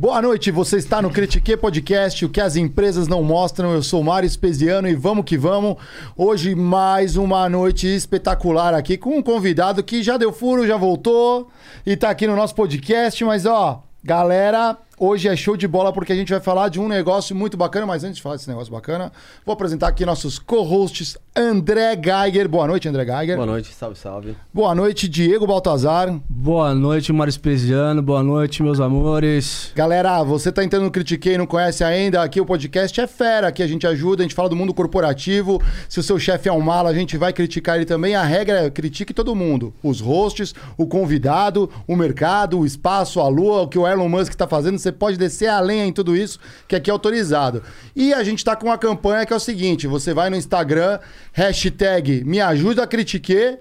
Boa noite, você está no Critique Podcast, o que as empresas não mostram. Eu sou o Mário Speziano e vamos que vamos. Hoje mais uma noite espetacular aqui com um convidado que já deu furo, já voltou e tá aqui no nosso podcast. Mas ó, galera, hoje é show de bola porque a gente vai falar de um negócio muito bacana. Mas antes de falar desse negócio bacana, vou apresentar aqui nossos co-hosts André Geiger. Boa noite, André Geiger. Boa noite, salve, salve. Boa noite, Diego Baltazar. Boa noite, Mário Speziano. Boa noite, meus amores. Galera, você tá entrando no Critique e não conhece ainda, aqui o podcast é fera, aqui a gente ajuda, a gente fala do mundo corporativo. Se o seu chefe é um mala, a gente vai criticar ele também. A regra é critique todo mundo. Os hosts, o convidado, o mercado, o espaço, a lua, o que o Elon Musk tá fazendo. Você pode descer além em tudo isso, que aqui é autorizado. E a gente tá com uma campanha que é o seguinte: você vai no Instagram, hashtag me ajuda a critiquer,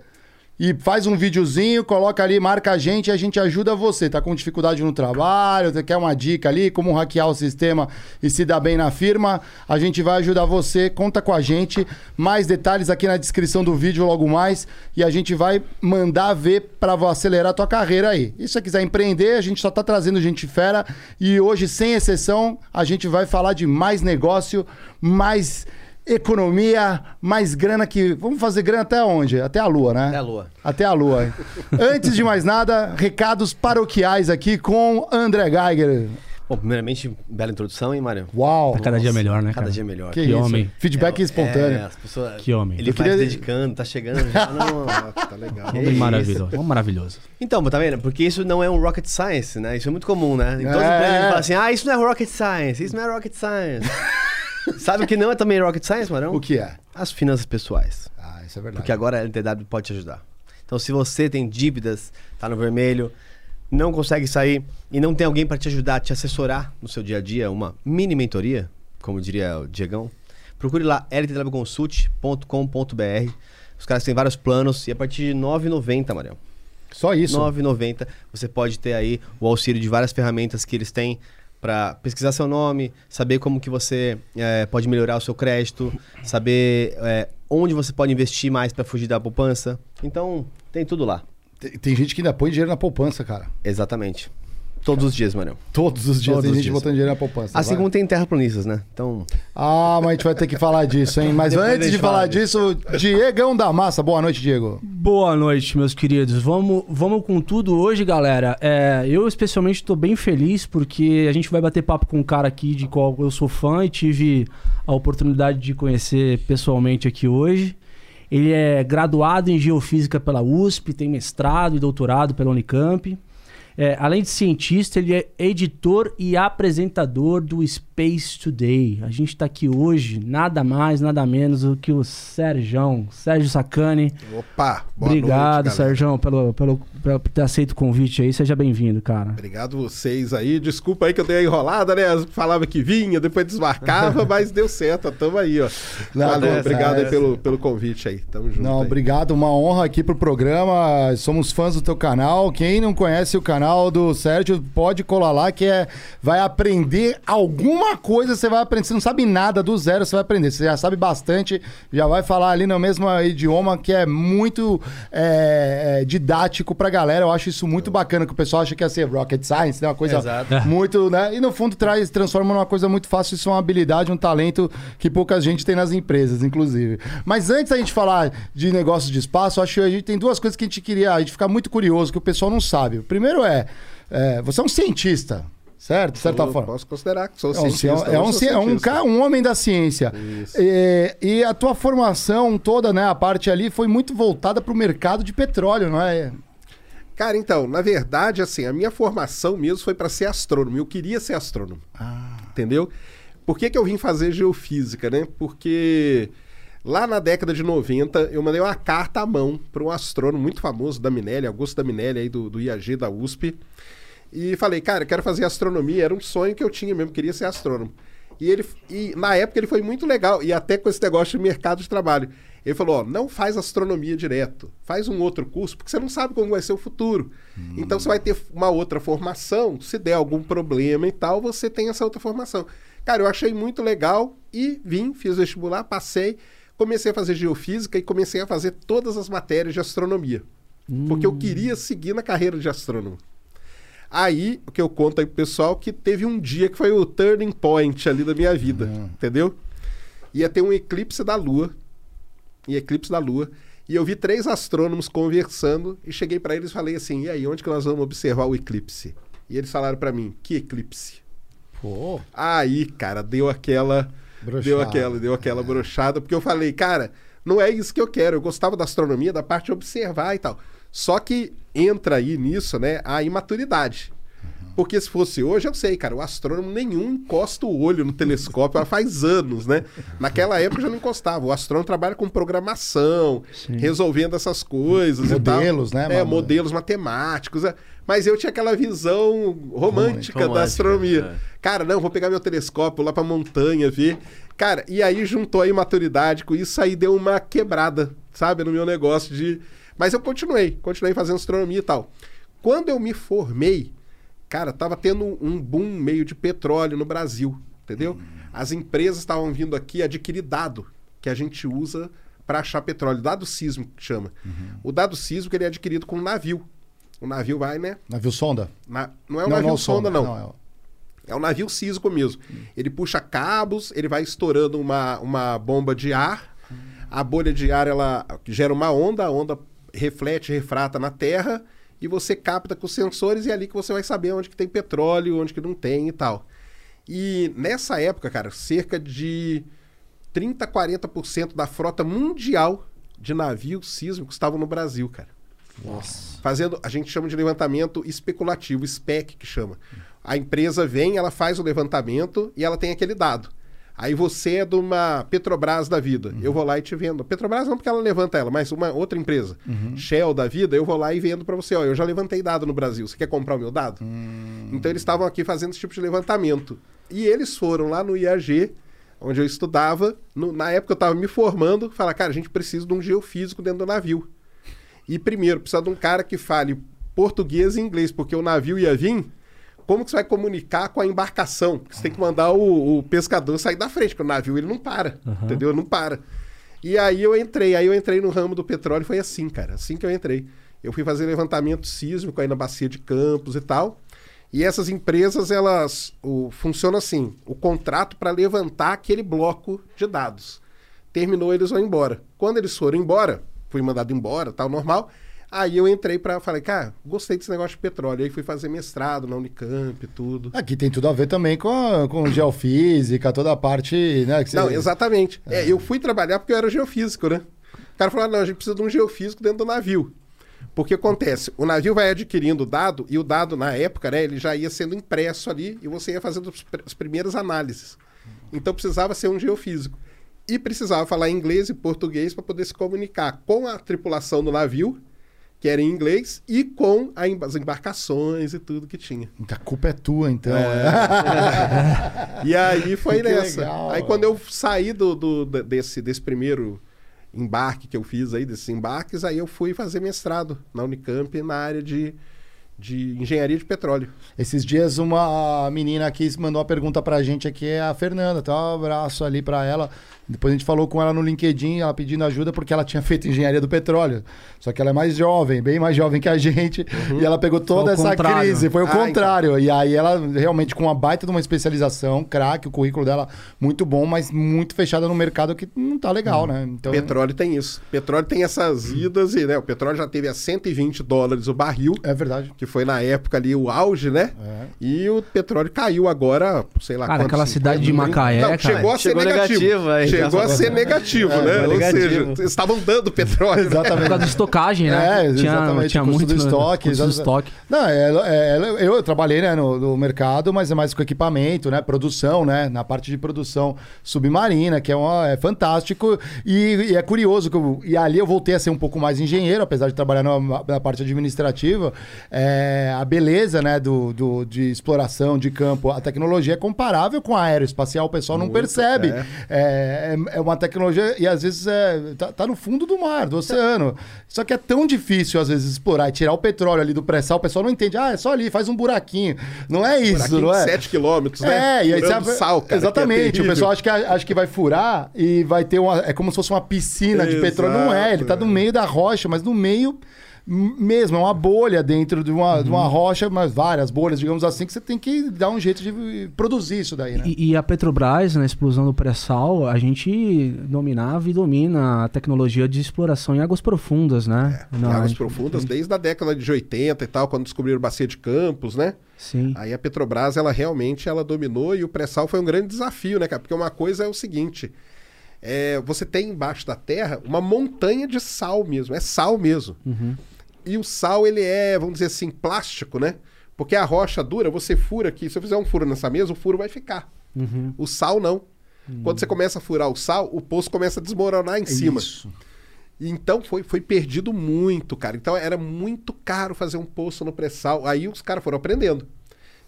e faz um videozinho, coloca ali, marca a gente e a gente ajuda você. Tá com dificuldade no trabalho, quer uma dica ali, como hackear o sistema e se dar bem na firma? A gente vai ajudar você, conta com a gente. Mais detalhes aqui na descrição do vídeo logo mais. E a gente vai mandar ver pra acelerar a tua carreira aí. E se você quiser empreender, a gente só tá trazendo gente fera. E hoje, sem exceção, a gente vai falar de mais negócio, mais economia, mais grana que... Vamos fazer grana até onde? Até a lua, né? Até a lua. Até a lua. Antes de mais nada, recados paroquiais aqui com André Geiger. Bom, primeiramente, bela introdução, hein, Mário? Uau! Tá cada dia melhor, né? Cada dia melhor. Que homem. Feedback espontâneo. As pessoas, que homem. Ele vai se dedicando, tá chegando já. Não, tá legal. Maravilhoso. Maravilhoso. Então, tá vendo? Porque isso não é um rocket science, né? Isso é muito comum, né? Em todas as empresas falam assim, ah, isso não é rocket science, isso não é rocket science. Sabe o que não é também rocket science, Marão? O que é? As finanças pessoais. Ah, isso é verdade. Porque agora a LTW pode te ajudar. Então, se você tem dívidas, tá no vermelho, não consegue sair e não tem alguém para te ajudar, te assessorar no seu dia a dia, uma mini mentoria, como diria o Diegão, procure lá ltwconsult.com.br. Os caras têm vários planos e a partir de R$ 9,90, Marão. Só isso? R$ 9,90. Você pode ter aí o auxílio de várias ferramentas que eles têm para pesquisar seu nome, saber como que você pode melhorar o seu crédito, saber onde você pode investir mais para fugir da poupança. Então, tem tudo lá. Tem gente que ainda põe dinheiro na poupança, cara. Exatamente. Todos os dias, Manuel. Todos os dias tem gente botando dinheiro na poupança. Assim como tem terraplanistas, né? Então... Ah, mas a gente vai ter que falar disso, hein? Mas antes de falar disso, Diegão da Massa. Boa noite, Diego. Boa noite, meus queridos. Vamos com tudo hoje, galera. Eu, especialmente, estou bem feliz porque a gente vai bater papo com um cara aqui de qual eu sou fã e tive a oportunidade de conhecer pessoalmente aqui hoje. Ele é graduado em Geofísica pela USP, tem mestrado e doutorado pela Unicamp. Além de cientista, ele é editor e apresentador do Space Today. A gente está aqui hoje, nada mais, nada menos do que o Sérgio Sacani. Opa! Boa noite, Sérgio, pelo ter aceito o convite aí. Seja bem-vindo, cara. Obrigado vocês aí. Desculpa aí que eu dei a enrolada, né? Falava que vinha, depois desmarcava, mas deu certo. Tamo aí, ó. Valeu, obrigado aí pelo convite aí. Tamo junto. Não, obrigado. Uma honra aqui pro programa. Somos fãs do teu canal. Quem não conhece o canal do Sérgio, pode colar lá que vai aprender alguma coisa. Você vai aprender, você não sabe nada do zero, você vai aprender, você já sabe bastante, já vai falar ali no mesmo idioma, que é muito didático pra galera. Eu acho isso muito bacana, que o pessoal acha que ia ser rocket science, né? Uma coisa muito, né? E no fundo transforma numa coisa muito fácil. Isso é uma habilidade, um talento que pouca gente tem nas empresas, inclusive. Mas antes da gente falar de negócios de espaço, acho que a gente tem duas coisas que a gente fica muito curioso, que o pessoal não sabe. O primeiro você é um cientista, certo? De certa forma. Posso considerar que sou cientista. É um homem da ciência. E a tua formação toda, né, a parte ali, foi muito voltada para o mercado de petróleo, não é? Cara, então, na verdade, assim, a minha formação mesmo foi para ser astrônomo. Eu queria ser astrônomo, entendeu? Por que eu vim fazer geofísica, né? Porque... Lá na década de 90, eu mandei uma carta à mão para um astrônomo muito famoso, Daminelli, Augusto Daminelli, aí do IAG da USP. E falei, cara, eu quero fazer astronomia, era um sonho que eu tinha mesmo, queria ser astrônomo. E na época ele foi muito legal, e até com esse negócio de mercado de trabalho. Ele falou, ó, não faz astronomia direto, faz um outro curso, porque você não sabe como vai ser o futuro. Então você vai ter uma outra formação, se der algum problema e tal, você tem essa outra formação. Cara, eu achei muito legal e vim, fiz vestibular, passei. Comecei a fazer geofísica e comecei a fazer todas as matérias de astronomia. Porque eu queria seguir na carreira de astrônomo. Aí, o que eu conto aí pro pessoal, que teve um dia que foi o turning point ali da minha vida, entendeu? Ia ter um eclipse da Lua, e eu vi 3 astrônomos conversando, e cheguei para eles e falei assim, e aí, onde que nós vamos observar o eclipse? E eles falaram para mim, que eclipse? Pô. Aí, cara, deu aquela... Broxada. Deu aquela broxada, porque eu falei, cara, não é isso que eu quero, eu gostava da astronomia, da parte de observar e tal. Só que entra aí nisso, né, a imaturidade. Uhum. Porque se fosse hoje, eu sei, cara, o astrônomo nenhum encosta o olho no telescópio, faz anos, né? Naquela época já não encostava. O astrônomo trabalha com programação, sim, resolvendo essas coisas, modelos, e tal, né? É, modelos matemáticos. Mas eu tinha aquela visão romântica da astronomia. É. Cara, não, vou pegar meu telescópio lá pra montanha, ver. Cara, e aí juntou a imaturidade com isso, aí deu uma quebrada, sabe, no meu negócio de... Mas eu continuei fazendo astronomia e tal. Quando eu me formei, cara, tava tendo um boom meio de petróleo no Brasil, entendeu? As empresas estavam vindo aqui adquirir dado, que a gente usa para achar petróleo, dado sísmico que chama. O dado sísmico, ele é adquirido com um navio. O navio vai, né? Navio sonda? Não é um navio sonda, não. É um navio sísmico mesmo. Ele puxa cabos, ele vai estourando uma bomba de ar, a bolha de ar, ela gera uma onda, a onda reflete, refrata na terra, e você capta com os sensores, e é ali que você vai saber onde que tem petróleo, onde que não tem e tal. E nessa época, cara, cerca de 30%, 40% da frota mundial de navios sísmicos estavam no Brasil, cara. Nossa. Fazendo, a gente chama de levantamento especulativo, SPEC que chama. A empresa vem, ela faz o levantamento e ela tem aquele dado. Aí você é de uma Petrobras da vida, eu vou lá e te vendo. Petrobras não, porque ela levanta ela, mas uma outra empresa, Shell da vida, eu vou lá e vendo para você. Ó, eu já levantei dado no Brasil, você quer comprar o meu dado? Então eles estavam aqui fazendo esse tipo de levantamento. E eles foram lá no IAG, onde eu estudava, na época eu estava me formando, falar, cara, a gente precisa de um geofísico dentro do navio. E primeiro, precisa de um cara que fale português e inglês, porque o navio ia vir... Como que você vai comunicar com a embarcação? Você tem que mandar o pescador sair da frente, porque o navio ele não para, entendeu? Não para. E aí eu entrei no ramo do petróleo, foi assim, cara, assim que eu entrei. Eu fui fazer levantamento sísmico aí na Bacia de Campos e tal, e essas empresas, elas funcionam assim, o contrato para levantar aquele bloco de dados. Terminou, eles vão embora. Quando eles foram embora, fui mandado embora, tal, normal... Aí eu entrei para falei, cara, gostei desse negócio de petróleo. Aí fui fazer mestrado na Unicamp e tudo. Aqui tem tudo a ver também com geofísica, toda a parte, né? Que você... Não, exatamente. É. É, eu fui trabalhar porque eu era geofísico, né? O cara falou, não, a gente precisa de um geofísico dentro do navio. Porque acontece, o navio vai adquirindo dado, e o dado, na época, né, ele já ia sendo impresso ali, e você ia fazendo as primeiras análises. Então precisava ser um geofísico. E precisava falar inglês e português para poder se comunicar com a tripulação do navio, que era em inglês, e com as embarcações e tudo que tinha. A culpa é tua, então. É. E aí foi nessa. Legal, aí quando eu saí desse primeiro embarque que eu fiz aí, desses embarques, aí eu fui fazer mestrado na Unicamp na área de engenharia de petróleo. Esses dias uma menina aqui mandou uma pergunta pra gente aqui, é a Fernanda, tá? Um abraço ali pra ela. Depois a gente falou com ela no LinkedIn, ela pedindo ajuda porque ela tinha feito engenharia do petróleo. Só que ela é mais jovem, bem mais jovem que a gente. E ela pegou toda essa crise. Foi o contrário. Então. E aí ela realmente com uma baita de uma especialização, craque, o currículo dela muito bom, mas muito fechada no mercado que não tá legal, né? Então... Petróleo tem isso. Petróleo tem essas idas e, né? O petróleo já teve a $120 o barril. É verdade. Que foi na época ali o auge, né? É. E o petróleo caiu agora, sei lá... Cara, aquela cidade de Macaé, não, chegou a ser negativo. Aí. Chegou a ser negativo, né? Ou negativo. Seja, estavam dando petróleo. Exatamente. Por causa da estocagem, né? É, exatamente. Tinha muito do estoque. Não, eu trabalhei, né, no mercado, mas é mais com equipamento, né? Produção, né? Na parte de produção submarina, que é fantástico. E é curioso que ali eu voltei a ser um pouco mais engenheiro, apesar de trabalhar na parte administrativa. A beleza, né? De exploração de campo, a tecnologia é comparável com a aeroespacial, o pessoal não percebe. É uma tecnologia e às vezes tá no fundo do mar, do oceano. Só que é tão difícil às vezes explorar e tirar o petróleo ali do pré-sal, o pessoal não entende. Ah, é só ali, faz um buraquinho. Não é isso, não é? 7 quilômetros, né? E aí você... sal, cara, exatamente. É o pessoal acha que vai furar e vai ter uma... É como se fosse uma piscina de petróleo. Não é, ele tá no meio da rocha, mas no meio... mesmo, é uma bolha dentro de uma rocha, mas várias bolhas, digamos assim, que você tem que dar um jeito de produzir isso daí, né? E a Petrobras, na explosão do pré-sal, a gente dominava e domina a tecnologia de exploração em águas profundas, né? É, em águas profundas, desde a década de 80 e tal, quando descobriram Bacia de Campos, né? Sim. Aí a Petrobras, ela realmente, ela dominou, e o pré-sal foi um grande desafio, né, cara? Porque uma coisa é o seguinte... É, você tem embaixo da terra uma montanha de sal mesmo, é sal mesmo. Uhum. E o sal, ele é, vamos dizer assim, plástico, né? Porque a rocha dura, você fura aqui, se eu fizer um furo nessa mesa, o furo vai ficar. Uhum. O sal não. Uhum. Quando você começa a furar o sal, o poço começa a desmoronar em cima. Isso. Então foi perdido muito, cara. Então era muito caro fazer um poço no pré-sal. Aí os caras foram aprendendo.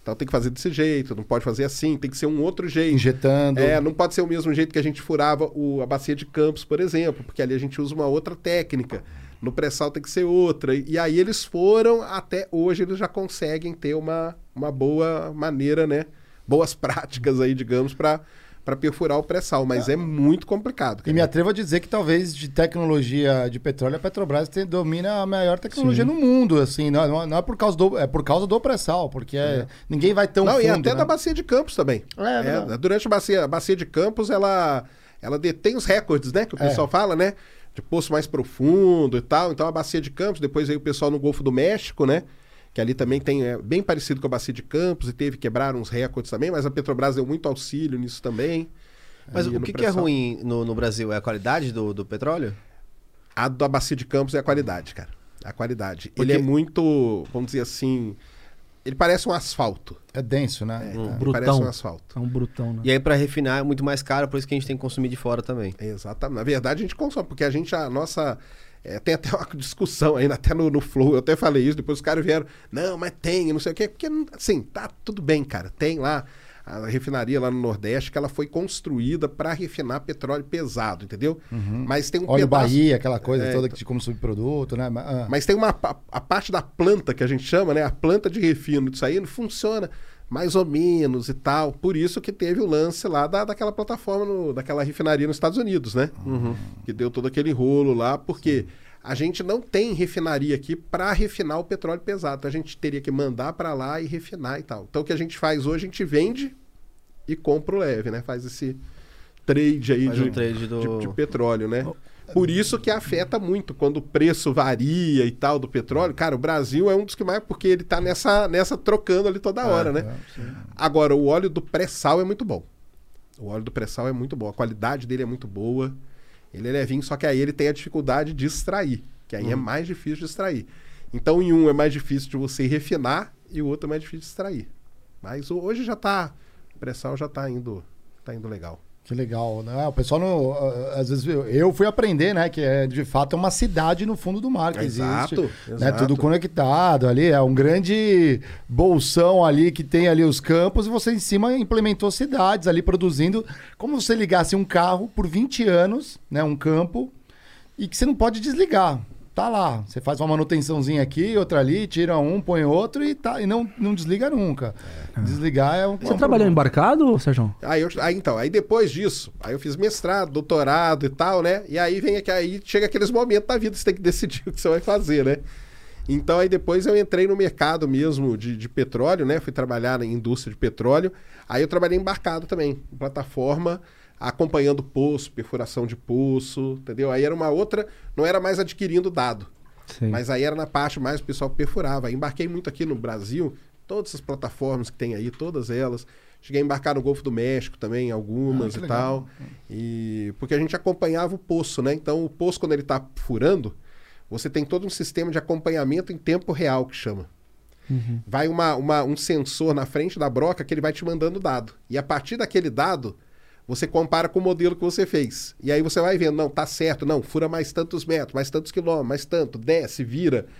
Então tem que fazer desse jeito, não pode fazer assim, tem que ser um outro jeito. Injetando. É, não pode ser o mesmo jeito que a gente furava a Bacia de Campos, por exemplo, porque ali a gente usa uma outra técnica. No pré-sal tem que ser outra. E aí eles foram, até hoje eles já conseguem ter uma boa maneira, né? Boas práticas aí, digamos, para perfurar o pré-sal, mas é muito complicado. Cara. E me atrevo a dizer que talvez de tecnologia de petróleo, a Petrobras domina a maior tecnologia no mundo, assim, não é por causa do pré-sal, porque ninguém vai tão fundo. E até da Bacia de Campos também. Durante a Bacia de Campos, ela detém os recordes, né, que o pessoal fala, né, de poço mais profundo e tal. Então a Bacia de Campos, depois aí o pessoal no Golfo do México, né, que ali também tem, bem parecido com a Bacia de Campos, e teve que quebrar uns recordes também, mas a Petrobras deu muito auxílio nisso também. Mas o que é ruim no Brasil? É a qualidade do petróleo? A da Bacia de Campos é a qualidade, cara. A qualidade. Porque... ele é muito, vamos dizer assim, ele parece um asfalto. É denso, né? Brutão. Parece um asfalto. É um brutão, né? E aí para refinar é muito mais caro, por isso que a gente tem que consumir de fora também. Exatamente. Na verdade a gente consome, porque tem até uma discussão ainda, até no Flow, eu até falei isso, depois os caras vieram, não, mas tem, não sei o quê, porque, assim, tá tudo bem, cara, tem lá a refinaria lá no Nordeste, que ela foi construída para refinar petróleo pesado, entendeu? Uhum. Mas tem um óleo pedaço... Bahia, aquela coisa toda que como subproduto, né? Mas tem a parte da planta que a gente chama, né? A planta de refino disso aí não funciona mais ou menos e tal, por isso que teve o lance lá daquela plataforma, daquela refinaria nos Estados Unidos, né? Uhum. Que deu todo aquele rolo lá, porque a gente não tem refinaria aqui para refinar o petróleo pesado, então a gente teria que mandar para lá e refinar e tal. Então o que a gente faz hoje, a gente vende e compra o leve, né? Faz esse trade aí de petróleo, né? Por isso que afeta muito quando o preço varia e tal do petróleo. Cara, o Brasil é um dos que mais... porque ele tá nessa trocando ali toda hora, né? Agora, o óleo do pré-sal é muito bom. O óleo do pré-sal é muito bom. A qualidade dele é muito boa. Ele é levinho, só que aí ele tem a dificuldade de extrair. Que aí é mais difícil de extrair. Então, em um é mais difícil de você refinar e o outro é mais difícil de extrair. Mas hoje já tá... o pré-sal já tá indo legal. Que legal, né? O pessoal, às vezes, eu fui aprender, né? Que de fato é uma cidade no fundo do mar que existe. Né? Tudo conectado ali, é um grande bolsão ali que tem ali os campos, e você em cima implementou cidades ali produzindo, como se você ligasse um carro por 20 anos, né? Um campo, e que você não pode desligar. Tá lá, você faz uma manutençãozinha aqui, outra ali, tira um, põe outro e não desliga nunca. Desligar é um... Você trabalhou embarcado, Sérgio? Aí depois disso, aí eu fiz mestrado, doutorado e tal, né? E aí chega aqueles momentos da vida que você tem que decidir o que você vai fazer, né? Então aí depois eu entrei no mercado mesmo de petróleo, né? Fui trabalhar na indústria de petróleo, aí eu trabalhei embarcado também, em plataforma, acompanhando poço, perfuração de poço, entendeu? Aí era uma outra, não era mais adquirindo dado. Sim. Mas aí era na parte mais o pessoal perfurava. Aí embarquei muito aqui no Brasil, todas as plataformas que tem aí, todas elas. Cheguei a embarcar no Golfo do México também, algumas e legal. Tal. E porque a gente acompanhava o poço, né? Então o poço, quando ele tá furando, você tem todo um sistema de acompanhamento em tempo real, que chama. Uhum. Vai um sensor na frente da broca que ele vai te mandando dado. E a partir daquele dado, você compara com o modelo que você fez. E aí você vai vendo, não, tá certo, não, fura mais tantos metros, mais tantos quilômetros, mais tanto, desce, vira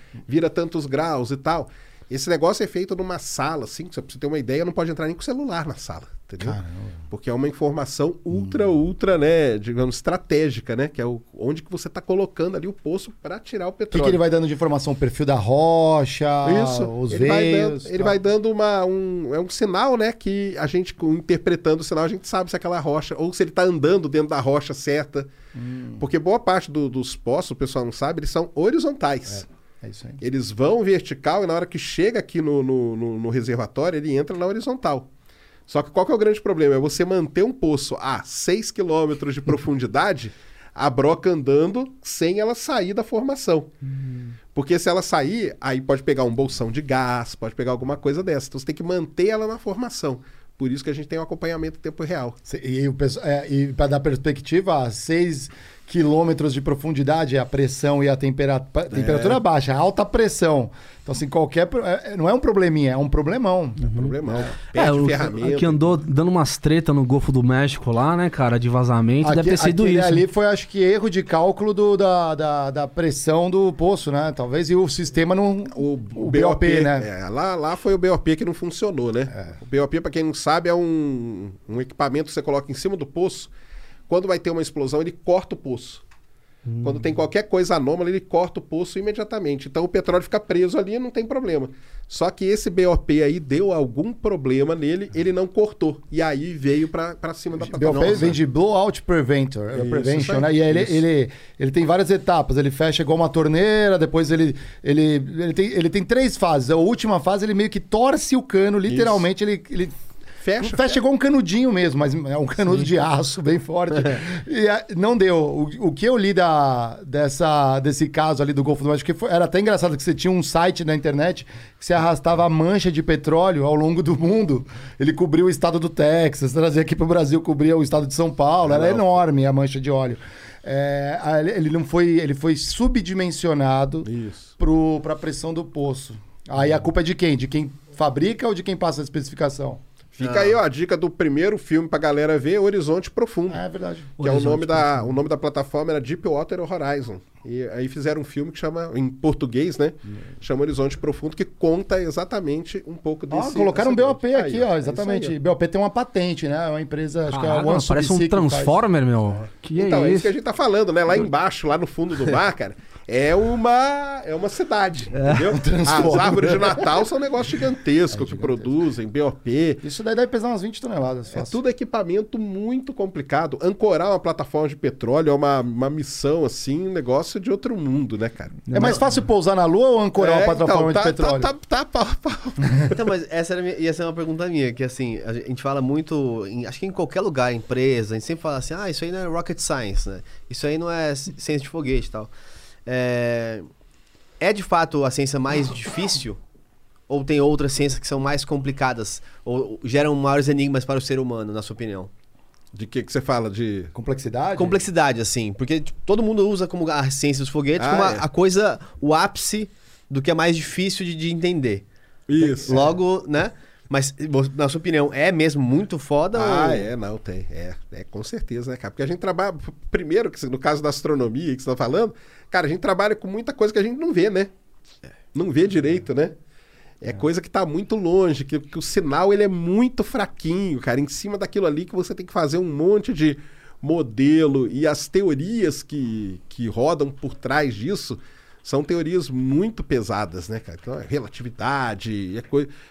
tantos graus e tal. Esse negócio é feito numa sala, assim, pra você ter uma ideia, não pode entrar nem com o celular na sala, entendeu? Caramba. Porque é uma informação ultra, né, digamos, estratégica, né, que é onde que você tá colocando ali o poço para tirar o petróleo. O que ele vai dando de informação? O perfil da rocha, isso, os veios... Ele vai dando um sinal, né, que a gente, interpretando o sinal, a gente sabe se aquela rocha, ou se ele tá andando dentro da rocha certa, porque boa parte dos poços, o pessoal não sabe, eles são horizontais. É isso aí. Eles vão vertical e na hora que chega aqui no reservatório, ele entra na horizontal. Só que qual que é o grande problema? É você manter um poço a 6 km de profundidade, a broca andando sem ela sair da formação. Porque se ela sair, aí pode pegar um bolsão de gás, pode pegar alguma coisa dessa. Então você tem que manter ela na formação. Por isso que a gente tem um acompanhamento em tempo real. E para dar perspectiva, a 6 quilômetros de profundidade, a pressão e a temperatura baixa, a alta pressão. Então, assim, qualquer... Não é um probleminha, é um problemão. É um problemão. Perde ferramenta. Que andou dando umas tretas no Golfo do México lá, né, cara, de vazamento. Deve ter sido isso. Ali foi, acho que, erro de cálculo da pressão do poço, né? Talvez, e o sistema não... O BOP, né? É, lá foi o BOP que não funcionou, né? É. O BOP, para quem não sabe, é um equipamento que você coloca em cima do poço. Quando vai ter uma explosão, ele corta o poço. Quando tem qualquer coisa anômala, ele corta o poço imediatamente. Então o petróleo fica preso ali e não tem problema. Só que esse BOP aí deu algum problema nele, ele não cortou. E aí veio para cima da plataforma. BOP vem de Blowout Prevention, né? E aí ele tem várias etapas. Ele fecha igual uma torneira, depois ele tem 3 fases. A última fase ele meio que torce o cano, literalmente ele Fecha igual um canudinho mesmo, mas é um canudo de aço bem forte. E não deu. O que eu li desse caso ali do Golfo do México, que era até engraçado que você tinha um site na internet que se arrastava a mancha de petróleo ao longo do mundo. Ele cobria o estado do Texas, trazia aqui para o Brasil, cobria o estado de São Paulo. Era enorme a mancha de óleo. Ele foi subdimensionado para a pressão do poço. Aí a culpa é de quem? De quem fabrica ou de quem passa a especificação? Fica aí, ó, a dica do primeiro filme pra galera ver, Horizonte Profundo. É verdade. Que Horizonte é o nome da plataforma era Deepwater Horizon. E aí fizeram um filme que chama, em português, né? Chama Horizonte Profundo, que conta exatamente um pouco desse... colocaram um BOP aqui, aí, ó, exatamente. É BOP tem uma patente, né? É uma empresa, acho que é uma parece um Transformer, meu. Que então, é isso que a gente tá falando, né? Lá embaixo, lá no fundo do mar, cara... É uma cidade, entendeu? As árvores de Natal são um negócio gigantesco que produzem, BOP. Isso daí deve pesar umas 20 toneladas. É tudo equipamento muito complicado. Ancorar uma plataforma de petróleo é uma missão, assim, um negócio de outro mundo, né, cara? É mais fácil pousar na Lua ou ancorar uma plataforma de petróleo? Então, mas essa ia ser uma pergunta minha, que assim, a gente fala muito, acho que em qualquer lugar, empresa, a gente sempre fala assim, isso aí não é rocket science, né? Isso aí não é ciência de foguete e tal. É de fato a ciência mais difícil? Ou tem outras ciências que são mais complicadas? Ou geram maiores enigmas para o ser humano, na sua opinião? De que você fala? De complexidade? Complexidade, assim. Porque todo mundo usa como a ciência dos foguetes como a coisa, o ápice do que é mais difícil de entender. Isso. Logo, né? Mas, na sua opinião, é mesmo muito foda? Ou... não, tem. É com certeza, né, cara? Porque a gente trabalha... Primeiro, no caso da astronomia que você tá falando, cara, a gente trabalha com muita coisa que a gente não vê, né? Não vê direito, né? É coisa que tá muito longe, que o sinal, ele é muito fraquinho, cara. Em cima daquilo ali que você tem que fazer um monte de modelo e as teorias que rodam por trás disso... São teorias muito pesadas, né, cara? Então, relatividade,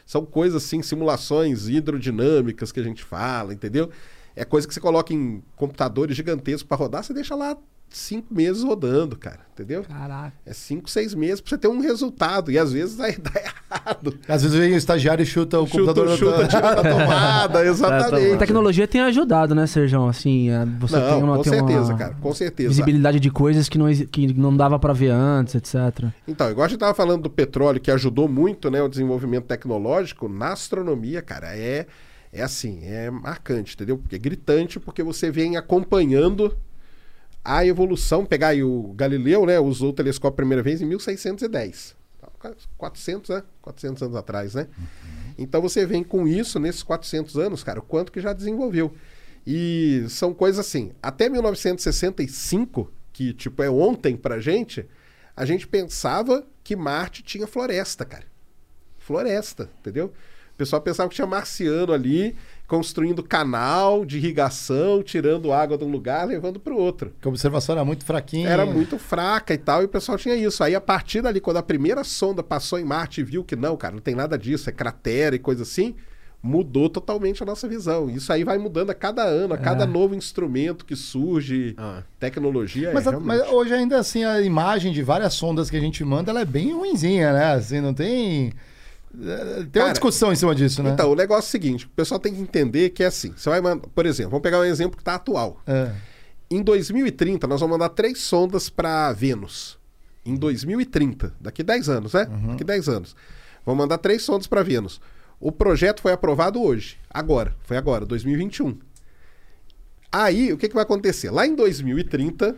são coisas assim, simulações hidrodinâmicas que a gente fala, entendeu? É coisa que você coloca em computadores gigantescos para rodar, você deixa lá 5 meses rodando, cara, entendeu? Caraca. É 5, 6 meses pra você ter um resultado. E às vezes aí dá errado. Às vezes vem o estagiário e chuta o computador. Chuta a tomada, exatamente. A tecnologia tem ajudado, né, Sérgio? Assim, você tem uma... Com certeza, cara, com certeza. Visibilidade de coisas que não dava pra ver antes, etc. Então, igual a gente tava falando do petróleo, que ajudou muito, né, o desenvolvimento tecnológico, na astronomia, cara, é assim, é marcante, entendeu? Porque é gritante, porque você vem acompanhando... a evolução, pegar aí o Galileu, né, usou o telescópio a primeira vez em 1610. 400, né? 400 anos atrás, né? Então você vem com isso, nesses 400 anos, cara, o quanto que já desenvolveu. E são coisas assim, até 1965, que tipo é ontem pra gente, a gente pensava que Marte tinha floresta, cara. Floresta, entendeu? O pessoal pensava que tinha marciano ali, construindo canal de irrigação, tirando água de um lugar, levando para o outro. Porque a observação era muito fraquinha. Era muito fraca e tal, e o pessoal tinha isso. Aí, a partir dali, quando a primeira sonda passou em Marte e viu que não, cara, não tem nada disso, é cratera e coisa assim, mudou totalmente a nossa visão. Isso aí vai mudando a cada ano, a cada novo instrumento que surge, tecnologia. Mas hoje ainda assim, a imagem de várias sondas que a gente manda, ela é bem ruinzinha, né? Assim, não tem... Tem uma discussão em cima disso, né? Então, o negócio é o seguinte, o pessoal tem que entender que é assim, você vai mandar, por exemplo, vamos pegar um exemplo que está atual. Em 2030, nós vamos mandar 3 sondas para Vênus. Em 2030, daqui 10 anos, né? Uhum. Daqui 10 anos. Vamos mandar 3 sondas para Vênus. O projeto foi aprovado hoje, agora, foi agora, 2021. Aí, o que vai acontecer? Lá em 2030,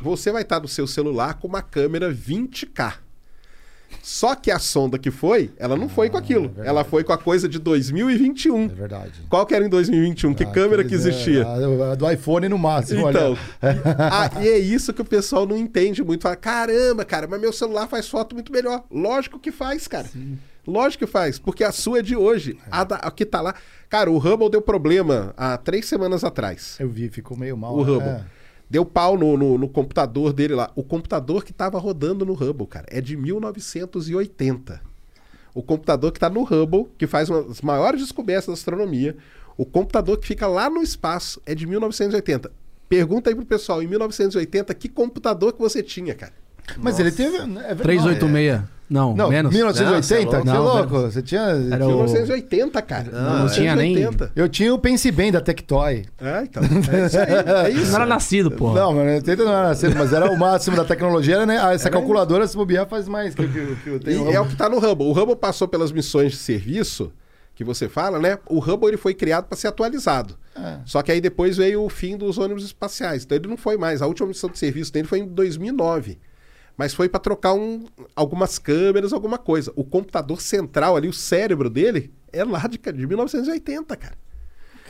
você vai estar no seu celular com uma câmera 20K. Só que a sonda que foi, ela não foi com aquilo. Ela foi com a coisa de 2021. É verdade. Qual que era em 2021? Que câmera que existia? A do iPhone no máximo. Então, e é isso que o pessoal não entende muito. Fala, caramba, cara, mas meu celular faz foto muito melhor. Lógico que faz, cara. Sim. Lógico que faz, porque a sua é de hoje. A que tá lá... Cara, o Hubble deu problema há 3 semanas atrás. Eu vi, ficou meio mal. O Hubble. Deu pau no computador dele lá. O computador que estava rodando no Hubble, cara, é de 1980. O computador que está no Hubble, que faz uma das maiores descobertas da astronomia, o computador que fica lá no espaço é de 1980. Pergunta aí pro pessoal, em 1980, que computador que você tinha, cara? Mas ele teve... 386. Não, menos. 1980? Não, você é louco. Não, você tinha... Era 1980, cara. Não tinha nem... Eu tinha o Pense Bem da Tectoy. Então. É isso aí. É isso. Não era nascido, pô. Não, mas 80 não era nascido, mas era o máximo da tecnologia, né? Essa calculadora, se bobear, faz mais que o que tem. É o que tá no Hubble. O Hubble passou pelas missões de serviço, que você fala, né? O Hubble ele foi criado para ser atualizado. Só que aí depois veio o fim dos ônibus espaciais. Então ele não foi mais. A última missão de serviço dele foi em 2009. Mas foi para trocar algumas câmeras, alguma coisa. O computador central ali, o cérebro dele, é lá de 1980, cara.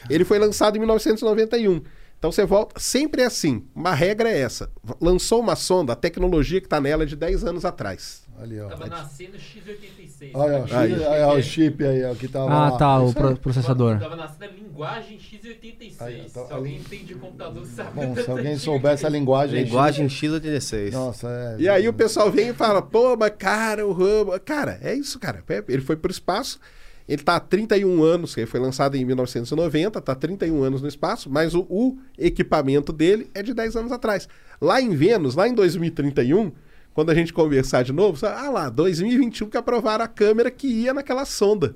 Ele foi lançado em 1991. Então você volta... Sempre é assim. Uma regra é essa. Lançou uma sonda, a tecnologia que está nela é de 10 anos atrás. Ali, ó. Tava nascendo X86. Olha, olha o chip aí, ó, que tava lá. Tá, o processador. Tava nascendo a linguagem X86. Aí, se alguém entende o computador, sabe. Bom, se alguém soubesse a linguagem... Linguagem X86. Nossa, E aí o pessoal vem e fala, pô, mas cara, o Hubble... Cara, é isso, cara. Ele foi pro espaço, ele tá há 31 anos, ele foi lançado em 1990, tá há 31 anos no espaço, mas o equipamento dele é de 10 anos atrás. Lá em Vênus, lá em 2031... Quando a gente conversar de novo, ah lá, 2021 que aprovaram a câmera que ia naquela sonda.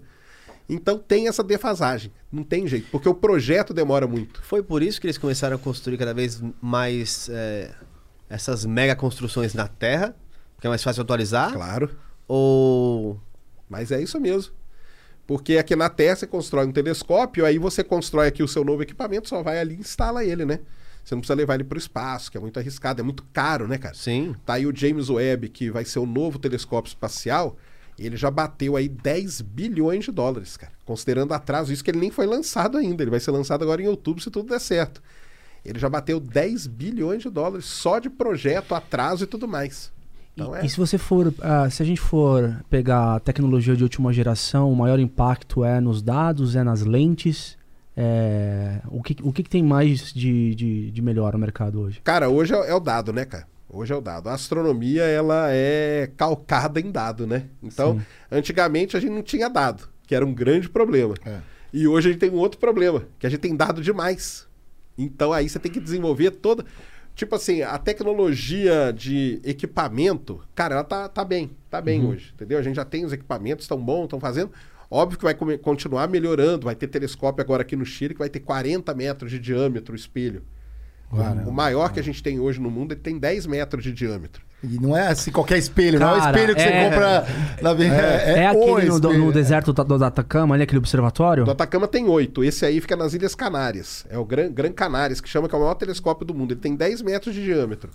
Então tem essa defasagem. Não tem jeito, porque o projeto demora muito. Foi por isso que eles começaram a construir cada vez mais essas mega construções na Terra, porque é mais fácil atualizar? Claro. Ou... Mas é isso mesmo. Porque aqui na Terra você constrói um telescópio, aí você constrói aqui o seu novo equipamento, só vai ali e instala ele, né? Você não precisa levar ele para o espaço, que é muito arriscado, é muito caro, né, cara? Sim. Tá aí o James Webb, que vai ser o novo telescópio espacial, ele já bateu aí 10 bilhões de dólares, cara. Considerando atraso, isso que ele nem foi lançado ainda, ele vai ser lançado agora em outubro, se tudo der certo. Ele já bateu 10 bilhões de dólares só de projeto, atraso e tudo mais. Então, e se você for, se a gente for pegar a tecnologia de última geração, o maior impacto é nos dados, é nas lentes... O que tem mais de melhor no mercado hoje? Cara, hoje é o dado, né, cara? Hoje é o dado. A astronomia, ela é calcada em dado, né? Então, sim, antigamente a gente não tinha dado, que era um grande problema. E hoje a gente tem um outro problema, que a gente tem dado demais. Então, aí você tem que desenvolver toda... Tipo assim, a tecnologia de equipamento, cara, ela tá bem hoje, entendeu? A gente já tem os equipamentos, estão bons, estão fazendo... Óbvio que vai continuar melhorando. Vai ter telescópio agora aqui no Chile que vai ter 40 metros de diâmetro o espelho. Caramba, o maior que a gente tem hoje no mundo, ele tem 10 metros de diâmetro. E não é assim qualquer espelho, cara, não é o espelho que você compra na aquele no deserto do Atacama, ali, aquele observatório? Do Atacama tem 8. Esse aí fica nas Ilhas Canárias. É o Gran Canárias, que chama que é o maior telescópio do mundo. Ele tem 10 metros de diâmetro.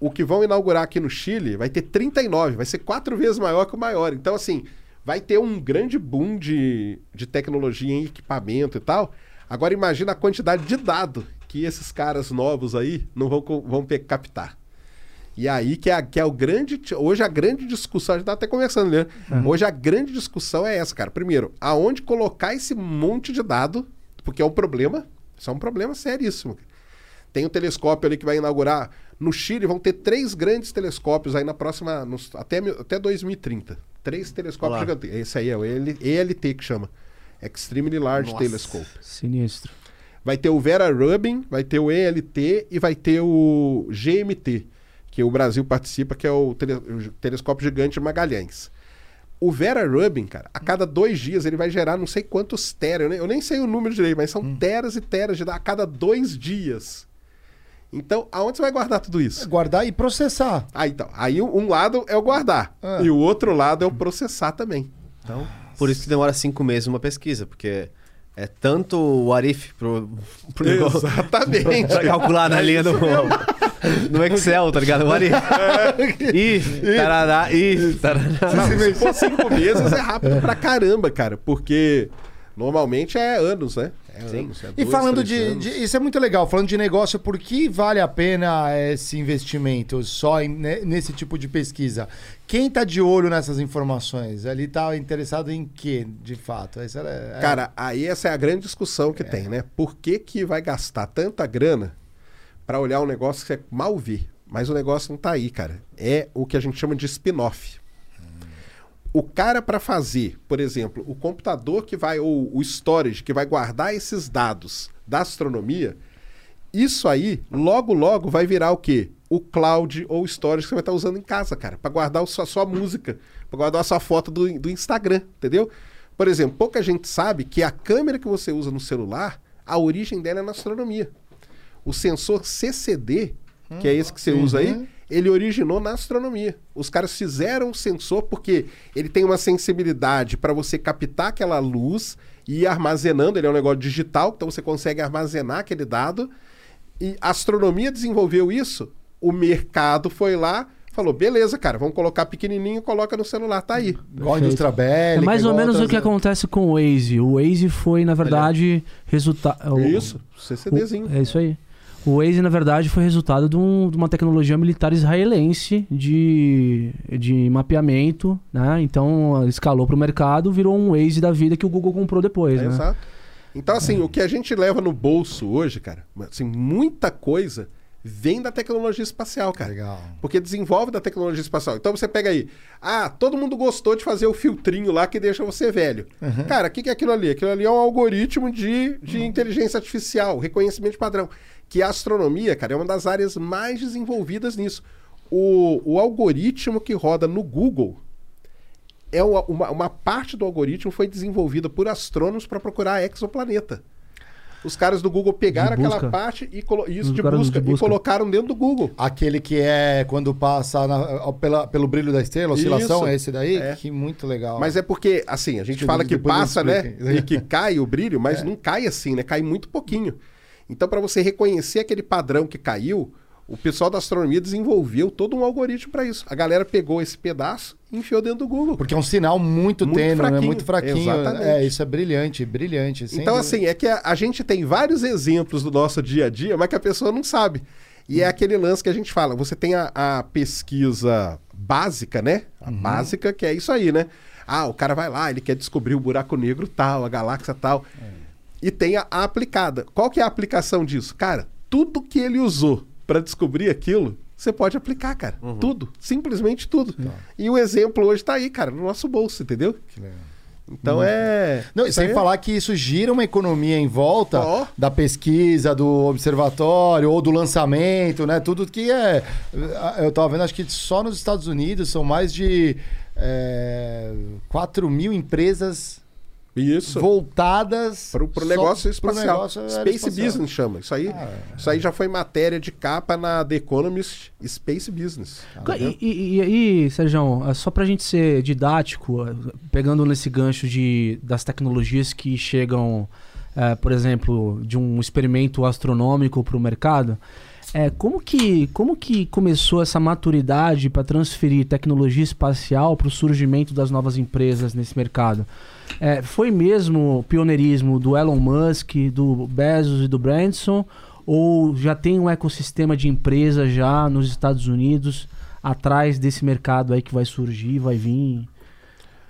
O que vão inaugurar aqui no Chile vai ter 39. Vai ser 4 vezes maior que o maior. Então, assim... Vai ter um grande boom de tecnologia em equipamento e tal. Agora imagina a quantidade de dado que esses caras novos aí não vão captar. E aí que é o grande... Hoje a grande discussão... A gente tá até conversando, né? Hoje a grande discussão é essa, cara. Primeiro, aonde colocar esse monte de dado? Porque é um problema. Isso é um problema seríssimo. Tem um telescópio ali que vai inaugurar... No Chile vão ter 3 grandes telescópios aí na próxima... Até 2030. 3 telescópios gigantes. Esse aí é o ELT que chama. Extremely Large Telescope. Sinistro. Vai ter o Vera Rubin, vai ter o ELT e vai ter o GMT, que o Brasil participa, que é o telescópio gigante de Magalhães. O Vera Rubin, cara, a cada 2 dias ele vai gerar não sei quantos teras. Eu nem sei o número direito, mas são teras e teras a cada 2 dias. Então, aonde você vai guardar tudo isso? É guardar e processar. Ah, então. Aí um lado é o guardar. Ah. E o outro lado é o processar também. Então, por isso que demora 5 meses uma pesquisa, porque... É tanto o Arif pro negócio. Exatamente. Pra calcular na linha no Excel, tá ligado? O Arif. Tarará. Se for 5 meses, é rápido pra caramba, cara. Porque normalmente é anos, né? É anos, é 2, e falando de... Isso é muito legal. Falando de negócio, por que vale a pena esse investimento só nesse tipo de pesquisa? Quem tá de olho nessas informações? Ele tá interessado em quê, de fato? Cara, aí essa é a grande discussão que tem, né? Por que vai gastar tanta grana para olhar um negócio que você mal vê? Mas o negócio não tá aí, cara. É o que a gente chama de spin-off. O cara, para fazer, por exemplo, o computador que vai, ou o storage, que vai guardar esses dados da astronomia, isso aí, logo, logo, vai virar o quê? O cloud ou storage que você vai estar usando em casa, cara, para guardar a sua música, para guardar a sua foto do Instagram, entendeu? Por exemplo, pouca gente sabe que a câmera que você usa no celular, a origem dela é na astronomia. O sensor CCD, que é esse que você usa aí, ele originou na astronomia. Os caras fizeram o sensor porque ele tem uma sensibilidade para você captar aquela luz e ir armazenando. Ele é um negócio digital, então você consegue armazenar aquele dado. E a astronomia desenvolveu isso. O mercado foi lá, falou, beleza, cara, vamos colocar pequenininho, coloca no celular, tá aí. Igual a indústria bélica. É mais ou menos o que acontece com o Waze. O Waze foi, na verdade, resultado... Isso, CCDzinho. É isso aí. O Waze, na verdade, foi resultado de uma tecnologia militar israelense de mapeamento, né? Então, escalou para o mercado, virou um Waze da vida que o Google comprou depois, né? Exato. Então, assim, o que a gente leva no bolso hoje, cara, assim, muita coisa vem da tecnologia espacial, cara. Legal. Porque desenvolve da tecnologia espacial. Então, você pega aí, todo mundo gostou de fazer o filtrinho lá que deixa você velho. Uhum. Cara, o que é aquilo ali? Aquilo ali é um algoritmo de inteligência artificial, reconhecimento de padrão. Que a astronomia, cara, é uma das áreas mais desenvolvidas nisso. O algoritmo que roda no Google, uma parte do algoritmo foi desenvolvida por astrônomos para procurar exoplaneta. Os caras do Google pegaram aquela parte e colocaram dentro do Google. Aquele que é quando passa pelo brilho da estrela, oscilação, isso. É esse daí? É. Que muito legal. Mas é porque, assim, a gente fala que passa, né? E que cai o brilho, mas não cai assim, né? Cai muito pouquinho. Então, para você reconhecer aquele padrão que caiu, o pessoal da astronomia desenvolveu todo um algoritmo para isso. A galera pegou esse pedaço e enfiou dentro do Google. Porque é um sinal muito tênue, né? Muito fraquinho. Exatamente. É, isso é brilhante, brilhante. Então, assim, é que a gente tem vários exemplos do nosso dia a dia, mas que a pessoa não sabe. E é aquele lance que a gente fala. Você tem a pesquisa básica, né? A básica, que é isso aí, né? Ah, o cara vai lá, ele quer descobrir o buraco negro tal, a galáxia tal... E tem a aplicada. Qual que é a aplicação disso? Cara, tudo que ele usou para descobrir aquilo, você pode aplicar, cara. Tudo. Simplesmente tudo. Tá. E o exemplo hoje tá aí, cara, no nosso bolso, entendeu? Que legal. Então Não, sem falar que isso gira uma economia em volta da pesquisa, do observatório ou do lançamento, né? Tudo que é... Eu tava vendo, acho que só nos Estados Unidos são mais de 4 mil empresas... Isso. Voltadas para o negócio espacial. Space Business chama. Isso aí já foi matéria de capa na The Economist, Space Business. E aí, Sérgio, só para a gente ser didático, pegando nesse gancho das tecnologias que chegam, por exemplo, de um experimento astronômico para o mercado, como que começou essa maturidade para transferir tecnologia espacial para o surgimento das novas empresas nesse mercado? Foi mesmo o pioneirismo do Elon Musk, do Bezos e do Branson? Ou já tem um ecossistema de empresas já nos Estados Unidos atrás desse mercado aí que vai surgir, vai vir?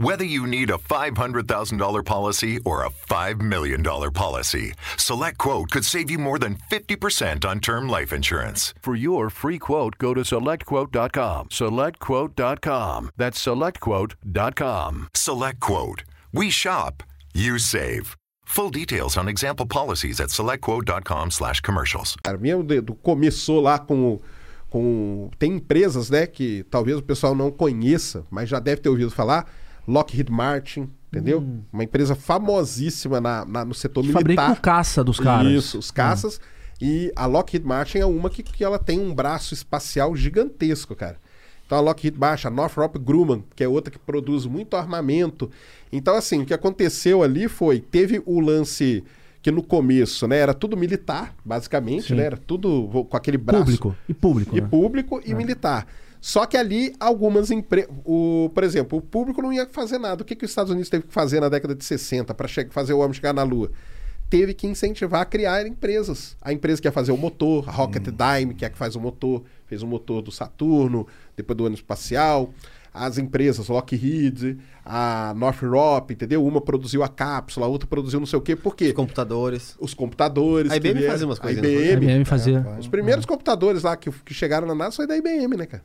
Whether you need a $500,000 policy or a $5 million policy, SelectQuote could save you more than 50% on term life insurance. For your free quote, go to SelectQuote.com. SelectQuote.com. That's SelectQuote.com. SelectQuote. We shop, you save. Full details on example policies at SelectQuote.com/commercials. Meu dedo começou lá com... Tem empresas, né, que talvez o pessoal não conheça, mas já deve ter ouvido falar... Lockheed Martin, entendeu? Uma empresa famosíssima no setor militar. Fabrica o caça dos caras. Isso, os caças. E a Lockheed Martin é uma que ela tem um braço espacial gigantesco, cara. Então a Lockheed Martin, a Northrop Grumman, que é outra que produz muito armamento. Então assim, o que aconteceu ali foi, teve o lance que no começo, né, era tudo militar, basicamente, né, era tudo com aquele braço. Público e militar. Só que ali, algumas empresas... Por exemplo, o público não ia fazer nada. O que os Estados Unidos teve que fazer na década de 60 para fazer o homem chegar na Lua? Teve que incentivar a criar empresas. A empresa que ia fazer o motor, a Rocket Dime, que é a que faz o motor, fez o motor do Saturno, depois do ano espacial. As empresas Lockheed, a Northrop, entendeu? Uma produziu a cápsula, a outra produziu não sei o quê. Por quê? Os computadores. A IBM fazia umas coisas. A IBM fazia. Os primeiros computadores lá que chegaram na NASA foi da IBM, né, cara?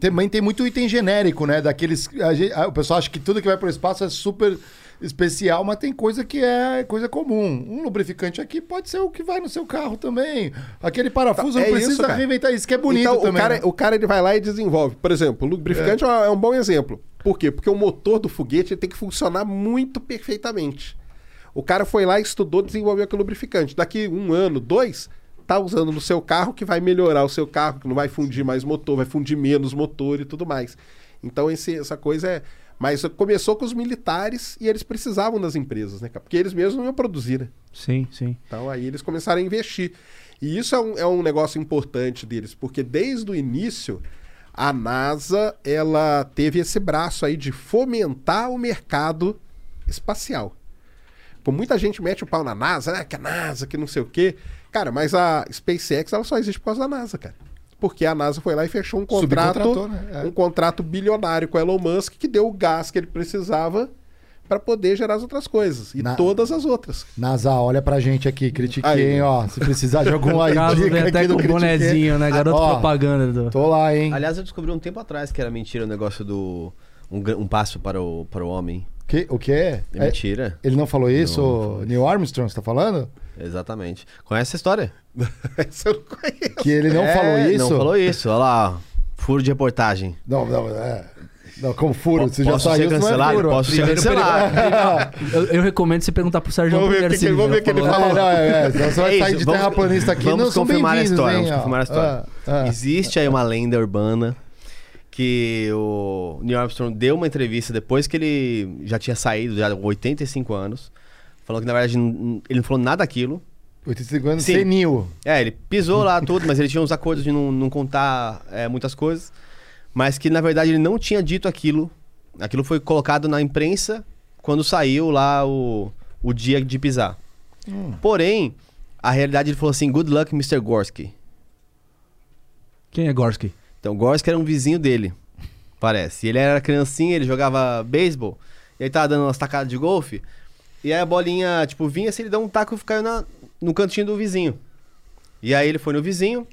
Também tem muito item genérico, né? Daqueles... o pessoal acha que tudo que vai para o espaço é super especial, mas tem coisa que é coisa comum. Um lubrificante aqui pode ser o que vai no seu carro também. Aquele parafuso não precisa reinventar isso, que é bonito então, também. O cara ele vai lá e desenvolve. Por exemplo, o lubrificante é um bom exemplo. Por quê? Porque o motor do foguete ele tem que funcionar muito perfeitamente. O cara foi lá, estudou, desenvolveu aquele lubrificante. Daqui um ano, dois, tá usando no seu carro, que vai melhorar o seu carro, que não vai fundir mais motor, vai fundir menos motor e tudo mais. Então essa coisa é... Mas começou com os militares e eles precisavam das empresas, né, cara? Porque eles mesmos não iam produzir, né? Sim, sim. Então aí eles começaram a investir. E isso é um negócio importante deles, porque desde o início a NASA ela teve esse braço aí de fomentar o mercado espacial. Pô, muita gente mete o pau na NASA, né? Que a NASA, que não sei o quê. Cara, mas a SpaceX ela só existe por causa da NASA, cara. Porque a NASA foi lá e fechou um contrato, né? Um contrato bilionário com o Elon Musk que deu o gás que ele precisava para poder gerar as outras coisas. E todas as outras. NASA, olha pra gente aqui, Critiquei, ó. Se precisar de alguma dica aqui do bonezinho, né? Garoto propaganda. Tô lá, hein? Aliás, eu descobri um tempo atrás que era mentira o negócio do... Um passo para o homem. O que é? É mentira. Ele não falou isso? Não. Neil Armstrong, você tá falando? Exatamente. Conhece essa história? Essa eu não conheço. Que ele não falou isso? Não falou isso. Olha lá, furo de reportagem. Não, como furo, você já saiu, isso não é furo. Posso ser cancelado. Eu recomendo você perguntar pro Sérgio Sacani. Vamos ver o que ele falou. Você vai sair de terraplanista aqui. Vamos confirmar a história. Existe aí uma lenda urbana que o Neil Armstrong deu uma entrevista depois que ele já tinha saído, já com 85 anos, falou que, na verdade, ele não falou nada daquilo. 85 anos sem Neil. É, ele pisou lá tudo, mas ele tinha uns acordos de não contar muitas coisas. Mas que, na verdade, ele não tinha dito aquilo. Aquilo foi colocado na imprensa quando saiu lá o dia de pisar. Porém, a realidade, ele falou assim, good luck, Mr. Gorsky. Quem é Gorsky? Então, o Gorsky era um vizinho dele, parece. Ele era criancinha, ele jogava beisebol, ele tava dando umas tacadas de golfe, e aí a bolinha, tipo, vinha, se ele dá um taco, caiu no cantinho do vizinho. E aí ele foi no vizinho,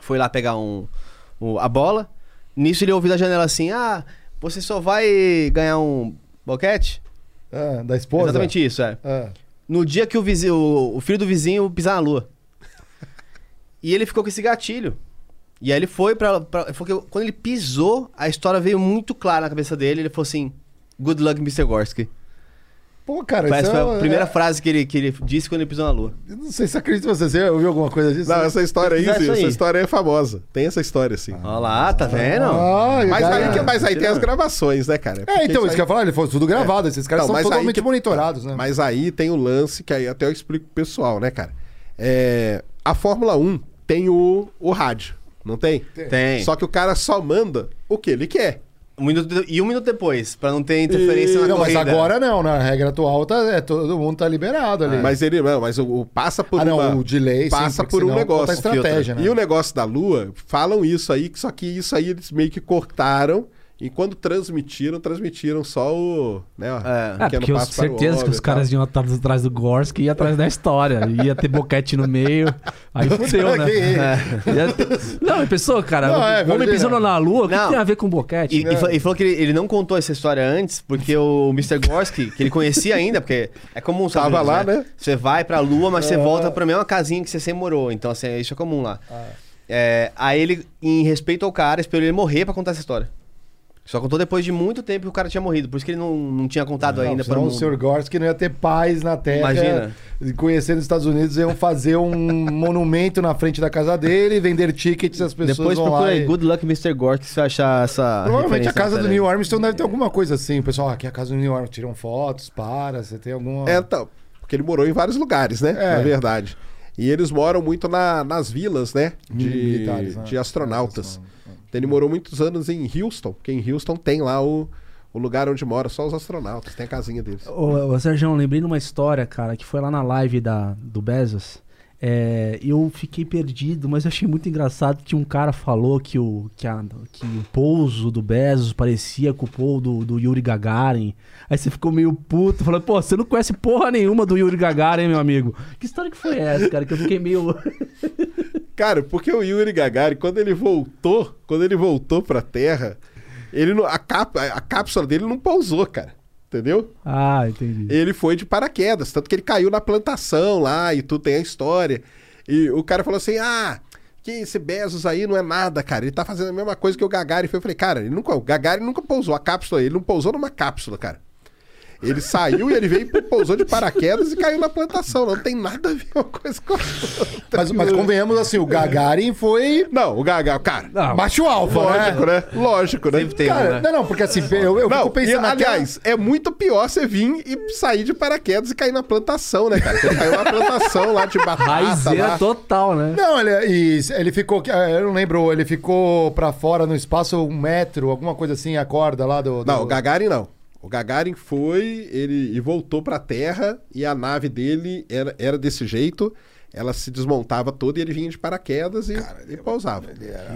foi lá pegar a bola, nisso ele ouviu da janela assim, você só vai ganhar um boquete? Da esposa? Exatamente isso, No dia que o filho do vizinho pisar na lua. E ele ficou com esse gatilho. E aí ele foi quando ele pisou, a história veio muito clara na cabeça dele. Ele falou assim, good luck, Mr. Gorsky. Pô, cara, parece isso foi a primeira frase que ele disse quando ele pisou na lua. Eu não sei se acredita você ouviu alguma coisa disso. Não, essa história aí, essa história é famosa. Tem essa história, sim. Olha lá, tá vendo? Mas aí tem as gravações, né, cara? Então, isso que eu ia falar, ele foi tudo gravado. Esses caras são totalmente monitorados, né? Mas aí tem o lance, que aí até eu explico pro pessoal, né, cara? A Fórmula 1 tem o rádio. Não tem? Tem. Só que o cara só manda o que ele quer. Um minuto depois, pra não ter interferência na corrida. Mas agora não, na regra atual todo mundo tá liberado ali. Mas ele passa por o delay passa por um negócio, estratégia, né? E o negócio da Lua, falam isso aí, só que isso aí eles meio que cortaram. E quando transmitiram só o... Né, porque eu tenho certeza que os caras iam atrás do Gorski e ia atrás da história. Ia ter boquete no meio. Aí fudeu, né? Não, pensou, cara? O homem pensando na Lua, o que tem a ver com boquete? E falou que ele não contou essa história antes, porque o Mr. Gorski, que ele conhecia ainda, porque é comum, sabe? Tava lá, né? Você vai pra Lua, mas você volta pra mesma casinha que você sempre morou. Então, assim, isso é comum lá. Aí ele, em respeito ao cara, esperou ele morrer pra contar essa história. Só contou depois de muito tempo que o cara tinha morrido. Por isso que ele não tinha contado ainda para o mundo. O Sr. Gorski não ia ter paz na Terra. Imagina. Conhecendo os Estados Unidos, iam fazer um monumento na frente da casa dele, vender tickets às pessoas. Depois procura aí, Good Luck Mr. Gorski, se você achar essa. Provavelmente a casa do Neil Armstrong deve ter alguma coisa assim. O pessoal, aqui é a casa do Neil Armstrong. Tiram fotos, você tem alguma. Então. Porque ele morou em vários lugares, né? Na verdade. E eles moram muito nas vilas, né? De astronautas. Então ele morou muitos anos em Houston, porque em Houston tem lá o lugar onde moram só os astronautas, tem a casinha deles. Ô Sérgio, lembrei de uma história, cara, que foi lá na live do Bezos. Eu fiquei perdido, mas eu achei muito engraçado que um cara falou que o pouso do Bezos parecia com o pouso do Yuri Gagarin. Aí você ficou meio puto, falando, pô, você não conhece porra nenhuma do Yuri Gagarin, meu amigo. Que história que foi essa, cara? Que eu fiquei meio... Cara, porque o Yuri Gagarin, quando ele voltou pra Terra, ele não, a cápsula dele não pousou, cara. Entendeu? Ah, entendi. Ele foi de paraquedas, tanto que ele caiu na plantação lá e tudo, tem a história. E o cara falou assim, que esse Bezos aí não é nada, cara. Ele tá fazendo a mesma coisa que o Gagarin. Eu falei, cara, o Gagarin nunca pousou a cápsula, ele não pousou numa cápsula, cara. Ele saiu e ele veio e pousou de paraquedas e caiu na plantação. Não tem nada a ver uma coisa com a outra. Mas convenhamos assim, o Gagarin foi... Não, o Gagarin, cara... Não. Macho alfa, lógico, né? Lógico, né? Sempre tem, cara, né? Não, porque assim, eu fico pensando... Aliás, é muito pior você vir e sair de paraquedas e cair na plantação, né, cara? Você caiu na plantação lá de batata. Raizeira total, né? Não, ele ficou... Eu não lembro, ele ficou pra fora no espaço 1 metro, alguma coisa assim, a corda lá do... Não, o Gagarin não. O Gagarin foi e voltou para a Terra e a nave dele era desse jeito. Ela se desmontava toda e ele vinha de paraquedas e pousava.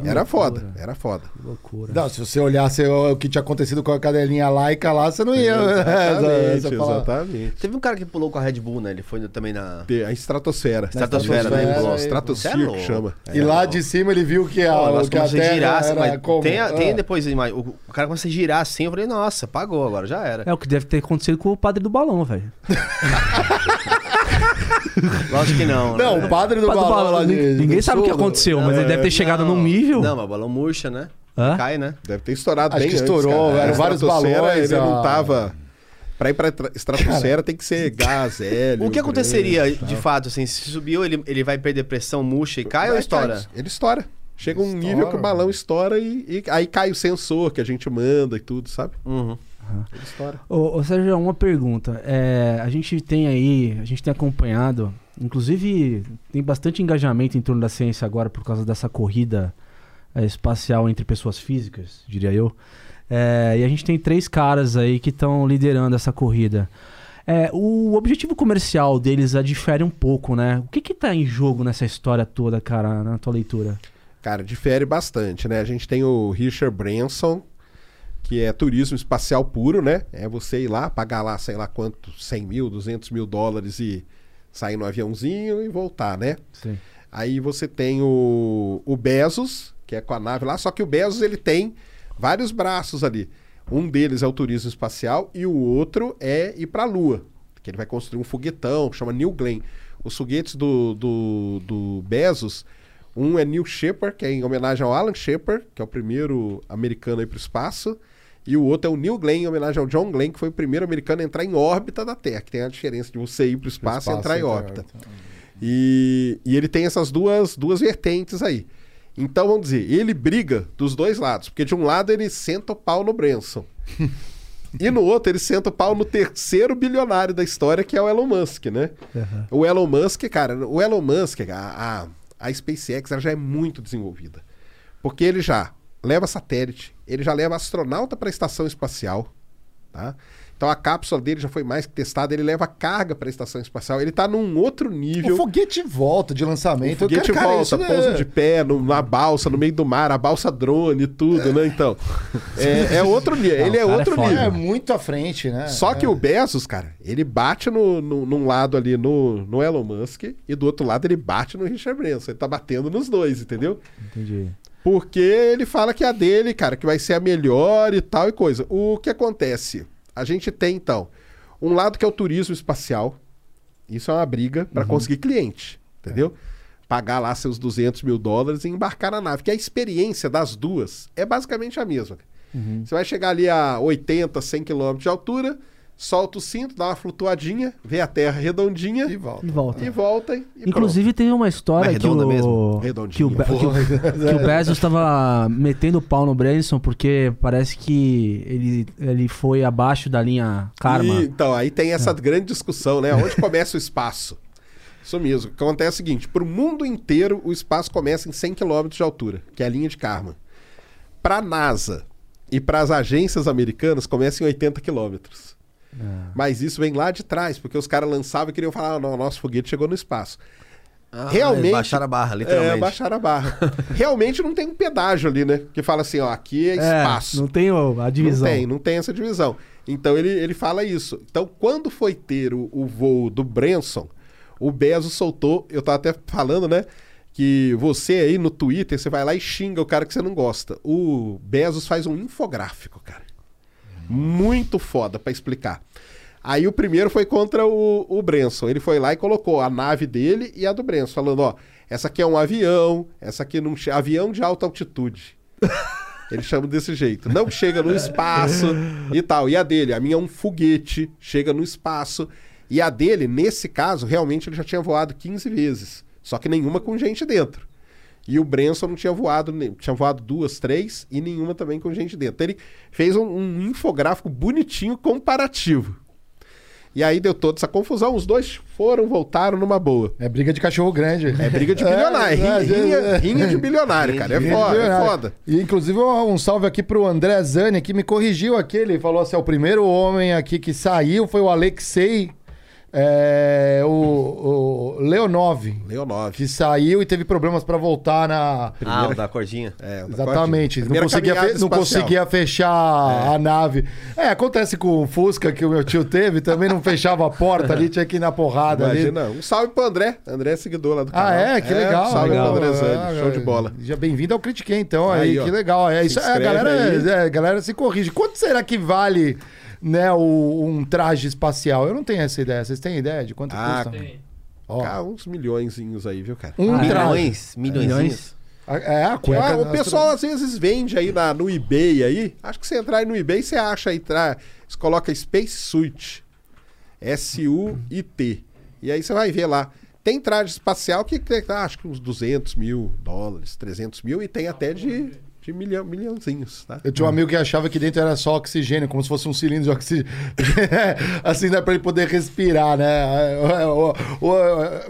Era foda, era foda. Que loucura. Não, se você olhasse o que tinha acontecido com a cadelinha laica lá, você não ia... Exatamente. Teve um cara que pulou com a Red Bull, né? Ele foi também na... A estratosfera. Né? Ele pulou. Estratosfera que chama. E lá de cima ele viu que a Terra era... Tem depois a imagem. O cara começa a girar assim, eu falei, nossa, pagou agora, já era. É o que deve ter acontecido com o padre do balão, velho. Lógico que não. Não, né? O padre do balão lá ninguém sabe o que aconteceu, mas ele deve ter chegado num nível. Não, mas o balão murcha, né? Cai, né? Deve ter estourado. Acho bem que estourou, eram vários balões. Ele não tava... Pra ir pra estratosfera tem que ser gás, hélio... O que aconteceria, de fato, assim? Se subiu, ele vai perder pressão, murcha e cai ou estoura? Ele estoura. Chega um nível que o balão estoura e aí cai o sensor que a gente manda e tudo, sabe? Uhum. Ô Sérgio, uma pergunta. A gente tem acompanhado, inclusive tem bastante engajamento em torno da ciência agora por causa dessa corrida espacial entre pessoas físicas, diria eu. E a gente tem 3 caras aí que estão liderando essa corrida. O objetivo comercial deles difere um pouco, né? O que tá em jogo nessa história toda, cara, na tua leitura? Cara, difere bastante, né? A gente tem o Richard Branson, que é turismo espacial puro, né? É você ir lá, pagar lá, sei lá quanto, 100 mil, 200 mil dólares e sair no aviãozinho e voltar, né? Sim. Aí você tem o Bezos, que é com a nave lá, só que o Bezos ele tem vários braços ali. Um deles é o turismo espacial e o outro é ir para a Lua, que ele vai construir um foguetão, chama New Glenn. Os foguetes do Bezos... Um é Neil Shepard, que é em homenagem ao Alan Shepard, que é o primeiro americano a ir para o espaço. E o outro é o Neil Glenn, em homenagem ao John Glenn, que foi o primeiro americano a entrar em órbita da Terra. Que tem a diferença de você ir para o espaço e entrar em órbita. E ele tem essas duas vertentes aí. Então, vamos dizer, ele briga dos dois lados. Porque de um lado ele senta o pau no Branson. E no outro ele senta o pau no terceiro bilionário da história, que é o Elon Musk, né? Uhum. O Elon Musk, cara... O Elon Musk, a SpaceX ela já é muito desenvolvida. Porque ele já leva satélite, ele já leva astronauta para a estação espacial, tá? Então a cápsula dele já foi mais que testada, ele leva carga para a estação espacial, ele está num outro nível. O foguete volta de lançamento. O foguete volta, pousa de pé na balsa, no meio do mar, a balsa drone e tudo, né? Então, é outro nível, ele é outro nível. É muito à frente, né? Só que o Bezos, cara, ele bate num lado ali no Elon Musk e do outro lado ele bate no Richard Branson, ele tá batendo nos dois, entendeu? Entendi. Porque ele fala que a dele, cara, que vai ser a melhor e tal e coisa. O que acontece? A gente tem, então, um lado que é o turismo espacial. Isso é uma briga para conseguir cliente, entendeu? Pagar lá seus $200 mil e embarcar na nave. Que a experiência das duas é basicamente a mesma. Você vai chegar ali a 80, 100 quilômetros de altura, solta o cinto, dá uma flutuadinha, vê a Terra redondinha e volta. Inclusive tem uma história que o Bezos estava metendo o pau no Branson porque parece que ele foi abaixo da linha karma. Então, aí tem essa grande discussão, né? Onde começa o espaço? Isso mesmo. O que acontece é o seguinte, para o mundo inteiro o espaço começa em 100 km de altura, que é a linha de karma. Para a NASA e para as agências americanas começa em 80 quilômetros. Mas isso vem lá de trás, porque os caras lançavam e queriam falar, não, nosso foguete chegou no espaço. Realmente baixaram a barra, literalmente. Baixaram a barra. Realmente não tem um pedágio ali, né? Que fala assim, ó, aqui é espaço. Não tem a divisão. Não tem essa divisão. Então ele fala isso. Então quando foi ter o voo do Branson, o Bezos soltou, eu tava até falando, né? Que você aí no Twitter, você vai lá e xinga o cara que você não gosta. O Bezos faz um infográfico, cara. Muito foda pra explicar. Aí o primeiro foi contra o Branson. Ele foi lá e colocou a nave dele e a do Branson, falando, ó, essa aqui é um avião, essa aqui não... Avião de alta altitude. Ele chama desse jeito. Não chega no espaço e tal. E a dele? A minha é um foguete, chega no espaço. E a dele, nesse caso, realmente ele já tinha voado 15 vezes. Só que nenhuma com gente dentro. E o Branson não tinha voado, tinha voado 2, 3 e nenhuma também com gente dentro. Ele fez um infográfico bonitinho, comparativo. E aí deu toda essa confusão, os dois foram, voltaram numa boa. É briga de cachorro grande. É briga de bilionário, rinha de bilionário, cara, é foda. E inclusive um salve aqui pro André Zani, que me corrigiu aqui, ele falou assim, o primeiro homem aqui que saiu foi o Alexei. O Leonov, que saiu e teve problemas para voltar na primeira... o da cordinha. Exatamente. Não conseguia fechar a nave. Acontece com o Fusca que o meu tio teve, também não fechava a porta ali, tinha que ir na porrada. Imagina, ali. Um salve pro André. André é seguidor lá do canal. Que legal. Um salve pro André Zani, show de bola. Já bem-vindo ao Critique, então. Aí que legal. A galera se corrige. Quanto será que vale... né, um traje espacial? Eu não tenho essa ideia. Vocês têm ideia de quanto custa? Tem. Uns milhõezinhos aí, viu, cara? Milhões? A cueca... o pessoal às vezes vende aí no eBay aí. Acho que você entrar aí no eBay, você acha aí... Você coloca Space Suit. S-U-I-T. E aí você vai ver lá. Tem traje espacial que tem, acho que uns $200 mil, 300 mil. E tem até de... milhãozinhos, tá? Eu tinha um amigo que achava que dentro era só oxigênio, como se fosse um cilindro de oxigênio. Assim, dá pra ele poder respirar, né?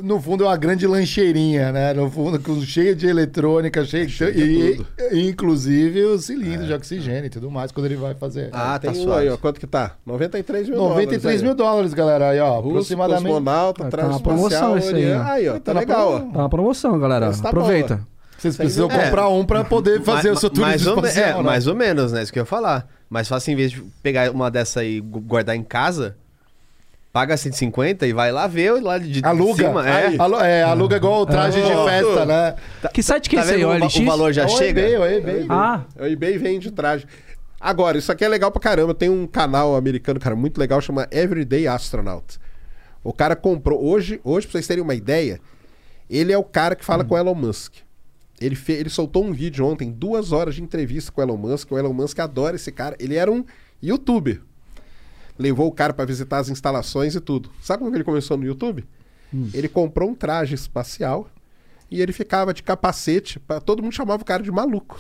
No fundo é uma grande lancheirinha, né? No fundo, cheia de eletrônica, cheia de tudo. E inclusive o cilindro de oxigênio e tudo mais, quando ele vai fazer. Tá suave. Aí, ó, quanto que tá? $93 mil, galera. Aí, ó, aproximadamente. Cosmonauta, transespacial, aí, ó. Tá legal, ó. Tá uma promoção, galera. Aproveita. Vocês precisam comprar um para poder fazer o seu turismo espacial, né? Mais ou menos, né? Isso que eu ia falar. Mas fácil, em vez de pegar uma dessa aí e guardar em casa, paga 150 e vai lá ver lá de cima. Aluga igual o traje de festa, né? Que site que é esse aí? O valor já chega? O eBay vende o traje. Agora, isso aqui é legal pra caramba. Tem um canal americano, cara, muito legal, chama Everyday Astronaut. O cara comprou... Hoje, pra vocês terem uma ideia, ele é o cara que fala com o Elon Musk. Ele soltou um vídeo ontem, 2 horas de entrevista com o Elon Musk. O Elon Musk adora esse cara. Ele era um youtuber. Levou o cara para visitar as instalações e tudo. Sabe como ele começou no YouTube? Ele comprou um traje espacial e ele ficava de capacete. Todo mundo chamava o cara de maluco.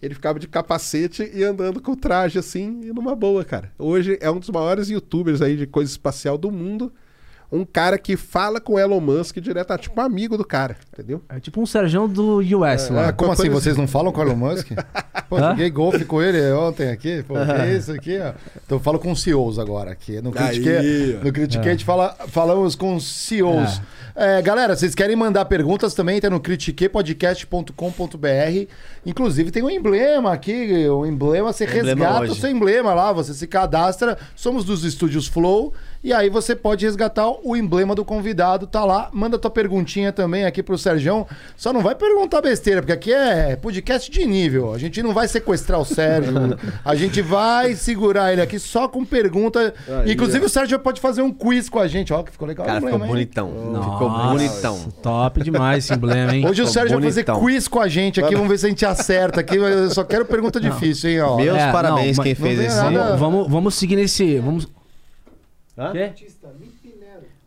Ele ficava de capacete e andando com o traje assim, e numa boa, cara. Hoje é um dos maiores youtubers aí de coisa espacial do mundo. um cara que fala com Elon Musk direto, é tipo um amigo do cara, entendeu? É tipo um Sérgio do US lá. Como assim, vocês não falam com Elon Musk? Pô, joguei golfe com ele ontem aqui, pô, que é isso aqui, ó. Então eu falo com CEOs agora aqui, no Critique a gente falamos com CEOs. É, galera, vocês querem mandar perguntas também, tá no critiquepodcast.com.br. Inclusive tem um emblema aqui, o emblema, você resgata o seu emblema lá, você se cadastra, somos dos estúdios Flow, e aí você pode resgatar o emblema do convidado, tá lá, manda tua perguntinha também aqui pro Sérgio, só não vai perguntar besteira, porque aqui é podcast de nível, a gente não vai sequestrar o Sérgio, a gente vai segurar ele aqui só com pergunta, aí, inclusive o Sérgio pode fazer um quiz com a gente, ó, que ficou legal. Cara, ficou bonitão, ficou bonitão. Top demais esse emblema, hein? Hoje o Sérgio vai fazer quiz com a gente aqui, vamos ver se a gente acerta aqui, mas eu só quero pergunta difícil, hein? Ó. Meus parabéns quem fez esse. Vamos seguir nesse...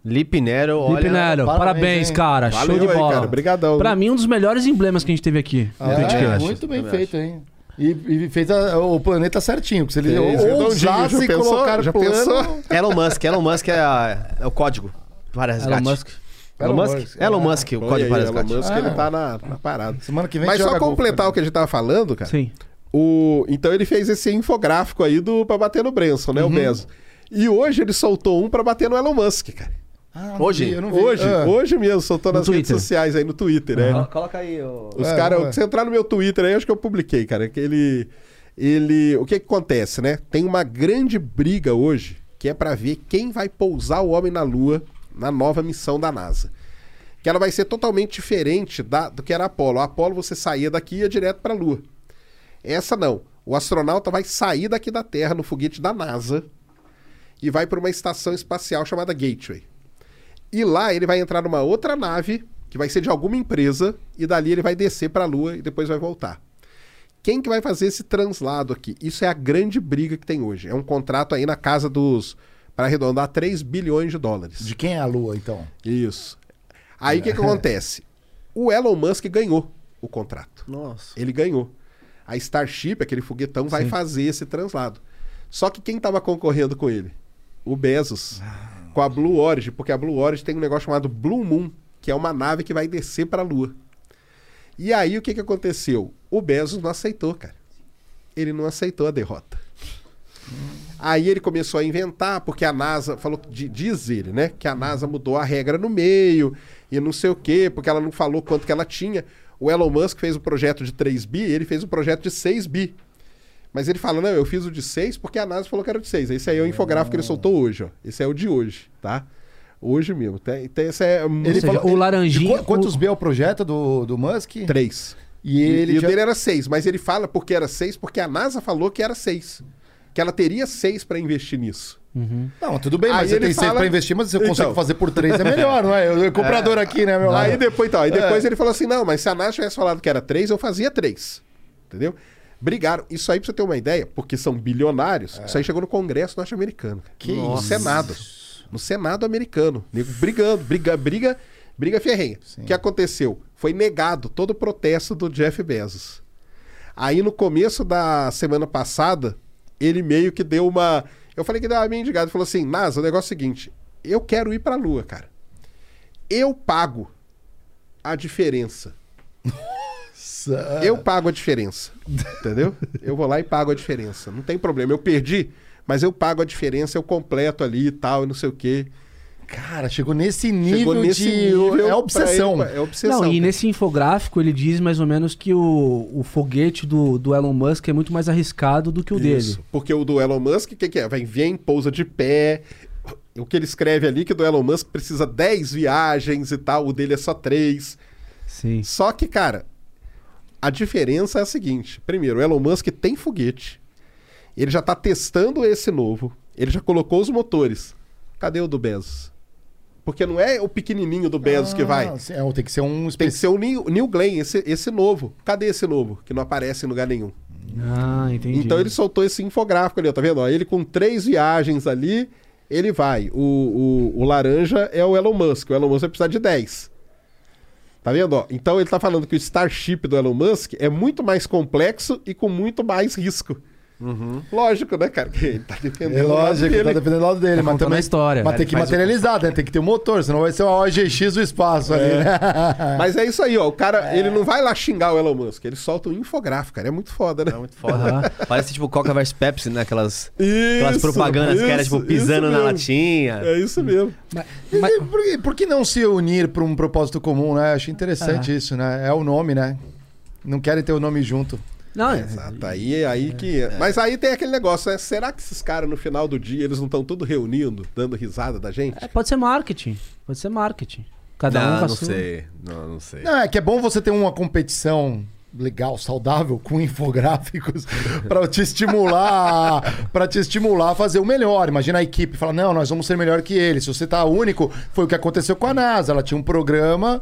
Lipinero, olha... Lipinero, parabéns, cara. Valeu, show de bola. Obrigadão. Pra mim, um dos melhores emblemas que a gente teve aqui. Muito bem feito, hein? E fez o planeta certinho, porque se ele ousasse colocar o plano... Elon Musk é o código para resgate. Elon Musk, o código para resgate. Elon Musk, ele tá na parada. Semana que vem. Mas só completar o que a gente tava falando, cara. Sim. Então ele fez esse infográfico aí pra bater no Branson, né? O Bezos. E hoje ele soltou um pra bater no Elon Musk, cara. Ah, hoje mesmo, soltou nas redes sociais aí no Twitter, né? Coloca aí o... Os caras, se entrar no meu Twitter aí, acho que eu publiquei, cara. Que ele... O que acontece, né? Tem uma grande briga hoje, que é pra ver quem vai pousar o homem na Lua na nova missão da NASA. Que ela vai ser totalmente diferente do que era a Apollo. A Apollo você saía daqui e ia direto pra Lua. Essa não. O astronauta vai sair daqui da Terra no foguete da NASA... E vai para uma estação espacial chamada Gateway. E lá ele vai entrar numa outra nave, que vai ser de alguma empresa, e dali ele vai descer para a Lua e depois vai voltar. Quem que vai fazer esse translado aqui? Isso é a grande briga que tem hoje. É um contrato aí na casa dos... Para arredondar, 3 bilhões de dólares. De quem é a Lua, então? Isso. Aí o que acontece? O Elon Musk ganhou o contrato. Nossa. Ele ganhou. A Starship, aquele foguetão, vai fazer esse translado. Só que quem estava concorrendo com ele? O Bezos, com a Blue Origin, porque a Blue Origin tem um negócio chamado Blue Moon, que é uma nave que vai descer para a Lua. E aí, o que que aconteceu? O Bezos não aceitou, cara. Ele não aceitou a derrota. Aí ele começou a inventar, porque a NASA falou, diz ele, né? Que a NASA mudou a regra no meio e não sei o quê, porque ela não falou quanto que ela tinha. O Elon Musk fez o projeto de 3 bi, ele fez o projeto de 6 bi. Mas ele fala, não, eu fiz o de 6 porque a NASA falou que era o de 6. Esse aí é o infográfico que ele soltou hoje, ó. Esse é o de hoje, tá? Hoje mesmo. Esse é... Ele falou, o laranjinho... Quantos B é o projeto do Musk? 3. E o dele era 6, mas ele fala porque era 6 porque a NASA falou que era 6. Que ela teria 6 para investir nisso. Uhum. Não, tudo bem, mas aí você tem 6 para investir, mas se eu consigo fazer por 3 é melhor, não é? O comprador aqui, né, meu? Aí depois, tá, aí depois ele falou assim, não, mas se a NASA tivesse falado que era 3, eu fazia 3. Entendeu? Brigaram. Isso aí, pra você ter uma ideia, porque são bilionários, isso aí chegou no Congresso norte-americano. Que isso? No Senado. No Senado americano. Nego brigando, briga ferrenha. O que aconteceu? Foi negado todo o protesto do Jeff Bezos. Aí, no começo da semana passada, ele meio que deu uma... Eu falei que deu uma mendigada. Ele falou assim, NASA, o negócio é o seguinte, eu quero ir pra Lua, cara. Eu pago a diferença. Eu pago a diferença, entendeu? Eu vou lá e pago a diferença. Não tem problema, eu perdi, mas eu pago a diferença, eu completo ali e tal, não sei o quê. Cara, chegou nesse nível de é obsessão. É obsessão. Não, e nesse infográfico ele diz mais ou menos que o foguete do Elon Musk é muito mais arriscado do que o dele. Porque o do Elon Musk, o que é? Vai, vem, pousa de pé... O que ele escreve ali, que o do Elon Musk precisa 10 viagens e tal, o dele é só 3. Sim. Só que, cara... A diferença é a seguinte. Primeiro, o Elon Musk tem foguete. Ele já está testando esse novo. Ele já colocou os motores. Cadê o do Bezos? Porque não é o pequenininho do Bezos que vai. Tem que ser um... Tem que ser o New Glenn, esse novo. Cadê esse novo? Que não aparece em lugar nenhum. Ah, entendi. Então ele soltou esse infográfico ali, ó, tá vendo? Ó, ele com 3 viagens ali, ele vai. O laranja é o Elon Musk. O Elon Musk vai precisar de 10. Tá vendo? Ó, então ele tá falando que o Starship do Elon Musk é muito mais complexo e com muito mais risco. Uhum. Lógico, né, cara? Que ele tá dependendo é lógico, do lado dele. Tá dependendo do lado dele. Tá mas também, história. Mas tem que materializar, né? Tem que ter um motor, senão vai ser uma OGX do espaço ali, né? Mas é isso aí, ó. O cara, ele não vai lá xingar o Elon Musk, ele solta um infográfico, cara. É muito foda, né? É muito foda. Parece tipo Coca vs Pepsi, né? Aquelas propagandas que era tipo pisando na latinha. É isso mesmo. Mas... Por que não se unir para um propósito comum, né? Acho interessante isso, né? É o nome, né? Não querem ter o nome junto. Não, exato, aí que... Mas aí tem aquele negócio, né? Será que esses caras no final do dia, eles não estão todos reunindo, dando risada da gente? É, pode ser marketing. Cada um não sei, não sei. Não, é que é bom você ter uma competição legal, saudável, com infográficos para te estimular a fazer o melhor. Imagina a equipe fala, não, nós vamos ser melhor que ele. Se você tá único, foi o que aconteceu com a NASA. Ela tinha um programa,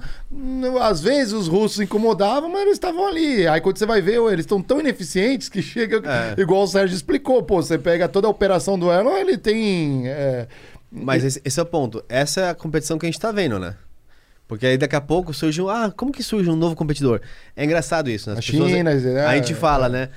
às vezes os russos incomodavam, mas eles estavam ali. Aí quando você vai ver, eles estão tão ineficientes que chega, igual o Sérgio explicou, pô, você pega toda a operação do Elon, ele tem... Mas esse é o ponto, essa é a competição que a gente tá vendo, né? Porque aí daqui a pouco surge um... Ah, como que surge um novo competidor? É engraçado isso, né? As pessoas, China, a gente fala, né?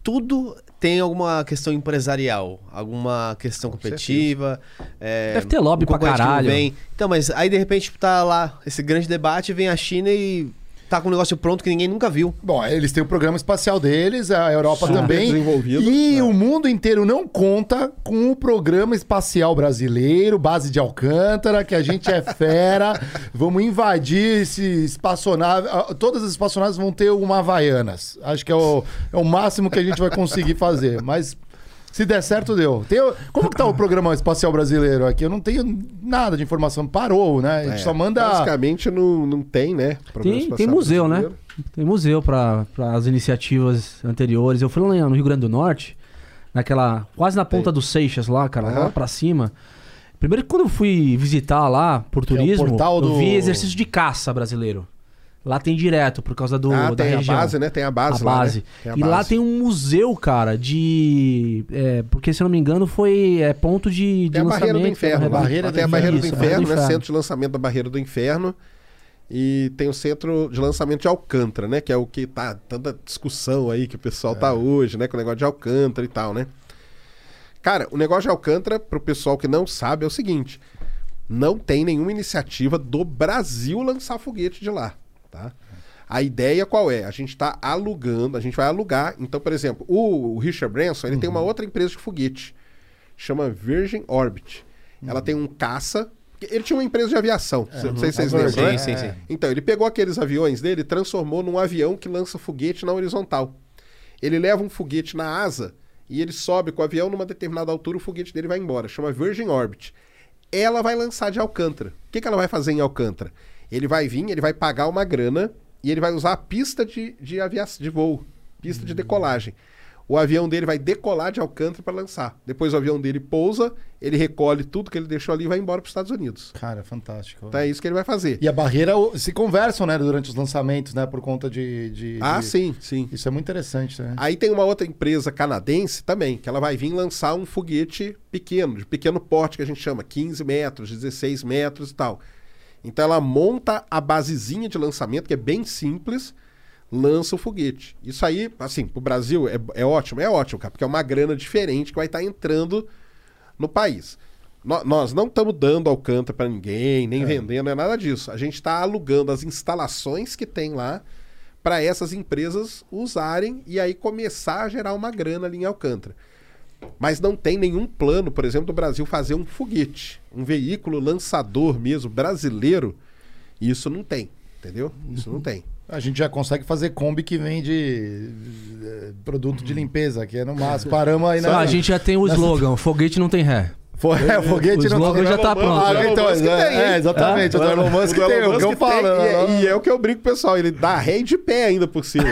Tudo tem alguma questão empresarial, alguma questão competitiva. Deve ter lobby pra caralho. Então, mas aí de repente tá lá esse grande debate, vem a China e... Tá com um negócio pronto que ninguém nunca viu. Bom, eles têm o programa espacial deles, a Europa também. E o mundo inteiro não conta com o programa espacial brasileiro, base de Alcântara, que a gente é fera. Vamos invadir esse espaçonave. Todas as espaçonaves vão ter uma Havaianas. Acho que é o máximo que a gente vai conseguir fazer. Mas... Se der certo, deu. Como que tá o programa espacial brasileiro aqui? Eu não tenho nada de informação. Parou, né? A gente só manda... Basicamente não tem, né? Tem museu, né? Tem museu para as iniciativas anteriores. Eu fui lá no Rio Grande do Norte, quase na ponta dos Seixas lá, cara, lá para cima. Primeiro que quando eu fui visitar lá, por turismo, eu vi exercício de caça brasileiro. Lá tem direto, por causa da região. Tem a base, né? Tem a base lá. E lá tem um museu, cara, de... porque, se eu não me engano, foi ponto de lançamento. Tem a Barreira do Inferno, né? Centro de lançamento da Barreira do Inferno. E tem o centro de lançamento de Alcântara, né? Que é o que tá... Tanta discussão aí que o pessoal tá hoje, né? Com o negócio de Alcântara e tal, né? Cara, o negócio de Alcântara, pro pessoal que não sabe, é o seguinte. Não tem nenhuma iniciativa do Brasil lançar foguete de lá. Tá? A ideia qual é? A gente está alugando, a gente vai alugar. Então, por exemplo, o Richard Branson, ele tem uma outra empresa de foguete, chama Virgin Orbit. Ela tem um caça, ele tinha uma empresa de aviação, não sei se vocês lembram, né? Sim. Então, ele pegou aqueles aviões dele e transformou num avião que lança foguete na horizontal. Ele leva um foguete na asa e ele sobe com o avião numa determinada altura, o foguete dele vai embora, chama Virgin Orbit. Ela vai lançar de Alcântara. O que ela vai fazer em Alcântara? Ele vai vir, ele vai pagar uma grana e ele vai usar a pista de voo, pista de decolagem. O avião dele vai decolar de Alcântara para lançar. Depois o avião dele pousa, ele recolhe tudo que ele deixou ali e vai embora para os Estados Unidos. Cara, fantástico. Então é isso que ele vai fazer. E a barreira se conversam, né, durante os lançamentos, né, por conta sim. Isso é muito interessante, né? Aí tem uma outra empresa canadense também, que ela vai vir lançar um foguete pequeno, de pequeno porte, que a gente chama 15 metros, 16 metros e tal. Então ela monta a basezinha de lançamento, que é bem simples, lança o foguete. Isso aí, assim, pro Brasil é ótimo, cara, porque é uma grana diferente que vai estar entrando no país. Nós não estamos dando Alcântara para ninguém, nem vendendo, é nada disso. A gente está alugando as instalações que tem lá para essas empresas usarem e aí começar a gerar uma grana ali em Alcântara. Mas não tem nenhum plano, por exemplo, do Brasil fazer um foguete, um veículo lançador mesmo, brasileiro. Isso não tem, entendeu? Isso não tem. A gente já consegue fazer Kombi que vende produto de limpeza, que é no máximo. Paramos aí na... A gente já tem o slogan, foguete não tem ré. O foguete não tem ré. Já tá pronto. Exatamente. O Elon Musk tem, é o que eu falo. E é o que eu brinco, pessoal. Ele dá ré de pé ainda por cima.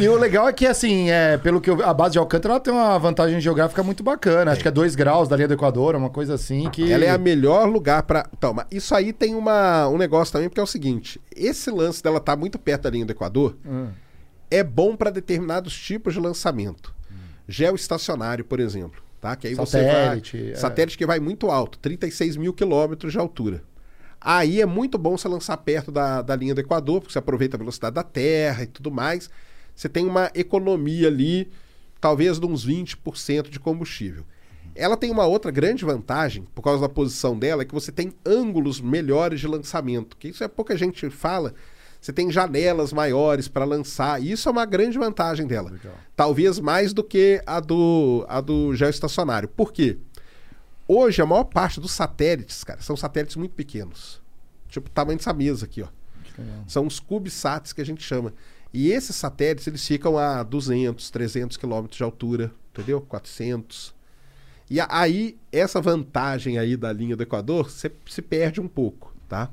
E o legal é que, assim, pelo que a base de Alcântara ela tem uma vantagem geográfica muito bacana. Acho que é 2 graus da linha do Equador, uma coisa assim que... Ela é a melhor lugar pra... Então, mas isso aí tem um negócio também, porque é o seguinte. Esse lance dela tá muito perto da linha do Equador é bom pra determinados tipos de lançamento. Geoestacionário, por exemplo. Tá? Que aí satélite, você vai... Satélite que vai muito alto, 36 mil quilômetros de altura. Aí é muito bom você lançar perto da linha do Equador, porque você aproveita a velocidade da Terra e tudo mais. você tem uma economia ali, talvez de uns 20% de combustível. Ela tem uma outra grande vantagem, por causa da posição dela, é que você tem ângulos melhores de lançamento, que isso é pouca gente fala. Você tem janelas maiores para lançar, e isso é uma grande vantagem dela. Legal. Talvez mais do que a do geoestacionário. Por quê? Hoje, a maior parte dos satélites, cara, são satélites muito pequenos. Tipo o tamanho dessa mesa aqui, ó. São os CubeSats que a gente chama. E esses satélites, eles ficam a 200, 300 quilômetros de altura, entendeu? 400. E aí, essa vantagem aí da linha do Equador, você se perde um pouco, tá?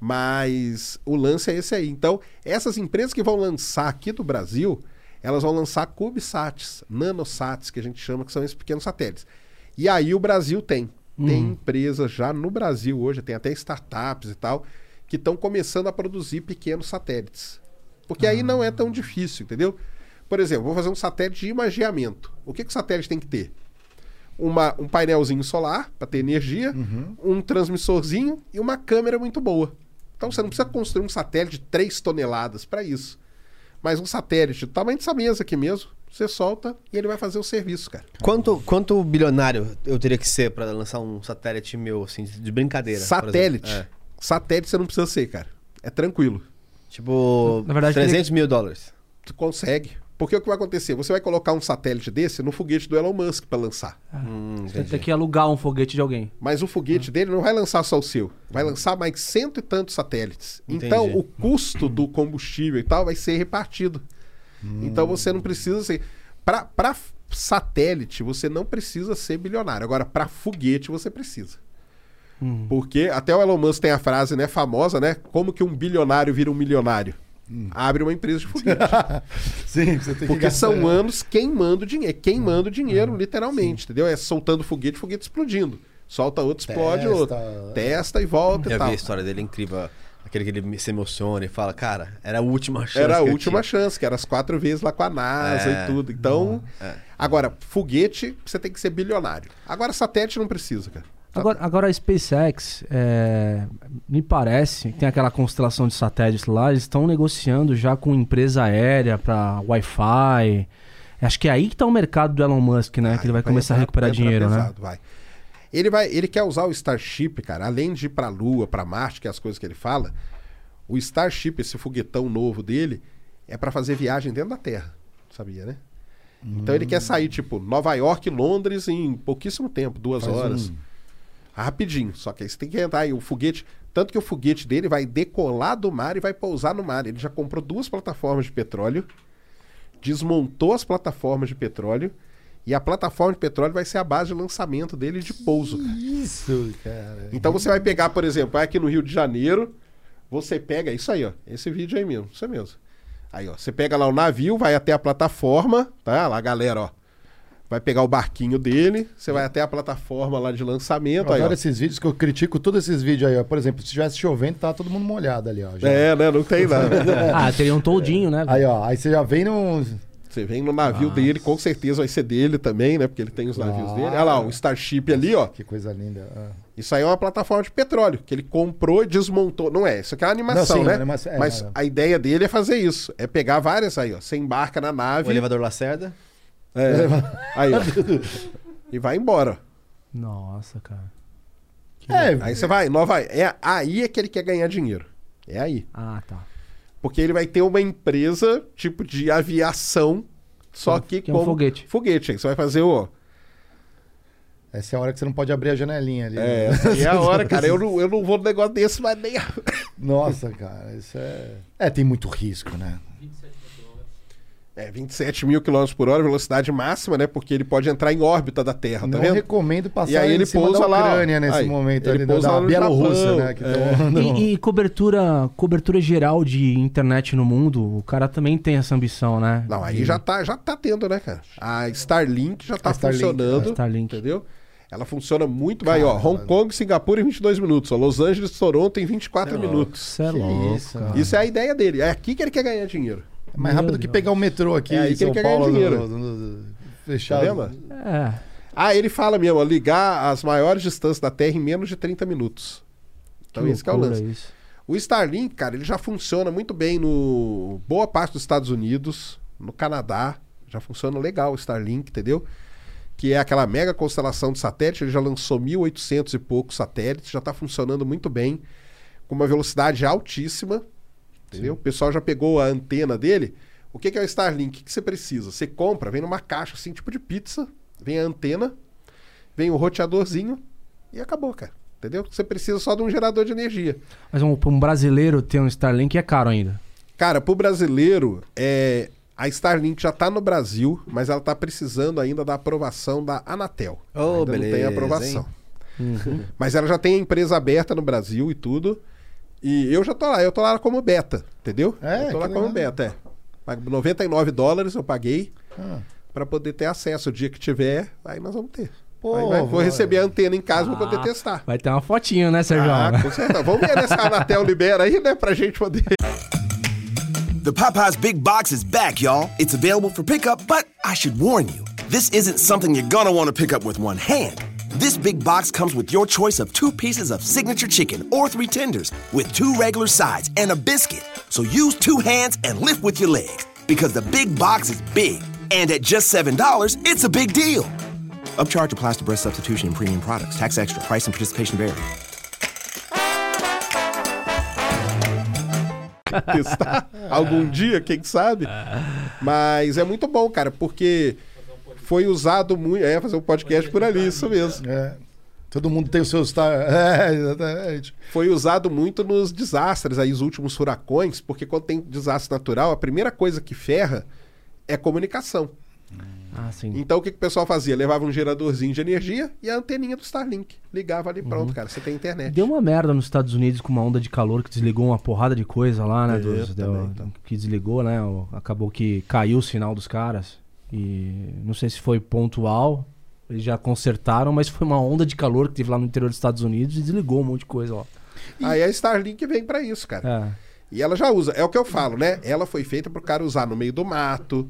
Mas o lance é esse aí. Então, essas empresas que vão lançar aqui do Brasil, elas vão lançar CubeSats, nanosats, que a gente chama, que são esses pequenos satélites. E aí o Brasil tem. Tem empresas já no Brasil hoje, tem até startups e tal, que estão começando a produzir pequenos satélites. Porque aí não é tão difícil, entendeu? Por exemplo, vou fazer um satélite de imageamento. O que o satélite tem que ter? Um painelzinho solar para ter energia, um transmissorzinho e uma câmera muito boa. Então você não precisa construir um satélite de 3 toneladas para isso. Mas um satélite do tamanho dessa mesa aqui mesmo, você solta e ele vai fazer o serviço, cara. Quanto bilionário eu teria que ser para lançar um satélite meu, assim, de brincadeira? Satélite? É. Satélite você não precisa ser, cara. É tranquilo. Tipo, na verdade, 300 mil dólares. Tu consegue. Porque o que vai acontecer? Você vai colocar um satélite desse no foguete do Elon Musk para lançar. Você tem que alugar um foguete de alguém. Mas o foguete dele não vai lançar só o seu. Vai lançar mais 100 e tantos satélites. Entendi. Então, o custo do combustível e tal vai ser repartido. Então, você não precisa ser... Para satélite, você não precisa ser bilionário. Agora, para foguete, você precisa. Porque até o Elon Musk tem a frase, né, famosa, né? Como que um bilionário vira um milionário? Abre uma empresa de foguete. Sim, você tem que porque gastar. São anos queimando dinheiro. Queimando dinheiro, literalmente, entendeu? É soltando foguete, foguete explodindo. Solta outro, explode outro. Testa e volta e tal. Eu vi a história dele incrível. Aquele que ele se emociona e fala, cara, era a última chance. Era a última chance, que era as 4 vezes lá com a NASA e tudo. Então, agora, foguete, você tem que ser bilionário. Agora, satélite não precisa, cara. Agora a SpaceX, me parece, tem aquela constelação de satélites lá, eles estão negociando já com empresa aérea para Wi-Fi. Acho que é aí que está o mercado do Elon Musk, né? Que ele vai começar a recuperar dinheiro, pesado, né? Vai. Ele quer usar o Starship, cara, além de ir para a Lua, para Marte, que é as coisas que ele fala, o Starship, esse foguetão novo dele, é para fazer viagem dentro da Terra, sabia, né? Então ele quer sair, tipo, Nova York, Londres em pouquíssimo tempo, 2 horas. Rapidinho, só que aí você tem que entrar aí, o foguete, tanto que o foguete dele vai decolar do mar e vai pousar no mar. Ele já comprou 2 plataformas de petróleo, desmontou as plataformas de petróleo e a plataforma de petróleo vai ser a base de lançamento dele de pouso. Cara. Isso, cara. Então você vai pegar, por exemplo, vai aqui no Rio de Janeiro, você pega isso aí, ó, esse vídeo aí mesmo, isso mesmo. Aí, ó, você pega lá o navio, vai até a plataforma, tá? Lá, galera, ó. Vai pegar o barquinho dele, você vai até a plataforma lá de lançamento. Eu adoro esses vídeos, que eu critico todos esses vídeos aí. Ó. Por exemplo, se tivesse chovendo, tá todo mundo molhado ali. Ó, já... né? Não tem nada. Teria um toldinho, né? Aí, ó, aí você já vem no... Você vem no navio dele, com certeza vai ser dele também, né? Porque ele tem os navios dele. Olha lá, o Starship ali, ó. Que coisa linda. Isso aí é uma plataforma de petróleo, que ele comprou e desmontou. Não é, isso aqui é uma animação, né? Animação, mas a ideia dele é fazer isso. É pegar várias aí, ó. Você embarca na nave... O elevador Lacerda... Aí, ó. E vai embora. Nossa, cara. Aí você vai, aí é que ele quer ganhar dinheiro. É aí. Ah, tá. Porque ele vai ter uma empresa tipo de aviação, só que com foguete. Foguete, aí você vai fazer o... Essa é a hora que você não pode abrir a janelinha ali. Essa é a hora, cara. Eu não vou no negócio desse, mas nem... Nossa, cara, isso é... Tem muito risco, né? 27 mil quilômetros por hora, velocidade máxima, né? Porque ele pode entrar em órbita da Terra, tá vendo? Não recomendo passar e aí ele pousa lá na Ucrânia nesse momento. Ele pousa lá na Bielorrússia, né? E cobertura geral de internet no mundo, o cara também tem essa ambição, né? Não, aí já tá tendo, né, cara? A Starlink já tá funcionando, entendeu? Ela funciona muito bem. Ó, Hong Kong, Singapura em 22 minutos. Ó, Los Angeles, Toronto em 24 minutos. Isso é louco. Isso é a ideia dele. É aqui que ele quer ganhar dinheiro. É mais rápido que pegar o metrô aqui em São Paulo. Fechado. Ele fala mesmo, ligar as maiores distâncias da Terra em menos de 30 minutos. Então esse que é o lance. O Starlink, cara, ele já funciona muito bem no boa parte dos Estados Unidos, no Canadá, já funciona legal o Starlink, entendeu? Que é aquela mega constelação de satélite, ele já lançou 1.800 e poucos satélites, já está funcionando muito bem, com uma velocidade altíssima, entendeu? Sim. O pessoal já pegou a antena dele. O que é o Starlink? O que você precisa? Você compra, vem numa caixa assim, tipo de pizza, vem a antena, vem o roteadorzinho e acabou, cara. Entendeu? Você precisa só de um gerador de energia. Mas um brasileiro ter um Starlink é caro ainda? Cara, pro brasileiro, a Starlink já tá no Brasil, mas ela tá precisando ainda da aprovação da Anatel. Oh, ainda beleza, não tem aprovação. Uhum. Mas ela já tem a empresa aberta no Brasil e tudo. E eu já tô lá. Eu tô lá como beta, entendeu? Eu tô lá como beta, $99 eu paguei pra poder ter acesso. O dia que tiver, aí nós vamos ter. Pô, vou receber a antena em casa pra poder testar. Vai ter uma fotinho, né, Sérgio? Com certeza. Vamos ver se a Anatel libera aí, né, pra gente poder. The Popeyes Big Box is back, y'all. It's available for pickup, but I should warn you, this isn't something you're gonna want to pick up with one hand. This big box comes with your choice of 2 pieces of signature chicken or 3 tenders with 2 regular sides and a biscuit. So use 2 hands and lift with your legs because the big box is big. And at just $7, it's a big deal. Upcharge applies to breast substitution and premium products. Tax extra. Price and participation vary. Testar algum dia, quem sabe? Mas é muito bom, cara, porque foi usado muito. Fazer um podcast por ali, isso mesmo. Todo mundo tem o seu Star. Exatamente. Foi usado muito nos desastres, aí os últimos furacões, porque quando tem desastre natural, a primeira coisa que ferra é comunicação. Ah, sim. Então o que o pessoal fazia? Levava um geradorzinho de energia e a anteninha do Starlink. Ligava ali, pronto, cara, você tem internet. Deu uma merda nos Estados Unidos com uma onda de calor que desligou uma porrada de coisa lá, né? Que desligou, né? Acabou que caiu o sinal dos caras. E não sei se foi pontual, eles já consertaram, mas foi uma onda de calor que teve lá no interior dos Estados Unidos e desligou um monte de coisa lá. Aí a Starlink vem pra isso, cara. E ela já usa, é o que eu falo, né? Ela foi feita pro cara usar no meio do mato,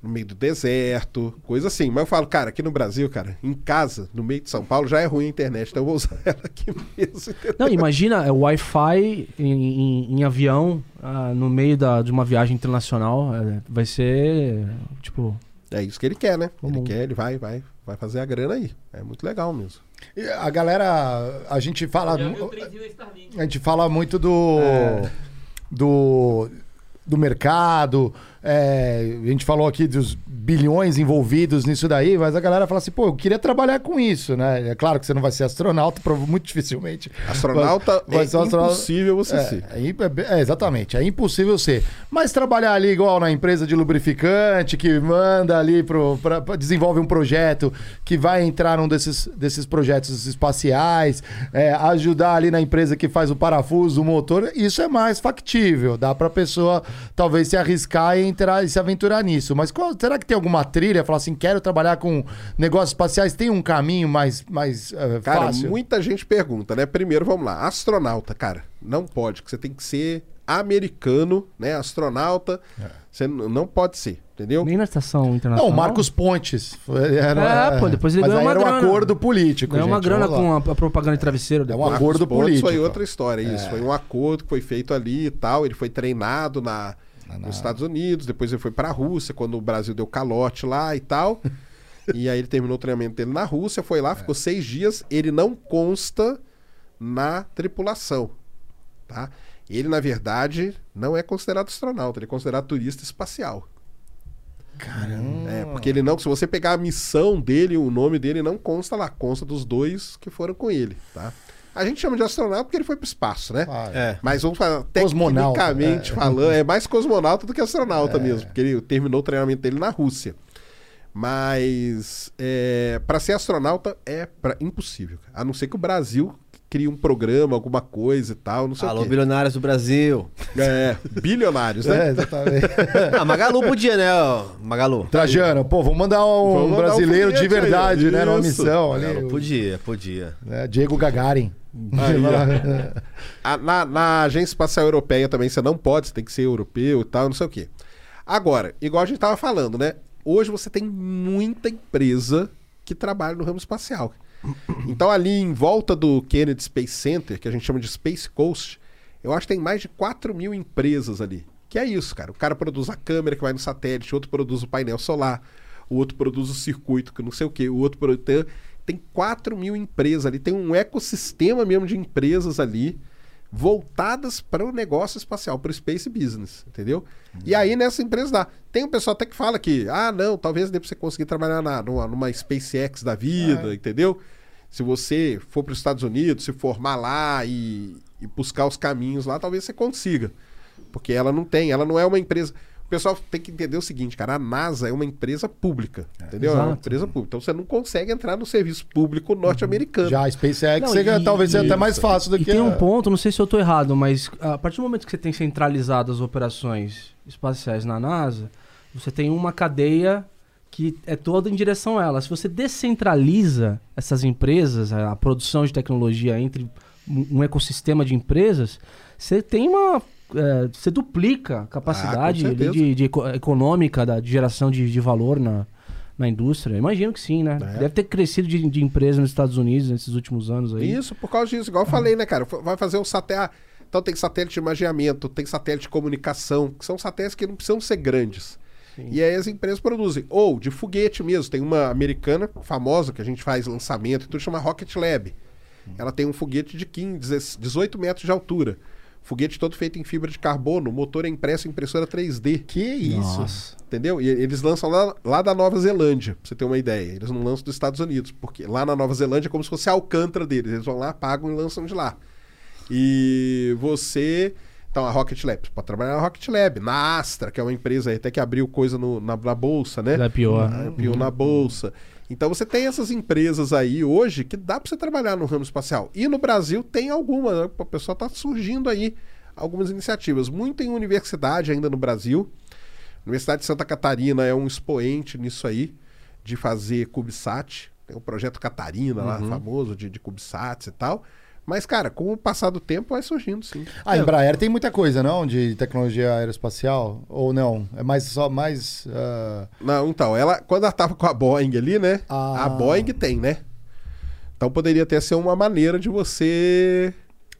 no meio do deserto, coisa assim. Mas eu falo, cara, aqui no Brasil, cara, em casa, no meio de São Paulo, já é ruim a internet, então eu vou usar ela aqui mesmo. Entendeu? Não, imagina, é Wi-Fi em avião, no meio de uma viagem internacional, vai ser, tipo... É isso que ele quer, né? Ele quer, ele vai fazer a grana aí. É muito legal mesmo. E a galera, a gente fala... A gente fala muito do mercado, a gente falou aqui dos bilhões envolvidos nisso daí, mas a galera fala assim, pô, eu queria trabalhar com isso, né? É claro que você não vai ser astronauta, muito dificilmente. Astronauta é impossível você ser. Exatamente, é impossível ser. Mas trabalhar ali igual na empresa de lubrificante, que manda ali, desenvolve um projeto que vai entrar num desses projetos espaciais, ajudar ali na empresa que faz o parafuso, o motor, isso é mais factível, dá pra pessoa... talvez se arriscar e entrar e se aventurar nisso. Mas será que tem alguma trilha? Falar assim, quero trabalhar com negócios espaciais, tem um caminho mais cara, fácil? Cara, muita gente pergunta, né? Primeiro, vamos lá. Astronauta, cara, não pode, porque você tem que ser americano, né? Astronauta, você não pode ser, entendeu? Nem na estação internacional. Não, Marcos Pontes. Pô, depois ele ganhou uma grana. Era um acordo político, gente. É uma grana com a propaganda de travesseiro. É um acordo político. Foi outra história, isso. Foi um acordo que foi feito ali e tal. Ele foi treinado nos Estados Unidos, depois ele foi para a Rússia, quando o Brasil deu calote lá e tal. E aí ele terminou o treinamento dele na Rússia, foi lá, ficou 6 dias. Ele não consta na tripulação, tá? Ele, na verdade, não é considerado astronauta, ele é considerado turista espacial. Caramba! Porque ele não... Se você pegar a missão dele, o nome dele não consta lá, consta dos 2 que foram com ele, tá? A gente chama de astronauta porque ele foi pro espaço, né? Mas vamos falar, tecnicamente falando, é mais cosmonauta do que astronauta mesmo, porque ele terminou o treinamento dele na Rússia. Mas, para ser astronauta impossível, a não ser que o Brasil... cria um programa, alguma coisa e tal, não sei o quê. Alô, bilionários do Brasil. Bilionários, né? Exatamente. Magalu podia, né, Magalu? Trajano, pô, vamos mandar um brasileiro de verdade, aí, né, numa missão. Magalu, ali, podia. Diego Gagarin. Aí, na Agência Espacial Europeia também você não pode, você tem que ser europeu e tal, não sei o quê. Agora, igual a gente tava falando, né, hoje você tem muita empresa que trabalha no ramo espacial. Então ali em volta do Kennedy Space Center, que a gente chama de Space Coast, Eu acho que tem mais de 4 mil empresas ali. Que é isso, cara. O cara produz a câmera que vai no satélite, outro produz o painel solar, o outro produz o circuito, que não sei o quê, o outro produz... Tem 4 mil empresas ali, tem um ecossistema mesmo de empresas ali voltadas para o negócio espacial, para o space business, entendeu? E aí nessa empresa dá. Tem um pessoal até que fala que, ah, não, talvez dê para você conseguir trabalhar numa SpaceX da vida, entendeu? Se você for para os Estados Unidos, se formar lá e buscar os caminhos lá, talvez você consiga. Porque ela não tem, ela não é uma empresa... O pessoal tem que entender o seguinte, cara, a NASA é uma empresa pública, entendeu? Exato. É uma empresa pública. Então você não consegue entrar no serviço público norte-americano. Já a SpaceX não, talvez seja até mais fácil do que... tem um ponto, não sei se eu estou errado, mas a partir do momento que você tem centralizado as operações espaciais na NASA, você tem uma cadeia que é toda em direção a ela. Se você descentraliza essas empresas, a produção de tecnologia entre um ecossistema de empresas, você tem uma... você duplica a capacidade econômica de geração de valor na indústria. Imagino que sim, né? É. Deve ter crescido de empresa nos Estados Unidos nesses últimos anos aí. Isso, por causa disso. Igual eu falei, né, cara? Vai fazer um satélite... Então tem satélite de imageamento, tem satélite de comunicação, que são satélites que não precisam ser grandes. Sim. E aí as empresas produzem. Ou de foguete mesmo. Tem uma americana famosa que a gente faz lançamento e tudo, chama Rocket Lab. Ela tem um foguete de 18 metros de altura. Foguete todo feito em fibra de carbono, motor é impresso em impressora 3D. Que isso? Nossa. Entendeu? E eles lançam lá da Nova Zelândia, pra você ter uma ideia. Eles não lançam dos Estados Unidos, porque lá na Nova Zelândia é como se fosse a Alcântara deles. Eles vão lá, pagam e lançam de lá. E você... Então, a Rocket Lab. Você pode trabalhar na Rocket Lab, na Astra, que é uma empresa aí, até que abriu coisa na bolsa, né? É pior. Abriu na bolsa. Então, você tem essas empresas aí hoje que dá para você trabalhar no ramo espacial. E no Brasil tem alguma, né? O pessoal está surgindo aí algumas iniciativas. Muito em universidade ainda no Brasil. A Universidade de Santa Catarina é um expoente nisso aí, de fazer CubeSat. Tem o projeto Catarina lá, famoso, de CubeSats e tal. Mas, cara, com o passar do tempo vai surgindo, sim. A Embraer tem muita coisa, não? De tecnologia aeroespacial? Ou não? É mais só mais... Não, então, quando ela estava com a Boeing ali, né? A Boeing tem, né? Então poderia até ser uma maneira de você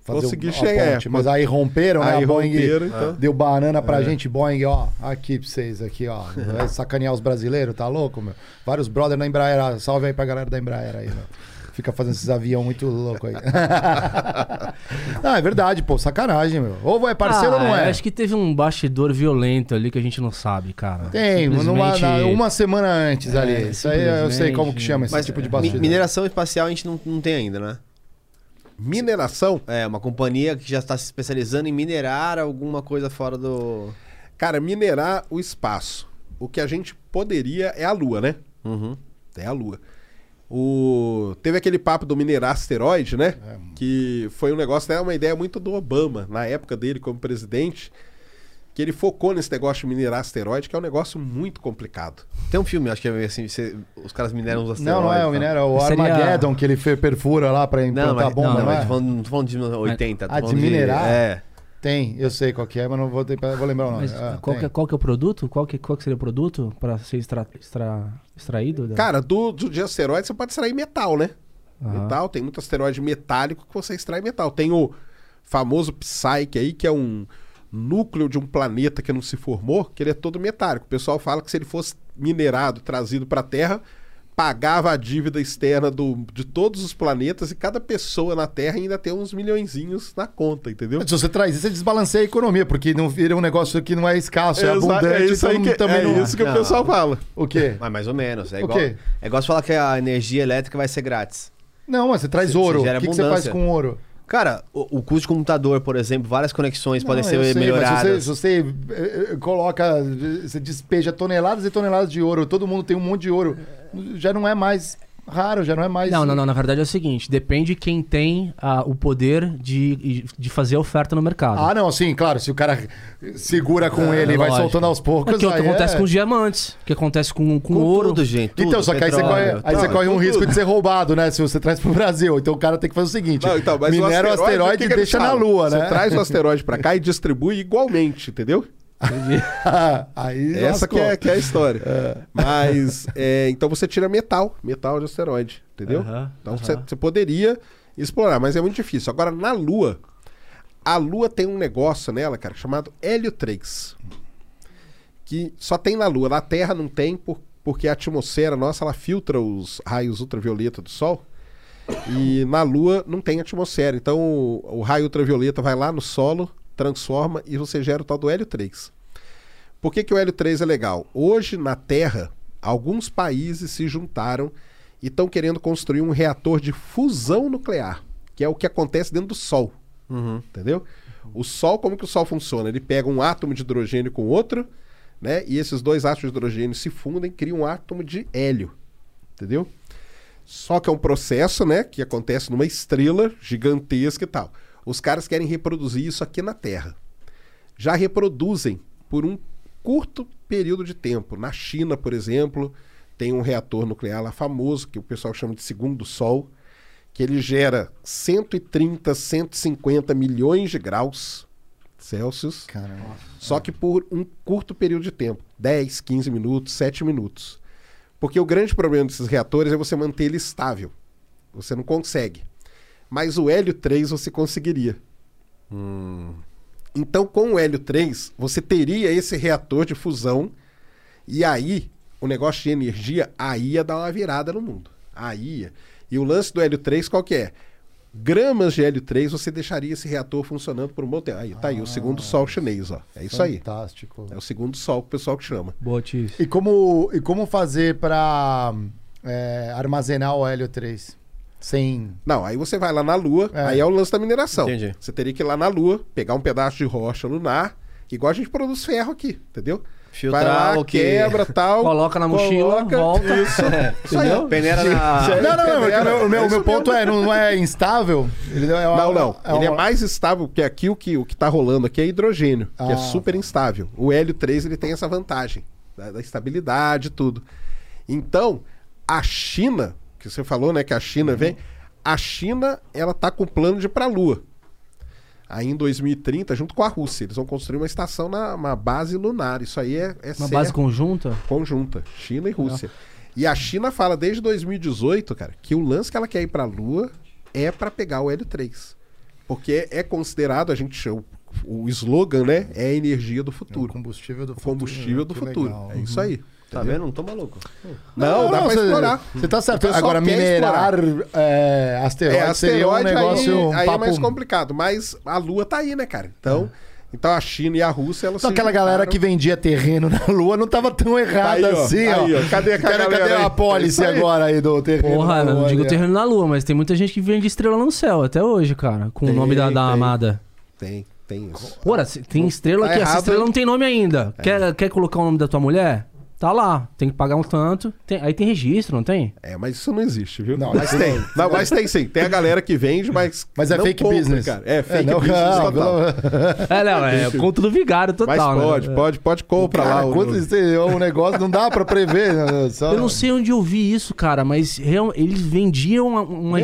conseguir chegar. Ponte, mas aí romperam, né? A Boeing então deu banana pra gente. Boeing, ó, aqui pra vocês, aqui, ó. Vai sacanear os brasileiros, tá louco, meu? Vários brothers na Embraer. Salve aí pra galera da Embraer aí, né? Fica fazendo esses aviões muito loucos aí. Não, é verdade, pô. Sacanagem, meu. Ou é parceiro ou não é? Acho que teve um bastidor violento ali que a gente não sabe, cara. Tem, simplesmente... uma semana antes ali. Isso aí eu sei como que chama esse tipo de bastidor. Mineração espacial a gente não tem ainda, né? Mineração? É, uma companhia que já está se especializando em minerar alguma coisa fora do... Cara, minerar o espaço. O que a gente poderia é a Lua, né? Uhum. É a Lua. Teve aquele papo do minerar asteroide, né? Que foi um negócio, uma ideia muito do Obama, na época dele como presidente, que ele focou nesse negócio de minerar asteroide, que é um negócio muito complicado. Tem um filme, acho que é assim, os caras mineram os asteroides. Não, não é o minério, é o Armageddon, que ele perfura lá pra implantar a bomba, não é? Não tô falando de 80. Ah, de minerar? É. Tem, eu sei qual que é, mas não vou, vou lembrar o nome. Mas qual que é o produto? Qual que seria o produto para ser extraído? Cara, de asteroide você pode extrair metal, né? Metal, tem muito asteroide metálico que você extrai metal. Tem o famoso Psyche aí, que é um núcleo de um planeta que não se formou, que ele é todo metálico. O pessoal fala que se ele fosse minerado, trazido para a Terra, pagava a dívida externa de todos os planetas e cada pessoa na Terra ainda tem uns milhõezinhos na conta, entendeu? Se você traz isso, você desbalanceia a economia, porque não vira um negócio que não é escasso, é abundante. É isso, então que o pessoal fala. O quê? Mas mais ou menos. É igual, é igual você falar que a energia elétrica vai ser grátis. Não, mas você traz ouro. O que você faz com ouro? Cara, o custo de computador, por exemplo, várias conexões podem ser melhoradas. Mas se você coloca, você despeja toneladas e toneladas de ouro, todo mundo tem um monte de ouro, já não é mais raro, já não é mais... Não, na verdade é o seguinte, depende de quem tem o poder de fazer a oferta no mercado. Ah, não, sim, claro, se o cara segura com ele e vai soltando aos poucos... O que acontece com os diamantes, o que acontece com ouro... Tudo, gente, tudo, então, só que aí você corre um risco de ser roubado, né, se você traz pro Brasil. Então o cara tem que fazer o seguinte, minera o asteroide e deixa na Lua, né? Você traz o asteroide pra cá e distribui igualmente, entendeu? Aí essa que é a história. Mas então você tira metal de asteroide, entendeu? Então você poderia explorar, mas é muito difícil. Agora na Lua, A Lua tem um negócio nela, cara, chamado Hélio 3. Que só tem na Lua. Na Terra não tem, porque a atmosfera nossa, ela filtra os raios ultravioleta do Sol. E na Lua não tem atmosfera. Então o raio ultravioleta vai lá no solo, transforma e você gera o tal do Hélio 3. Por que que o Hélio 3 é legal? Hoje na Terra, alguns países se juntaram e estão querendo construir um reator de fusão nuclear, que é o que acontece dentro do Sol. Uhum. Entendeu? O Sol, como que o Sol funciona? Ele pega um átomo de hidrogênio com outro, né? E esses dois átomos de hidrogênio se fundem e criam um átomo de hélio. Entendeu? Só que é um processo, né, que acontece numa estrela gigantesca e tal. Os caras querem reproduzir isso aqui na Terra. Já reproduzem por um curto período de tempo. Na China, por exemplo, tem um reator nuclear lá famoso, que o pessoal chama de Segundo Sol, que ele gera 130, 150 milhões de graus Celsius. Caramba. Só que por um curto período de tempo, 10, 15 minutos, 7 minutos. Porque o grande problema desses reatores é você manter ele estável. Você não consegue. Mas o Hélio 3 você conseguiria. Então, com o Hélio 3, você teria esse reator de fusão. E aí, o negócio de energia, aí ia dar uma virada no mundo. Aí ia. E o lance do Hélio 3, qual que é? Gramas de Hélio 3, você deixaria esse reator funcionando por um bom tempo. Aí, tá aí, o Segundo Sol chinês, ó. É isso. Fantástico. Aí. Fantástico. É o Segundo Sol que o pessoal que chama. Boa, Tiff. E como fazer pra armazenar o Hélio 3? Sem... Não, aí você vai lá na Lua, aí é o lance da mineração. Entendi. Você teria que ir lá na Lua, pegar um pedaço de rocha lunar, igual a gente produz ferro aqui, entendeu? Filtrar, vai lá, quebra, tal. Coloca na mochila, volta. Isso, isso aí. Peneira na... Não, o meu ponto é, não é instável? Ele é mais estável, porque aqui o que tá rolando aqui é hidrogênio, que é super instável. O Hélio 3, ele tem essa vantagem, da estabilidade e tudo. Então, a China, que você falou, né, que a China vem... A China, ela tá com o plano de ir pra Lua. Aí em 2030, junto com a Rússia, eles vão construir uma estação, uma base lunar. Isso aí é uma base conjunta? Conjunta, China e Rússia. E a China fala desde 2018, cara, que o lance que ela quer ir para a Lua é para pegar o Hélio 3. Porque é considerado, a gente chama, o slogan, né? É a energia do futuro. É o combustível do futuro. Combustível do futuro. Legal. É isso aí. Tá vendo? Não tô maluco. Não, dá pra explorar. Você tá certo. Agora, minerar asteroide seria um negócio... Aí é mais complicado, mas a Lua tá aí, né, cara? Então a China e a Rússia, elas se juntaram. Aquela galera que vendia terreno na Lua não tava tão errada assim, ó. Cadê a apólice agora aí do terreno? Porra, não digo terreno na Lua, mas tem muita gente que vende estrela no céu até hoje, cara. Com o nome da amada. Tem isso. Porra, tem estrela que... Essa estrela não tem nome ainda. Quer colocar o nome da tua mulher? Tá lá, tem que pagar um tanto. Aí tem registro, não tem? É, mas isso não existe, viu? Não, mas tem. Não, mas tem sim. Tem a galera que vende, mas é fake business, cara. É fake business total. É conto do vigário total. Mas pode comprar lá. O negócio não dá pra prever. Eu não sei onde eu vi isso, cara, mas eles vendiam uma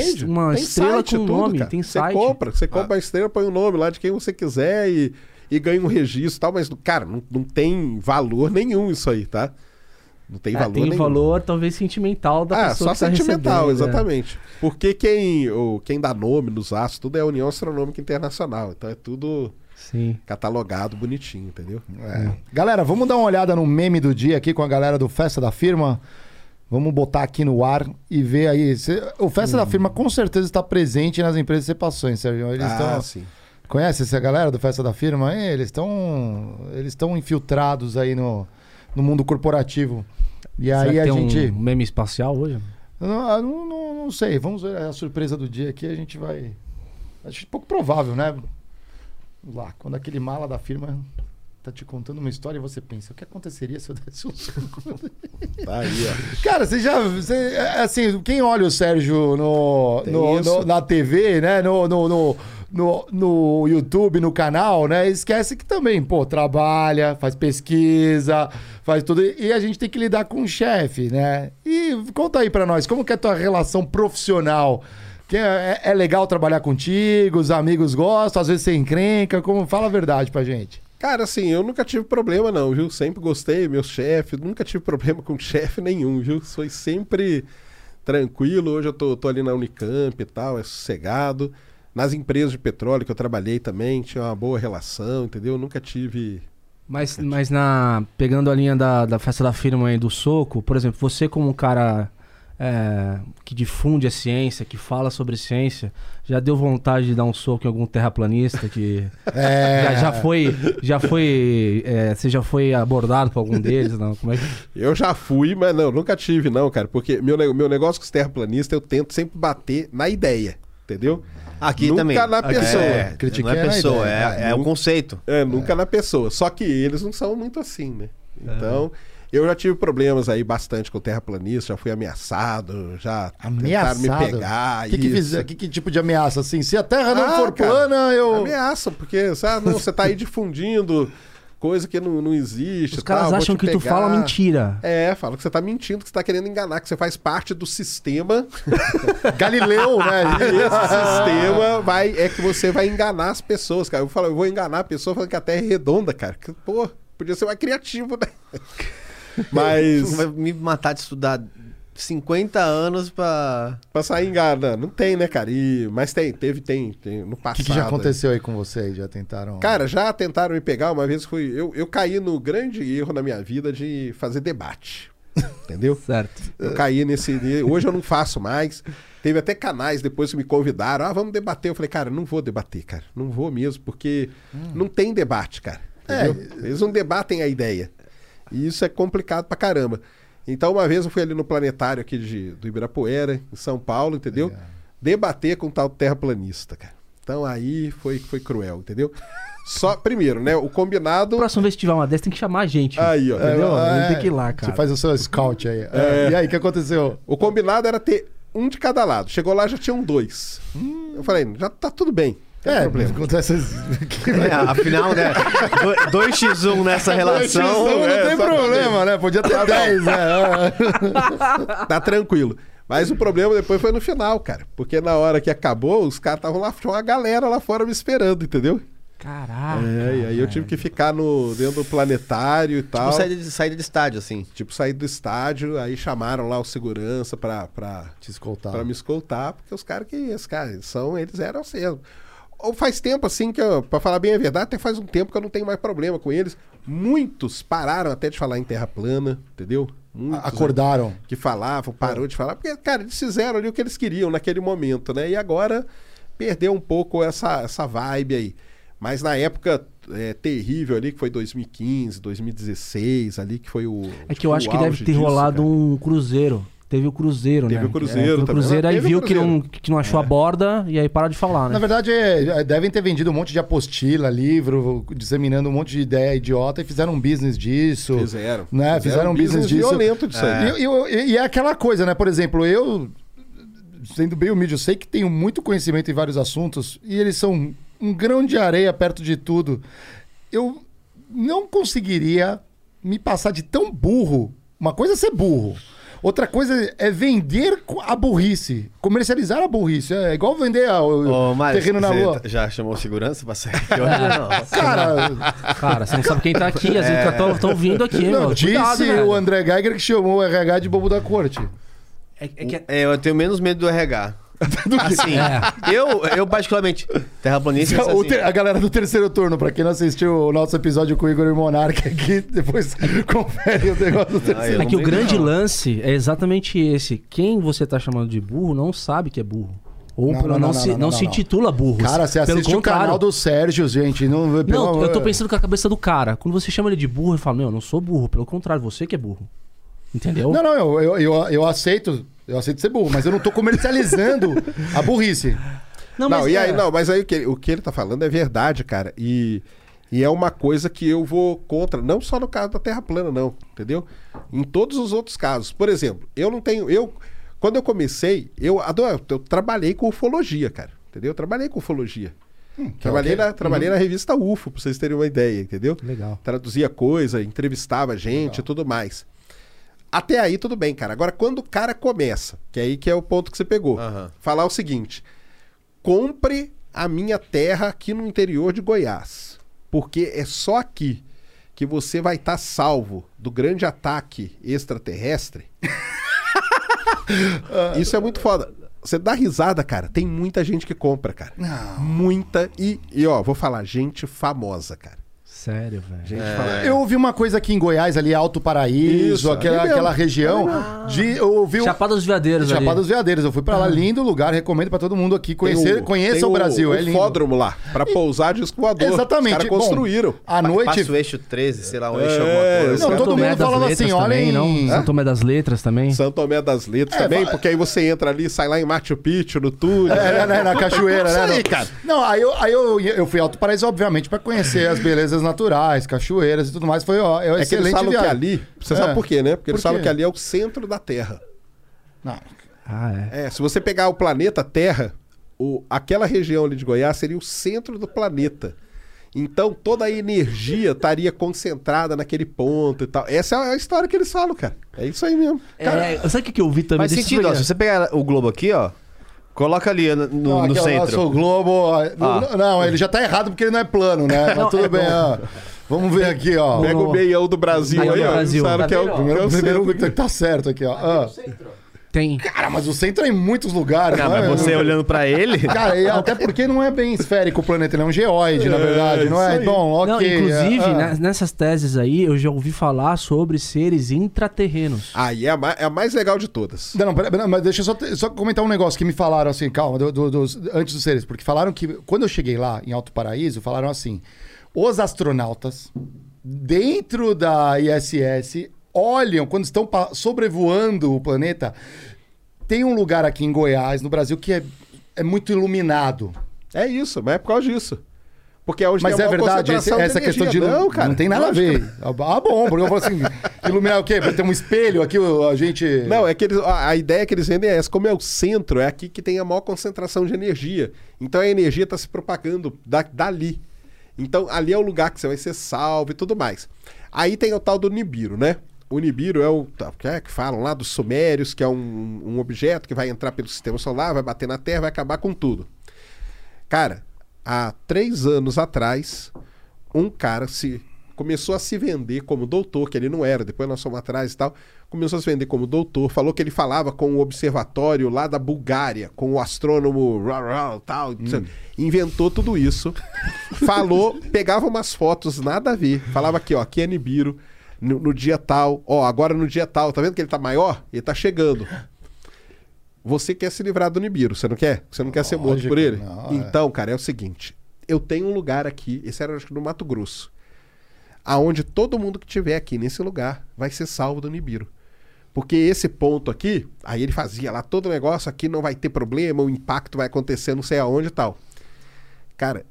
estrela com o nome. Tem site. Você compra a estrela, põe o nome lá de quem você quiser e ganha um registro e tal, mas, cara, não tem valor nenhum isso aí, tá? Não tem valor nenhum. Tem valor, talvez, sentimental da pessoa que tá recebendo. Ah, só sentimental, exatamente. Porque quem dá nome nos astros, tudo é a União Astronômica Internacional, então é tudo... Sim. Catalogado, bonitinho, entendeu? Galera, vamos dar uma olhada no meme do dia aqui com a galera do Festa da Firma. Vamos botar aqui no ar e ver aí. O Festa da Firma com certeza está presente nas empresas de separações, Sérgio. Eles estão... Sim. Conhece essa galera do Festa da Firma? Eles estão infiltrados aí no mundo corporativo. E será aí que tem um meme espacial hoje? Não sei. Vamos ver a surpresa do dia aqui. A gente vai... Acho pouco provável, né? Vamos lá. Quando aquele mala da firma tá te contando uma história e você pensa, o que aconteceria se eu desse um suco? Cara, assim, quem olha o Sérgio na TV, né? No YouTube, no canal, né? Esquece que também, pô, trabalha, faz pesquisa, faz tudo. E a gente tem que lidar com o chefe, né? E conta aí pra nós, como que é a tua relação profissional? É legal trabalhar contigo? Os amigos gostam? Às vezes você encrenca? Fala a verdade pra gente. Cara, assim, eu nunca tive problema não, viu? Sempre gostei, meu chefe, nunca tive problema com chefe nenhum, viu? Foi sempre tranquilo, hoje eu tô ali na Unicamp e tal, é sossegado. Nas empresas de petróleo que eu trabalhei também, tinha uma boa relação, entendeu? Eu nunca tive... Mas na, pegando a linha da festa da firma aí do soco, por exemplo, você como um cara que difunde a ciência, que fala sobre ciência, já deu vontade de dar um soco em algum terraplanista que você já foi abordado por algum deles? Não? Como é que... Eu já fui, mas não, nunca tive não, cara, porque meu negócio com os terraplanistas, eu tento sempre bater na ideia, entendeu? Aqui nunca também. Na pessoa. Não é pessoa, é o conceito. Nunca na pessoa. Só que eles não são muito assim, né? Então, eu já tive problemas aí bastante com o terraplanista, já fui ameaçado, já tentaram me pegar. Que tipo de ameaça, assim? Se a Terra não for plana, eu... Ameaça, porque sabe, não, você tá aí difundindo coisa que não existe. Os caras acham que tu fala mentira. Fala que você tá mentindo, que você tá querendo enganar, que você faz parte do sistema Galileu, né? E esse sistema que você vai enganar as pessoas, cara. Eu vou enganar a pessoa falando que a Terra é redonda, cara. Que, pô, podia ser mais criativo, né? Mas... vai me matar de estudar 50 anos pra... pra sair enganando. Não tem, né, cara? Mas teve no passado. O que já aconteceu aí com você? Já tentaram... Cara, já tentaram me pegar. Uma vez eu caí no grande erro na minha vida de fazer debate. Entendeu? Certo. Eu caí nesse... Hoje eu não faço mais. Teve até canais depois que me convidaram. Ah, vamos debater. Eu falei, cara, não vou debater, cara. Não vou mesmo, porque não tem debate, cara. Eles não debatem a ideia. E isso é complicado pra caramba. Então, uma vez eu fui ali no planetário aqui do Ibirapuera, em São Paulo, entendeu? Debater com um tal terraplanista, cara. Então, aí foi cruel, entendeu? Só, primeiro, né? O combinado... Próximo vez que tiver uma dessa, tem que chamar a gente. Aí, ó. Entendeu? Tem que ir lá, cara. Você faz o seu scout aí. E aí, o que aconteceu? O combinado era ter um de cada lado. Chegou lá, já tinham dois. Eu falei, já tá tudo bem. Afinal, né? 2x1 nessa relação. 2x1 não tem problema, né? Podia ter 10, né? Tá tranquilo. Mas o problema depois foi no final, cara. Porque na hora que acabou, os caras estavam lá, tinha uma galera lá fora me esperando, entendeu? Caraca. E aí eu tive que ficar dentro do planetário e tal. Tipo saída de estádio, assim. Tipo saída do estádio, aí chamaram lá o segurança pra me escoltar, porque os caras eles eram assim. Faz tempo assim que, pra falar bem a verdade, até faz um tempo que eu não tenho mais problema com eles. Muitos pararam até de falar em terra plana, entendeu? Muitos acordaram. Né, que falavam, parou de falar. Porque, cara, eles fizeram ali o que eles queriam naquele momento, né? E agora perdeu um pouco essa vibe aí. Mas na época terrível ali, que foi 2015, 2016, ali que foi o... eu acho que deve ter rolado um cruzeiro. Teve o cruzeiro, né? Teve o cruzeiro também. O cruzeiro aí viu que não achou a borda e aí para de falar, né? Na verdade, devem ter vendido um monte de apostila, livro, disseminando um monte de ideia idiota e fizeram um business disso. Fizeram. Né? Fizeram um business disso. Violento disso aí. E é aquela coisa, né? Por exemplo, eu, sendo bem humilde, eu sei que tenho muito conhecimento em vários assuntos e eles são um grão de areia perto de tudo. Eu não conseguiria me passar de tão burro. Uma coisa é ser burro. Outra coisa é vender a burrice. Comercializar a burrice. É igual vender terreno na lua. Já chamou segurança pra sair aqui hoje? Não. Cara, você não sabe quem tá aqui. As pessoas estão vindo aqui. Não, disse cuidado, o André Geiger que chamou o RH de bobo da corte. Eu tenho menos medo do RH. Assim, eu particularmente terraplanista assim. A galera do terceiro turno, pra quem não assistiu o nosso episódio com o Igor e o Monarca aqui, depois confere o negócio do terceiro. É que o grande lance é exatamente esse. Quem você tá chamando de burro não sabe que é burro. Ou não se intitula burro. Cara, você assiste o canal do Sérgio, gente. Não, eu tô pensando com a cabeça do cara. Quando você chama ele de burro, ele fala, meu, eu não sou burro. Pelo contrário, você que é burro. Entendeu? Não, eu aceito... Eu aceito ser burro, mas eu não tô comercializando a burrice. Mas aí o que ele tá falando é verdade, cara. E é uma coisa que eu vou contra, não só no caso da Terra plana, não, entendeu? Em todos os outros casos. Por exemplo, eu não tenho... Quando eu comecei, eu trabalhei com ufologia, cara. Entendeu? Eu trabalhei com ufologia. Trabalhei na revista UFO, pra vocês terem uma ideia, entendeu? Legal. Traduzia coisa, entrevistava gente e tudo mais. Até aí tudo bem, cara. Agora, quando o cara começa, que aí que é o ponto que você pegou, falar o seguinte, compre a minha terra aqui no interior de Goiás, porque é só aqui que você vai estar salvo do grande ataque extraterrestre. Isso é muito foda. Você dá risada, cara. Tem muita gente que compra, cara. Não. Muita. E ó, vou falar, gente famosa, cara. Sério, velho. É. Eu ouvi uma coisa aqui em Goiás, ali, Alto Paraíso, isso, aquela região. Ah. Chapada dos Veadeiros, ali. Chapada dos Veadeiros. Eu fui pra lá, lindo lugar. Recomendo pra todo mundo aqui conhecer. Conheça o Brasil. É lindo. Tem o fódromo lá, pra pousar disco voador. Exatamente. Os caras construíram. Bom, à noite... Passa o eixo 13, sei lá, um eixo alguma coisa. Não, todo mundo falando assim, olha aí... São Tomé das Letras também. São Tomé das Letras também, porque aí você entra ali, sai lá em Machu Picchu, no túnel. É, né? Na cachoeira, né? Isso aí, cara. Não, aí eu fui Alto Paraíso, obviamente, pra conhecer as belezas naturais, cachoeiras e tudo mais. Foi, ó, é excelente que eles falam viagem. Que ali, você sabe por quê, né? Porque eles falam que ali é o centro da Terra. Não. Ah, é. É, se você pegar o planeta Terra, aquela região ali de Goiás seria o centro do planeta. Então toda a energia estaria concentrada naquele ponto e tal. Essa é a história que eles falam, cara. É isso aí mesmo. Cara, sabe o que eu vi também? Faz sentido, ó, se você pegar o globo aqui, ó, coloca ali no centro. O globo... Não, ele já tá errado porque ele não é plano, né? Mas tudo bem, ó. Vamos ver aqui, ó. Pega o meião do Brasil aí, ó. Tá que é o primeiro que tá certo aqui, ó. Ah. Tem. Cara, mas o centro é em muitos lugares. Cara, mas você olhando pra ele... Cara, até porque não é bem esférico o planeta, ele é um geóide, na verdade. Não é? Então, ok. Inclusive, nessas teses aí, eu já ouvi falar sobre seres intraterrenos. Aí é a mais legal de todas. Não, mas deixa eu só comentar um negócio que me falaram assim, calma, antes dos seres. Porque falaram que, quando eu cheguei lá, em Alto Paraíso, falaram assim, os astronautas, dentro da ISS... olham, quando estão sobrevoando o planeta, tem um lugar aqui em Goiás, no Brasil, que é muito iluminado. É isso, mas é por causa disso. Porque é onde mas é verdade, essa questão de... Não, cara, não tem nada a ver. Ah, bom, porque eu falo assim, iluminar o quê? Tem um espelho aqui, a gente... Não, é que a ideia que eles vendem é essa. Como é o centro, é aqui que tem a maior concentração de energia. Então a energia está se propagando dali. Então ali é o lugar que você vai ser salvo e tudo mais. Aí tem o tal do Nibiru, né? O Nibiru é o que falam lá dos sumérios, que é um objeto que vai entrar pelo sistema solar, vai bater na Terra, vai acabar com tudo. Cara, há 3 anos atrás, um cara começou a se vender como doutor, que ele não era, depois nós fomos atrás e tal, começou a se vender como doutor, falou que ele falava com o observatório lá da Bulgária, com o astrônomo tal, inventou tudo isso, falou, pegava umas fotos, nada a ver, falava aqui, ó, aqui é Nibiru, no dia tal, ó, agora no dia tal, tá vendo que ele tá maior? Ele tá chegando. Você quer se livrar do Nibiru, você não quer? Você não quer ser morto por ele? Não, então, cara, é o seguinte, eu tenho um lugar aqui, esse era acho que no Mato Grosso, aonde todo mundo que tiver aqui nesse lugar vai ser salvo do Nibiru. Porque esse ponto aqui, aí ele fazia lá todo o negócio, aqui não vai ter problema, o impacto vai acontecer não sei aonde e tal. Cara,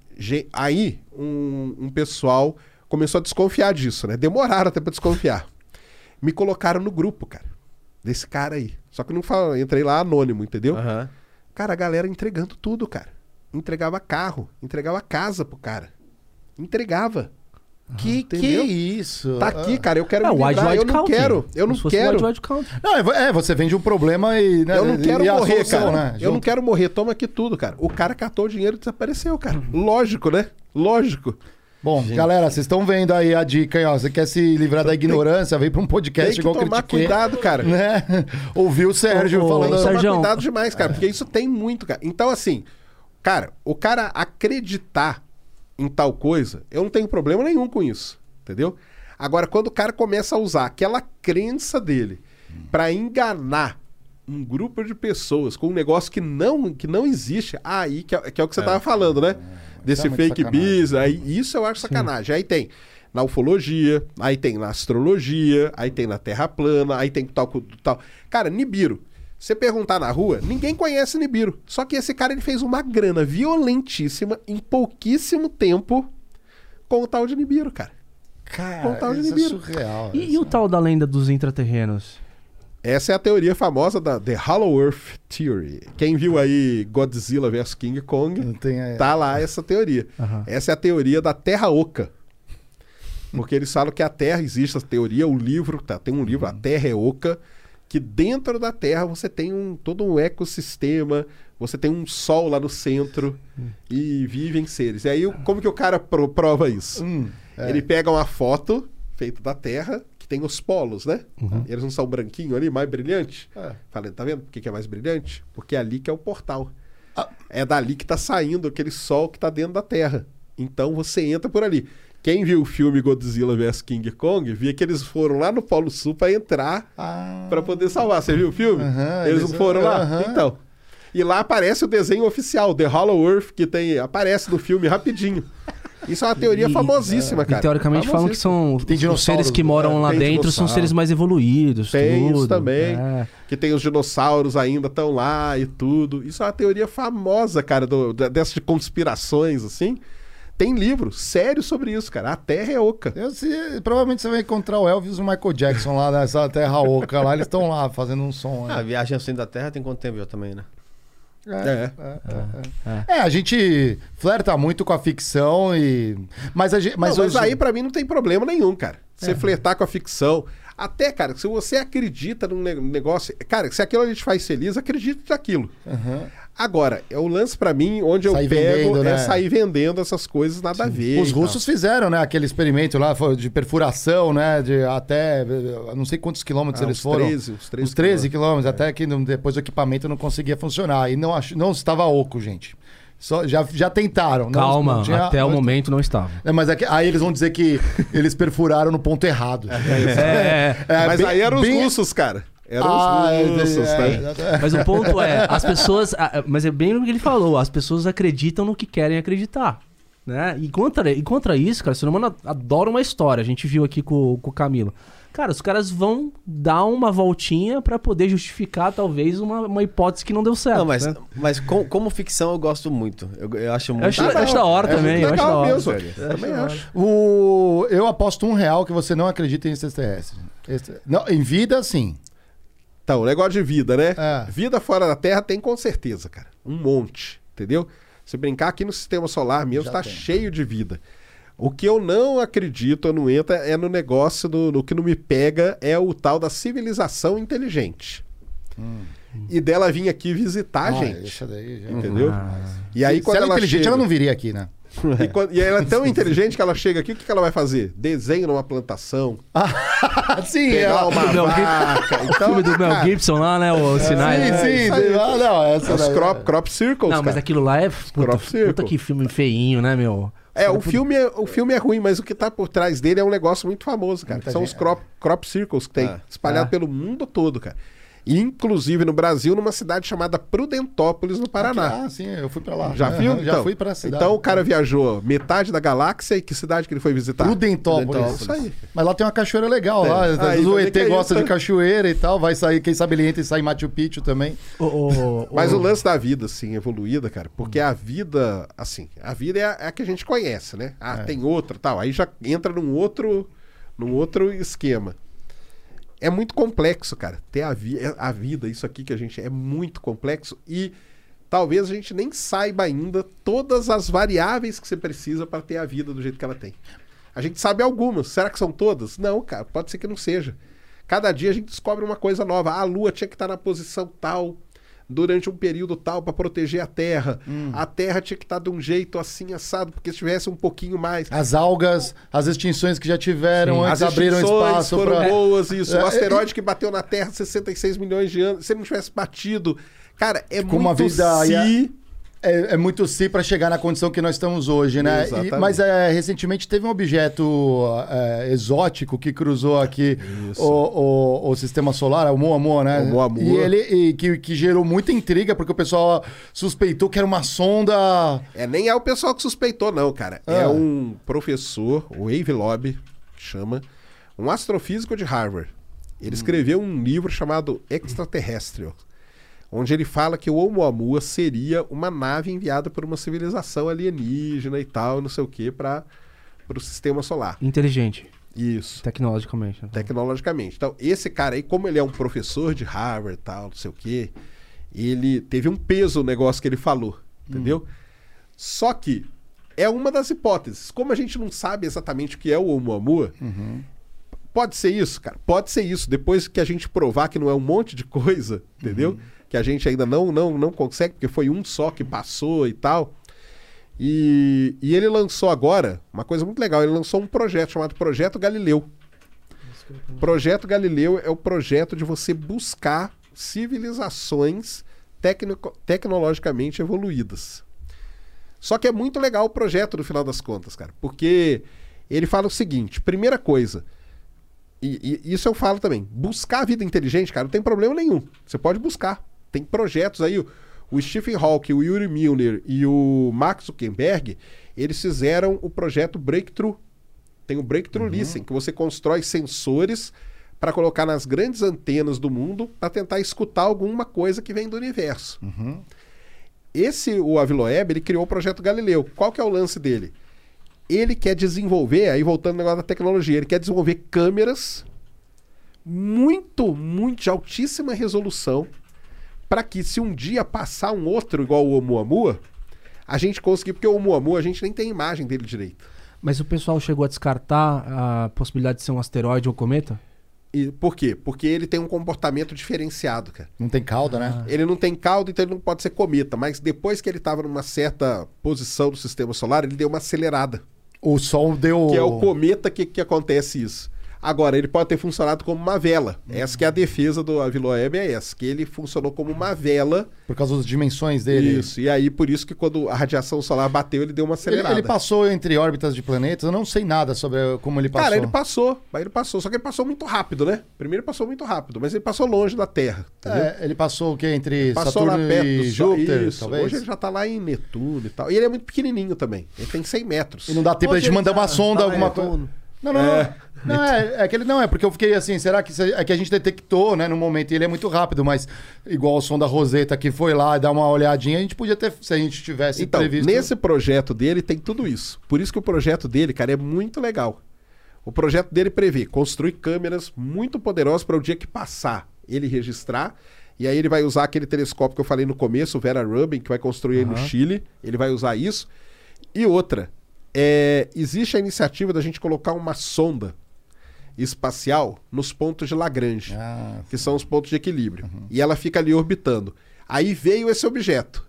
aí um pessoal... começou a desconfiar disso, né? Demoraram até pra desconfiar. Me colocaram no grupo, cara. Desse cara aí. Só que eu não falo, entrei lá anônimo, entendeu? Uhum. Cara, a galera entregando tudo, cara. Entregava carro, entregava casa pro cara. Entregava. Uhum. Que isso? Tá aqui, cara, eu quero me livrar, eu não quero. Eu não quero. Não, você vende um problema e... Né, eu não quero morrer, cara. Né? Eu não quero morrer, toma aqui tudo, cara. O cara catou o dinheiro e desapareceu, cara. Uhum. Lógico, né? Lógico. Bom, gente, galera, vocês estão vendo aí a dica, hein? Ó, você quer se livrar da ignorância, vem para um podcast igual Critique. Tem que tomar cuidado, cara. Né? Ouviu o Sérgio falando. Tomar cuidado demais, cara, porque isso tem muito, cara. Então, assim, cara, o cara acreditar em tal coisa, eu não tenho problema nenhum com isso, entendeu? Agora, quando o cara começa a usar aquela crença dele para enganar um grupo de pessoas com um negócio que não existe, aí que é o que você estava falando, né? Desse fake biz, aí isso eu acho sacanagem. Sim. Aí tem na ufologia, aí tem na astrologia, aí tem na terra plana, aí tem tal. Cara, Nibiru. Você perguntar na rua, ninguém conhece Nibiru. Só que esse cara, ele fez uma grana violentíssima em pouquíssimo tempo com o tal de Nibiru, cara. Cara, com o tal de Nibiru. É surreal. E o tal da lenda dos intraterrenos? Essa é a teoria famosa da The Hollow Earth Theory. Quem viu aí Godzilla vs King Kong, tá lá essa teoria. Uhum. Essa é a teoria da Terra Oca. Porque eles falam que a Terra, existe essa teoria, o livro, tem um livro, A Terra é Oca, que dentro da Terra você tem todo um ecossistema, você tem um sol lá no centro e vivem seres. E aí, como que o cara prova isso? Ele pega uma foto feita da Terra, tem os polos, né? Uhum. Eles não são branquinho ali, mais brilhante? É. Falei, tá vendo por que é mais brilhante? Porque é ali que é o portal. Ah. É dali que tá saindo aquele sol que tá dentro da Terra. Então você entra por ali. Quem viu o filme Godzilla vs King Kong, via que eles foram lá no Polo Sul para entrar, para poder salvar. Você viu o filme? Uhum, eles não foram lá? Uhum. Então. E lá aparece o desenho oficial, The Hollow Earth, que tem, aparece no filme rapidinho. Isso é uma teoria famosíssima, cara. E, teoricamente falam que são que tem os seres que moram lá dentro, são seres mais evoluídos. Tem tudo, isso também. É. Que tem os dinossauros ainda estão lá e tudo. Isso é uma teoria famosa, cara, dessas de conspirações, assim. Tem livro sério sobre isso, cara. A Terra é oca. Provavelmente você vai encontrar o Elvis e o Michael Jackson lá nessa Terra oca. Lá eles estão lá fazendo um som. Né? A viagem ao centro da Terra tem quanto tempo já também, né? A gente flerta muito com a ficção e... Mas aí pra mim não tem problema nenhum, cara. Você flertar com a ficção. Até, cara, se você acredita num negócio... Cara, se aquilo a gente faz feliz, acredita naquilo. Uhum. Agora, é o lance pra mim, onde eu pego, é sair vendendo essas coisas nada a ver. Os russos fizeram, né? Aquele experimento lá de perfuração, né? De até, não sei quantos quilômetros eles foram. Os 13 quilômetros. Até que depois o equipamento não conseguia funcionar. E não estava oco, gente. Já tentaram. Calma, até o momento não estava. Mas aí eles vão dizer que eles perfuraram no ponto errado. Mas aí eram os russos, cara. Eram os russos, tá? Mas o ponto é, as pessoas... Mas é bem o que ele falou, as pessoas acreditam no que querem acreditar. Né? E contra isso, cara, o ser humano adora uma história. A gente viu aqui com o Camilo. Cara, os caras vão dar uma voltinha pra poder justificar, talvez, uma hipótese que não deu certo. Não, mas como ficção eu gosto muito. Eu acho muito... Eu acho da hora também. Eu acho da hora. Eu também acho. Eu aposto R$1 que você não acredita em STS. Não, em vida, sim. Então, o negócio de vida, né? É. Vida fora da Terra tem com certeza, cara. Um monte, entendeu? Se brincar aqui no sistema solar mesmo, tá cheio de vida. O que eu não acredito, eu não entro, é no negócio do que não me pega, é o tal da civilização inteligente. E dela vir aqui visitar a gente. Daí já... Entendeu? E aí, quando se ela é inteligente, ela não viria aqui, né? E ela é tão inteligente que ela chega aqui, o que ela vai fazer? Desenho numa plantação. Sim, pegar uma vaca. Então, o filme do Mel Gibson lá, né? Os sinais. Crop circles. Não, cara. Mas aquilo lá é... Puta que filme feinho, né, meu? O filme é ruim, mas o que tá por trás dele é um negócio muito famoso, cara. São os crop circles que tem espalhado pelo mundo todo, cara. Inclusive no Brasil, numa cidade chamada Prudentópolis, no Paraná. Ah, sim, eu fui pra lá. Já viu? Então, já fui pra cidade. Então o cara viajou metade da galáxia e que cidade que ele foi visitar? Prudentópolis. Isso aí. Mas lá tem uma cachoeira legal. O ET gosta de cachoeira e tal. Vai sair, quem sabe ele entra e sai Machu Picchu também. Mas o lance da vida, assim, evoluída, cara. Porque a vida, assim, a vida é a que a gente conhece, né? Tem outra tal. Aí já entra num outro esquema. É muito complexo, cara. Ter a vida, isso aqui que a gente... É muito complexo e talvez a gente nem saiba ainda todas as variáveis que você precisa para ter a vida do jeito que ela tem. A gente sabe algumas. Será que são todas? Não, cara. Pode ser que não seja. Cada dia a gente descobre uma coisa nova. A Lua tinha que estar na posição tal, durante um período tal, para proteger a Terra. A Terra tinha que estar de um jeito assim, assado, porque se tivesse um pouquinho mais... As algas, as extinções que já tiveram, as abriram espaço foram pra... boas, isso. O asteroide que bateu na Terra 66 milhões de anos, se ele não tivesse batido... Cara, é muito uma vida É muito para chegar na condição que nós estamos hoje, né? Mas recentemente teve um objeto exótico que cruzou aqui o sistema solar, o Oumuamua, né? E ele que gerou muita intriga, porque o pessoal suspeitou que era uma sonda... Nem é o pessoal que suspeitou, não, cara. É um professor, o Wave Lobby, que chama, um astrofísico de Harvard. Ele escreveu um livro chamado Extraterrestrial, onde ele fala que o Oumuamua seria uma nave enviada por uma civilização alienígena e tal, não sei o quê, para o sistema solar. Inteligente. Isso. Tecnologicamente. Então. Tecnologicamente. Então, esse cara aí, como ele é um professor de Harvard e tal, não sei o quê, ele teve um peso no negócio que ele falou, entendeu? Só que é uma das hipóteses. Como a gente não sabe exatamente o que é o Oumuamua... Pode ser isso, cara. Pode ser isso. Depois que a gente provar que não é um monte de coisa, entendeu? Que a gente ainda não consegue, porque foi um só que passou e tal. E ele lançou agora, uma coisa muito legal, ele lançou um projeto chamado Projeto Galileu. Projeto Galileu é o projeto de você buscar civilizações tecnologicamente evoluídas. Só que é muito legal o projeto, no final das contas, cara. Porque ele fala o seguinte, primeira coisa, e isso eu falo também, buscar a vida inteligente, cara, não tem problema nenhum. Você pode buscar. Tem projetos aí, o Stephen Hawking, o Yuri Milner e o Mark Zuckerberg, eles fizeram o projeto Breakthrough. Tem o Breakthrough Listen, que você constrói sensores para colocar nas grandes antenas do mundo para tentar escutar alguma coisa que vem do universo. O Aviloeb, ele criou o projeto Galileu. Qual que é o lance dele? Ele quer desenvolver, aí voltando ao negócio da tecnologia, ele quer desenvolver câmeras de altíssima resolução para que se um dia passar um outro igual o Oumuamua, a gente conseguir, porque o Oumuamua a gente nem tem imagem dele direito. Mas o pessoal chegou a descartar a possibilidade de ser um asteroide ou cometa? E por quê? Porque ele tem um comportamento diferenciado, cara. Não tem cauda, né? Ele não tem cauda, então ele não pode ser cometa. Mas depois que ele estava numa certa posição do sistema solar, ele deu uma acelerada. O Sol deu... Que é o cometa que acontece isso. Agora, ele pode ter funcionado como uma vela. Essa que é a defesa do Aviloeb, é essa. Que ele funcionou como uma vela. Por causa das dimensões dele. Isso. E aí, por isso que quando a radiação solar bateu, ele deu uma acelerada. Ele passou entre órbitas de planetas. Eu não sei nada sobre como ele passou. Cara, ele passou. Mas ele passou. Só que ele passou muito rápido, né? Primeiro ele passou muito rápido. Mas ele passou longe da Terra. É, ele passou o quê? Entre Saturno e Júpiter, isso, talvez? Hoje ele já tá lá em Netuno e tal. E ele é muito pequenininho também. Ele tem 100 metros. E não dá tempo de mandar uma sonda, alguma coisa. Não, é porque eu fiquei assim, será que é que a gente detectou, né, no momento, e ele é muito rápido, mas igual o som da Roseta que foi lá e dá uma olhadinha, a gente podia ter, se a gente tivesse previsto. Então, nesse projeto dele tem tudo isso. Por isso que o projeto dele, cara, é muito legal. O projeto dele prevê construir câmeras muito poderosas para o dia que passar, ele registrar, e aí ele vai usar aquele telescópio que eu falei no começo, o Vera Rubin, que vai construir aí no Chile, ele vai usar isso. E outra... existe a iniciativa da gente colocar uma sonda espacial nos pontos de Lagrange, que são os pontos de equilíbrio. E ela fica ali orbitando. Aí veio esse objeto.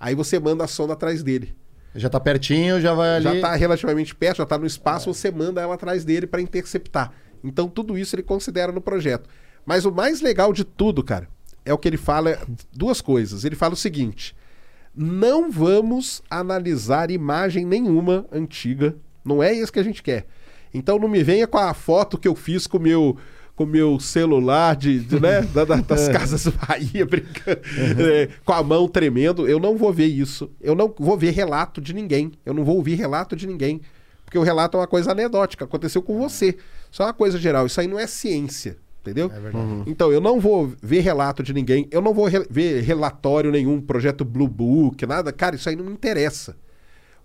Aí você manda a sonda atrás dele. Já está pertinho, já vai ali... Já está relativamente perto, já está no espaço, você manda ela atrás dele para interceptar. Então tudo isso ele considera no projeto. Mas o mais legal de tudo, cara, é o que ele fala, duas coisas. Ele fala o seguinte... Não vamos analisar imagem nenhuma antiga. Não é isso que a gente quer. Então não me venha com a foto que eu fiz com o meu celular né? das Casas Bahia, brincando, com a mão tremendo. Eu não vou ver isso. Eu não vou ver relato de ninguém. Eu não vou ouvir relato de ninguém. Porque o relato é uma coisa anedótica. Aconteceu com você. Isso é uma coisa geral. Isso aí não é ciência. Entendeu? É verdade. Então, eu não vou ver relato de ninguém, eu não vou ver relatório nenhum, projeto Blue Book, nada. Cara, isso aí não me interessa.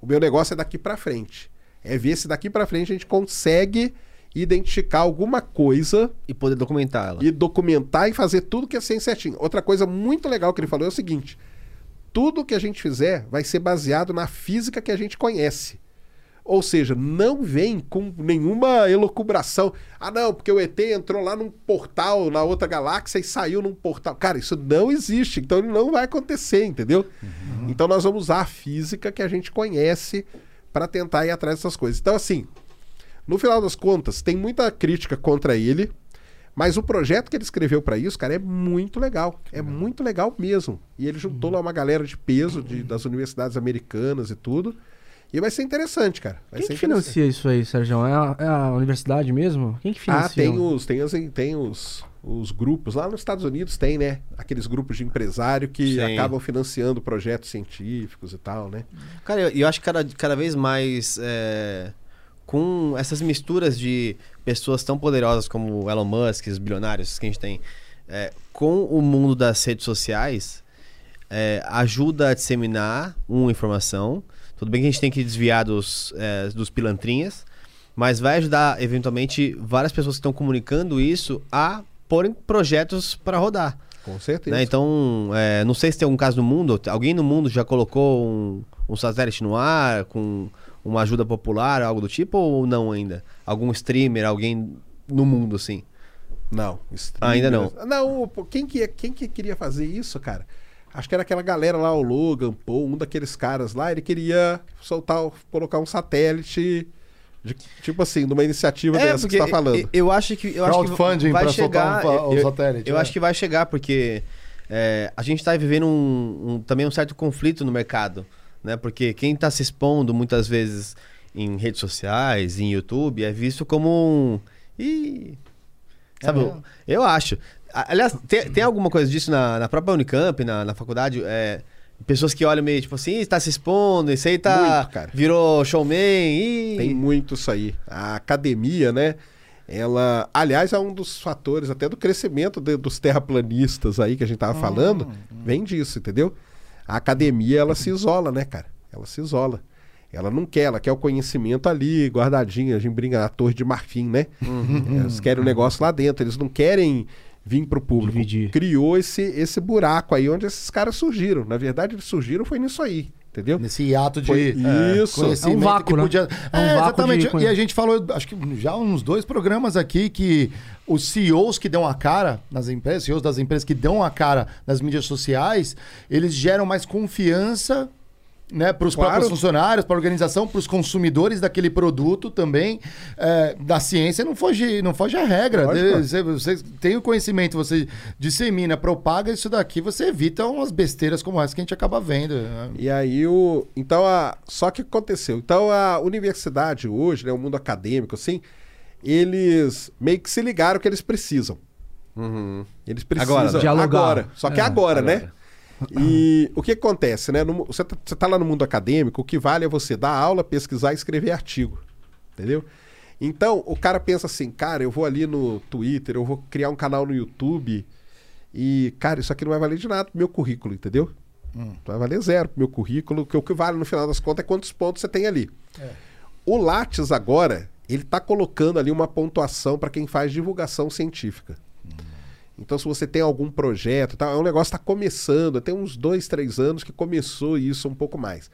O meu negócio é daqui pra frente. É ver se daqui pra frente a gente consegue identificar alguma coisa... E poder documentar ela. E documentar e fazer tudo que é certinho. Outra coisa muito legal que ele falou é o seguinte. Tudo que a gente fizer vai ser baseado na física que a gente conhece. Ou seja, não vem com nenhuma elucubração. Ah, não, porque o ET entrou lá num portal, na outra galáxia, e saiu num portal. Cara, isso não existe. Então, não vai acontecer, entendeu? Então, nós vamos usar a física que a gente conhece para tentar ir atrás dessas coisas. Então, assim, no final das contas, tem muita crítica contra ele, mas o projeto que ele escreveu para isso, cara, é muito legal. É muito legal mesmo. E ele juntou lá uma galera de peso das universidades americanas e tudo. E vai ser interessante, cara. Quem financia isso aí, Sérgio? É a universidade mesmo? Quem que financia? Ah, tem os grupos. Lá nos Estados Unidos tem, né? Aqueles grupos de empresário que acabam financiando projetos científicos e tal, né? Cara, eu acho que cada vez mais com essas misturas de pessoas tão poderosas como o Elon Musk, os bilionários que a gente tem, com o mundo das redes sociais, ajuda a disseminar uma informação. Tudo bem que a gente tem que desviar dos pilantrinhas, mas vai ajudar, eventualmente, várias pessoas que estão comunicando isso a porem projetos para rodar. Com certeza. Né? Então, não sei se tem algum caso no mundo, alguém no mundo já colocou um satélite no ar com uma ajuda popular, algo do tipo, ou não ainda? Algum streamer, alguém no mundo, assim? Não. Ainda não. Não, quem que queria fazer isso, cara? Acho que era aquela galera lá, o Logan, um daqueles caras lá, ele queria colocar um satélite De, tipo assim, numa iniciativa dessa que você tá falando. Eu acho que vai chegar. Eu acho que vai chegar, porque a gente tá vivendo também um certo conflito no mercado, né? Porque quem tá se expondo muitas vezes em redes sociais, em YouTube, é visto como um... Ih, sabe? Eu acho. Aliás, tem alguma coisa disso na própria Unicamp, na faculdade? Pessoas que olham meio tipo assim, está se expondo, isso aí tá... Muito, virou showman. Tem muito isso aí. A academia, né? Ela, aliás, é um dos fatores até do crescimento dos terraplanistas aí que a gente tava falando. Vem disso, entendeu? A academia, ela se isola, né, cara? Ela se isola. Ela não quer, ela quer o conhecimento ali, guardadinho. A gente brinca na Torre de Marfim, né? Eles querem o negócio lá dentro, eles não querem vir pro público. Dividir. Criou esse buraco aí onde esses caras surgiram. Na verdade, eles surgiram foi nisso aí, entendeu? Nesse hiato de conhecimento. É um vácuo, que podia... né? Exatamente. E a gente falou, acho que já uns 2 programas aqui, que os CEOs que dão a cara nas empresas, CEOs das empresas que dão a cara nas mídias sociais, eles geram mais confiança... né, para os próprios funcionários, para a organização, para os consumidores daquele produto também. Da ciência não foge a regra. Você tem o conhecimento, você dissemina, propaga isso daqui, você evita umas besteiras como essa que a gente acaba vendo. Né? E aí, só que aconteceu. Então, a universidade hoje, né, o mundo acadêmico, assim, eles meio que se ligaram que eles precisam. Eles precisam agora. Dialogar. Agora. Só que agora, né? E o que acontece, né? Você tá lá no mundo acadêmico, o que vale é você dar aula, pesquisar e escrever artigo, entendeu? Então, o cara pensa assim, cara, eu vou ali no Twitter, eu vou criar um canal no YouTube e, cara, isso aqui não vai valer de nada pro meu currículo, entendeu? Vai valer zero pro meu currículo, que o que vale no final das contas é quantos pontos você tem ali. O Lattes agora, ele tá colocando ali uma pontuação para quem faz divulgação científica. Então, se você tem algum projeto, tá, é um negócio que está começando, tem uns 2, 3 anos que começou isso um pouco mais.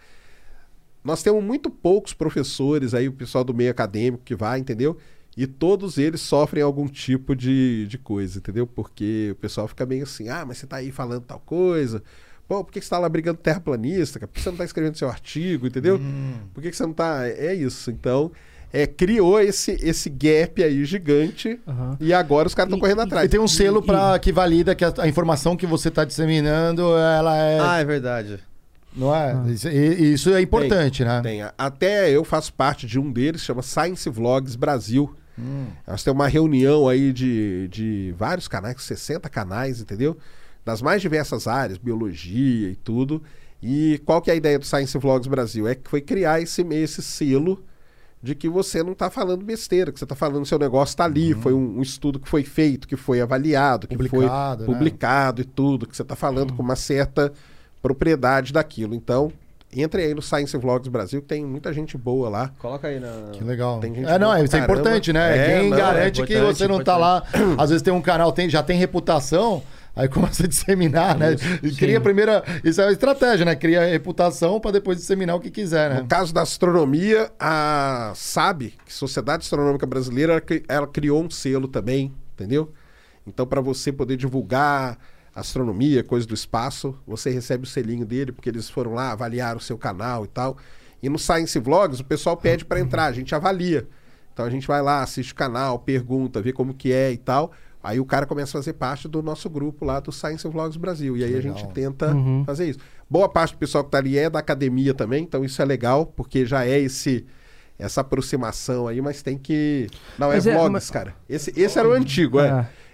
Nós temos muito poucos professores aí, o pessoal do meio acadêmico que vai, entendeu? E todos eles sofrem algum tipo de coisa, entendeu? Porque o pessoal fica meio assim, ah, mas você está aí falando tal coisa, pô, por que você está lá brigando terraplanista? Por que você não está escrevendo seu artigo, entendeu? Por que você não está... É isso, então... criou esse gap aí gigante e agora os caras estão correndo atrás. E tem um selo que valida que a informação que você está disseminando, ela é... Ah, é verdade. Não é? Isso é importante, né? Tem. Até eu faço parte de um deles, chama Science Vlogs Brasil. Nós temos uma reunião aí de vários canais, 60 canais, entendeu? Das mais diversas áreas, biologia e tudo. E qual que é a ideia do Science Vlogs Brasil? É que foi criar esse selo... de que você não está falando besteira, que você está falando seu negócio está ali, foi um estudo que foi feito, que foi avaliado, que foi publicado e tudo, que você está falando com uma certa propriedade daquilo. Então, entre aí no Science Vlogs Brasil, que tem muita gente boa lá. Coloca aí na... Que legal. Tem gente boa, isso é importante, né? Quem garante que você não está lá... Às vezes tem um canal, já tem reputação... Aí começa a disseminar, né? E cria a primeira... Isso é uma estratégia, né? Cria a reputação para depois disseminar o que quiser, né? No caso da astronomia, a SAB, que Sociedade Astronômica Brasileira, ela criou um selo também, entendeu? Então, para você poder divulgar astronomia, coisa do espaço, você recebe o selinho dele, porque eles foram lá, avaliaram o seu canal e tal. E no Science Vlogs, o pessoal pede para entrar, a gente avalia. Então, a gente vai lá, assiste o canal, pergunta, vê como que é e tal... Aí o cara começa a fazer parte do nosso grupo lá do Science Vlogs Brasil. E aí a gente tenta fazer isso. Boa parte do pessoal que está ali é da academia também. Então isso é legal, porque já é essa aproximação aí. Mas tem que... Não, mas vlogs, cara. Esse era o antigo,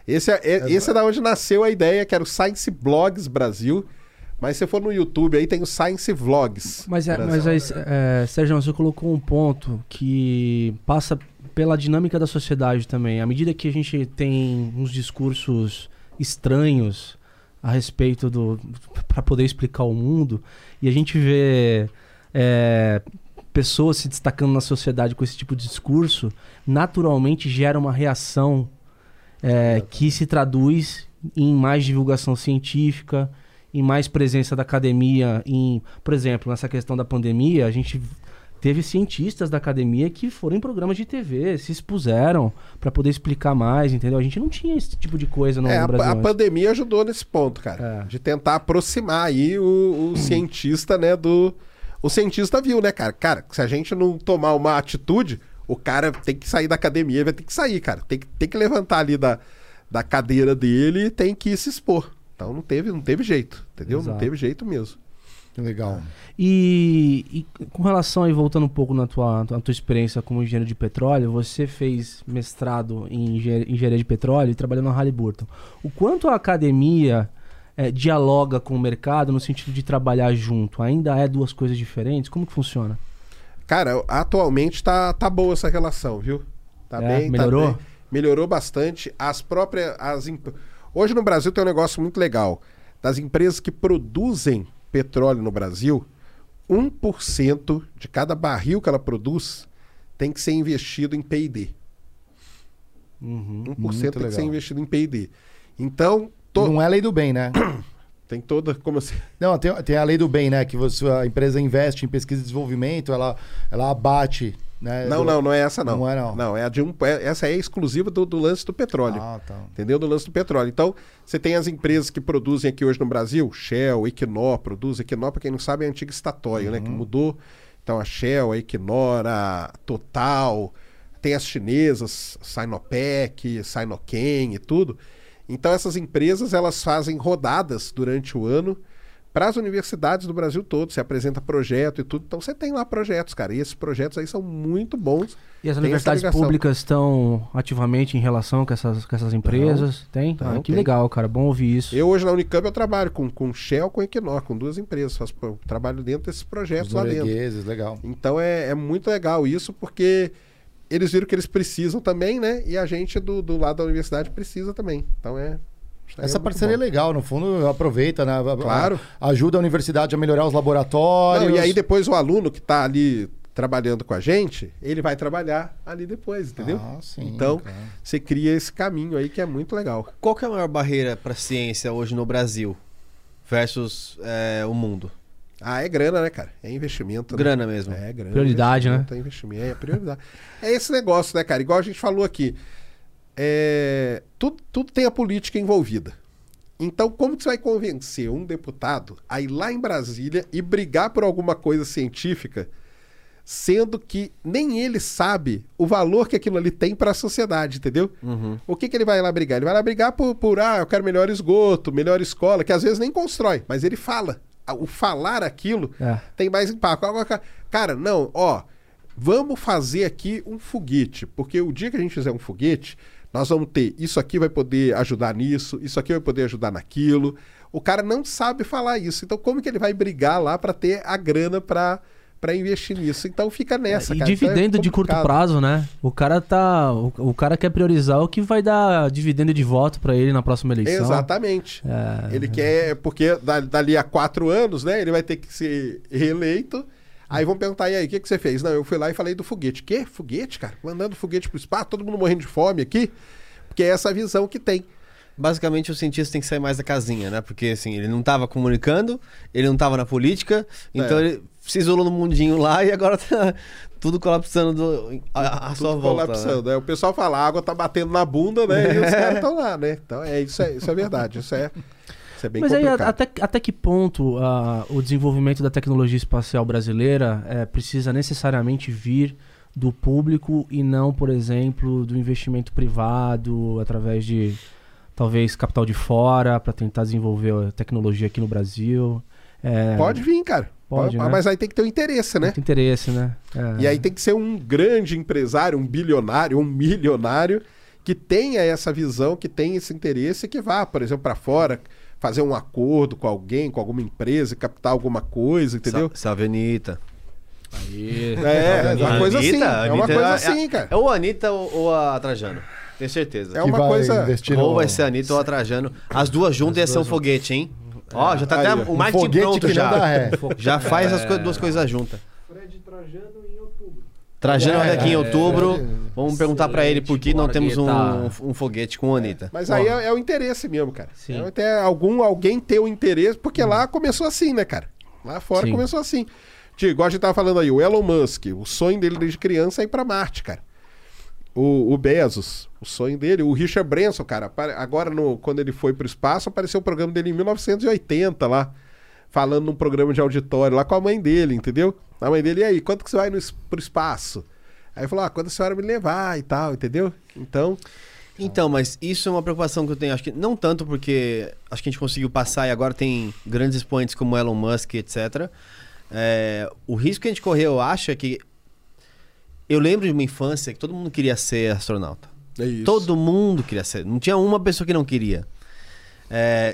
Esse é da onde nasceu a ideia, que era o Science Vlogs Brasil. Mas se for no YouTube aí, tem o Science Vlogs. Mas aí, Sérgio, você colocou um ponto que passa... pela dinâmica da sociedade também. À medida que a gente tem uns discursos estranhos a respeito para poder explicar o mundo, e a gente vê pessoas se destacando na sociedade com esse tipo de discurso, naturalmente gera uma reação que se traduz em mais divulgação científica, em mais presença da academia. Por exemplo, nessa questão da pandemia, a gente... Teve cientistas da academia que foram em programas de TV, se expuseram para poder explicar mais, entendeu? A gente não tinha esse tipo de coisa no Brasil. A pandemia ajudou nesse ponto, cara. De tentar aproximar aí o cientista, né? O cientista viu, né, cara? Cara, se a gente não tomar uma atitude, O cara tem que sair da academia, vai ter que sair, cara. Tem que levantar ali da cadeira dele e tem que se expor. Então não teve jeito, entendeu? Exato. Não teve jeito mesmo. Legal. E com relação aí, voltando um pouco na tua experiência como engenheiro de petróleo, você fez mestrado em engenharia de petróleo e trabalhou na Halliburton. O quanto a academia dialoga com o mercado no sentido de trabalhar junto? Ainda é duas coisas diferentes? Como que funciona? Cara, atualmente tá boa essa relação, viu? Tá bem, melhorou? Tá bem. Melhorou bastante. Hoje no Brasil tem um negócio muito legal. Das empresas que produzem petróleo no Brasil, 1% de cada barril que ela produz tem que ser investido em P&D. 1% tem que ser investido em P&D. Então... Não é lei do bem, né? Tem toda... Como assim? Não, tem a lei do bem, né? Que a empresa investe em pesquisa e desenvolvimento, ela abate... Né? Não é essa não. Não é não. Não, essa é exclusiva do lance do petróleo. Ah, tá. Entendeu? Do lance do petróleo. Então, você tem as empresas que produzem aqui hoje no Brasil, Shell, Equinor, Equinor, para quem não sabe, é a antiga Statoil, né? Que mudou. Então, a Shell, a Equinor, a Total, tem as chinesas, Sinopec, Sinochem e tudo. Então, essas empresas, elas fazem rodadas durante o ano para as universidades do Brasil todo, você apresenta projeto e tudo. Então você tem lá projetos, cara. E esses projetos aí são muito bons. E as universidades públicas estão ativamente em relação com essas empresas? Tem? Então, que legal, cara. Bom ouvir isso. Eu hoje na Unicamp eu trabalho com Shell, com Equinor, com duas empresas. Eu trabalho dentro desses projetos lá dentro. Legal. Então é muito legal isso, porque eles viram que eles precisam também, né? E a gente do lado da universidade precisa também. Então essa parceria é legal, no fundo aproveita, né? Claro. Ajuda a universidade a melhorar os laboratórios. Não, e aí depois o aluno que está ali trabalhando com a gente, ele vai trabalhar ali depois, entendeu? Ah, sim, então você cria esse caminho aí que é muito legal. Qual que é a maior barreira para a ciência hoje no Brasil versus o mundo? Ah, é grana, né, cara? É investimento. Grana, né? Mesmo. É grana. Prioridade, né? É investimento, é prioridade. É esse negócio, né, cara? Igual a gente falou aqui. Tudo tem a política envolvida. Então, como que você vai convencer um deputado a ir lá em Brasília e brigar por alguma coisa científica, sendo que nem ele sabe o valor que aquilo ali tem para a sociedade, entendeu? O que ele vai lá brigar? Ele vai lá brigar por eu quero melhor esgoto, melhor escola, que às vezes nem constrói, mas ele fala. O falar aquilo tem mais impacto. Cara, vamos fazer aqui um foguete, porque o dia que a gente fizer um foguete, nós vamos ter isso aqui vai poder ajudar nisso, isso aqui vai poder ajudar naquilo. O cara não sabe falar isso. Então, como que ele vai brigar lá para ter a grana para investir nisso? Então, fica nessa, cara. E dividendo de curto prazo, né? O cara quer priorizar o que vai dar dividendo de voto para ele na próxima eleição. Exatamente. Ele quer... Porque dali a 4 anos, né? Ele vai ter que ser reeleito. Aí vão perguntar, e aí, o que você fez? Não, eu fui lá e falei do foguete. Quê? Foguete, cara? Mandando foguete pro espaço, todo mundo morrendo de fome aqui? Porque é essa visão que tem. Basicamente, o cientista tem que sair mais da casinha, né? Porque, assim, ele não estava comunicando, ele não estava na política, então ele se isolou no mundinho lá e agora tá tudo colapsando à sua volta. Colapsando, né? O pessoal fala, a água tá batendo na bunda, né? E os caras estão lá, né? Então, isso é verdade, isso é... Mas complicado. Aí, até que ponto o desenvolvimento da tecnologia espacial brasileira precisa necessariamente vir do público e não, por exemplo, do investimento privado, através de, talvez, capital de fora, para tentar desenvolver a tecnologia aqui no Brasil? Pode vir, cara. Pode, né? Mas aí tem que ter um interesse, né? Tem que ter interesse, né? E aí tem que ser um grande empresário, um bilionário, um milionário, que tenha essa visão, que tenha esse interesse e que vá, por exemplo, para fora... Fazer um acordo com alguém, com alguma empresa, captar alguma coisa, entendeu? Salve, Anitta. Aí. É uma coisa assim, cara. É ou a Anitta ou a Trajano. Tenho certeza. É uma coisa... Ou vai ser a Anitta ou a Trajano. As duas juntas ia ser um foguete, hein? Ó, já tá até o marketing pronto já. Já faz as duas coisas juntas. Fred Trajano em outubro. Trajano vai aqui em outubro. Vamos perguntar pra ele por que não temos um foguete com a Anitta. Mas aí é o interesse mesmo, cara. Sim. Até alguém ter o interesse, porque lá começou assim, né, cara? Lá fora começou assim. Diego, igual a gente tava falando aí, o Elon Musk, o sonho dele desde criança é ir pra Marte, cara. O Bezos, o sonho dele. O Richard Branson, cara, agora quando ele foi pro espaço, apareceu o programa dele em 1980 lá. Falando num programa de auditório lá com a mãe dele, entendeu? A mãe dele, e aí, quanto que você vai pro espaço? Aí falou, ah, quando a senhora me levar e tal, entendeu? Então, mas isso é uma preocupação que eu tenho. Acho que não tanto porque acho que a gente conseguiu passar e agora tem grandes expoentes como Elon Musk, etc. O risco que a gente correu, eu acho, é que... Eu lembro de uma infância que todo mundo queria ser astronauta. É isso. Todo mundo queria ser. Não tinha uma pessoa que não queria.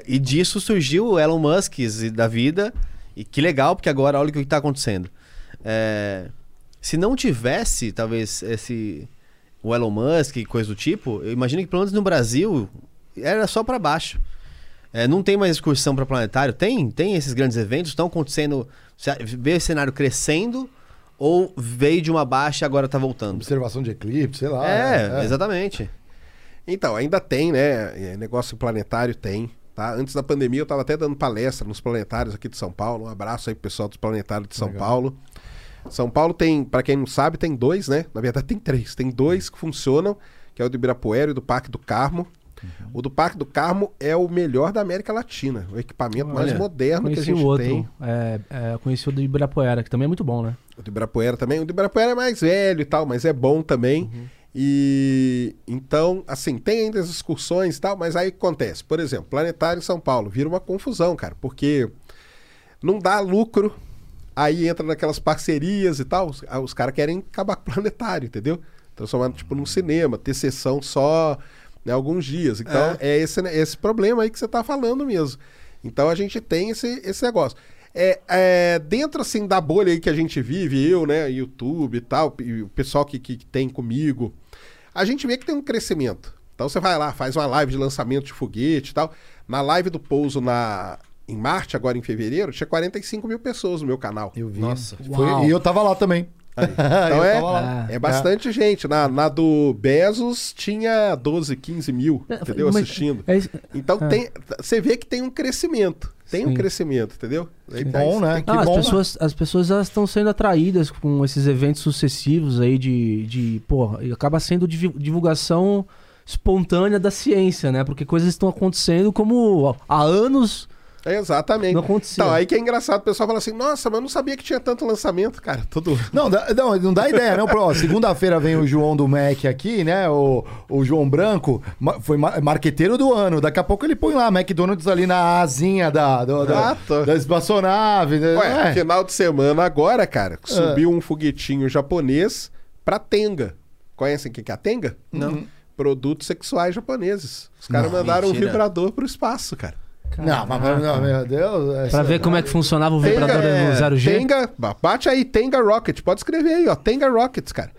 E disso surgiu o Elon Musk da vida. E que legal, porque agora olha o que está acontecendo. Se não tivesse, talvez, o Elon Musk e coisa do tipo, eu imagino que pelo menos no Brasil era só para baixo. Não tem mais excursão para planetário. Tem esses grandes eventos, estão acontecendo. Vê o cenário crescendo ou veio de uma baixa e agora está voltando? Observação de eclipse, sei lá. Exatamente. Então, ainda tem, né? Negócio planetário tem. Tá? Antes da pandemia eu estava até dando palestra nos planetários aqui de São Paulo. Um abraço aí pro pessoal dos planetários de São Paulo. São Paulo tem, para quem não sabe, tem dois, né? Na verdade tem três. Tem dois que funcionam, que é o do Ibirapuera e do Parque do Carmo. Uhum. O do Parque do Carmo é o melhor da América Latina. O equipamento mais moderno que a gente tem. Eu conheci o do Ibirapuera, que também é muito bom, né? O do Ibirapuera também. O do Ibirapuera é mais velho e tal, mas é bom também. Uhum. E então, assim, tem ainda as excursões e tal, mas aí acontece. Por exemplo, planetário em São Paulo. Vira uma confusão, cara, porque não dá lucro. Aí entra naquelas parcerias e tal. Os caras querem acabar com o planetário, entendeu? Transformar, tipo, num cinema, ter sessão só, né, alguns dias. Então, esse problema aí que você tá falando mesmo. Então, a gente tem esse negócio. Dentro, assim, da bolha aí que a gente vive, eu, né, YouTube e tal, e o pessoal que tem comigo, a gente vê que tem um crescimento. Então, você vai lá, faz uma live de lançamento de foguete e tal. Na live do pouso em Marte, agora em fevereiro, tinha 45 mil pessoas no meu canal. Eu vi. Nossa. E eu tava lá também. Aí. Então é bastante gente. Na do Bezos tinha 12, 15 mil, entendeu? Assistindo. Então você vê que tem um crescimento. Tem um crescimento, entendeu? É bom, né? As pessoas elas estão sendo atraídas com esses eventos sucessivos aí porra, acaba sendo divulgação espontânea da ciência, né? Porque coisas estão acontecendo como há anos... Exatamente. Não acontecia. Então, aí que é engraçado, o pessoal fala assim, nossa, mas eu não sabia que tinha tanto lançamento, cara. Tudo... Não dá ideia, não. Segunda-feira vem o João do Mac aqui, né? O João Branco, foi marqueteiro do ano. Daqui a pouco ele põe lá McDonald's ali na asinha da espaçonave. Né? Ué, final de semana agora, cara, subiu um foguetinho japonês pra Tenga. Conhecem o que é a Tenga? Não. Produtos sexuais japoneses. Os caras mandaram um vibrador pro espaço, cara. Caraca. Não, meu Deus. Pra ver como é que funcionava o vibrador do 0G. Tenga, bate aí, Tenga Rocket. Pode escrever aí, ó. Tenga Rockets, cara.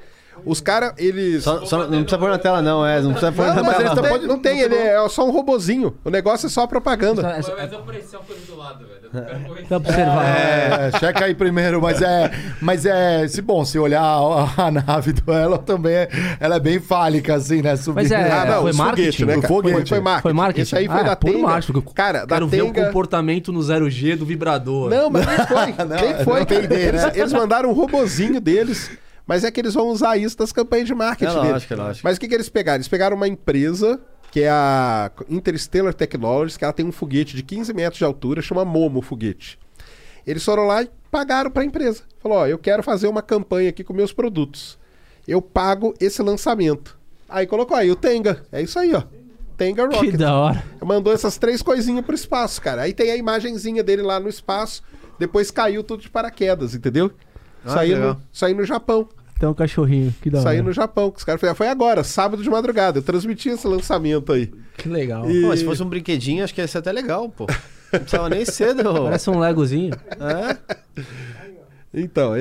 Os caras, eles. Não precisa pôr na tela, não, Não precisa pôr na tela. Não tem, ele é só um robozinho. O negócio é só propaganda. Mas eu apareci uma coisa do lado, velho. Tá observando. Checa aí primeiro, mas se olhar a nave do Elon também, ela é bem fálica, assim, né? Subindo. Foi marketing, né? Foi marketing. Isso aí foi da Tenga. Cara, quero ver o comportamento no 0G do vibrador. Não, mas nem foi. Eles mandaram um robozinho deles. Mas é que eles vão usar isso nas campanhas de marketing deles. Lógico. Mas o que eles pegaram? Eles pegaram uma empresa, que é a Interstellar Technologies, que ela tem um foguete de 15 metros de altura, chama Momo o foguete. Eles foram lá e pagaram para a empresa. Falou, ó, eu quero fazer uma campanha aqui com meus produtos. Eu pago esse lançamento. Aí colocou aí o Tenga. É isso aí, ó. Tenga Rocket. Que da hora. Mandou essas três coisinhas pro espaço, cara. Aí tem a imagenzinha dele lá no espaço. Depois caiu tudo de paraquedas, entendeu? Saiu no Japão. Então, cachorrinho, que da hora. Saiu no Japão. Os caras falaram, foi agora, sábado de madrugada. Eu transmiti esse lançamento aí. Que legal. E... Pô, se fosse um brinquedinho, acho que ia ser até legal, pô. Não precisava nem cedo. Parece um legozinho. Então,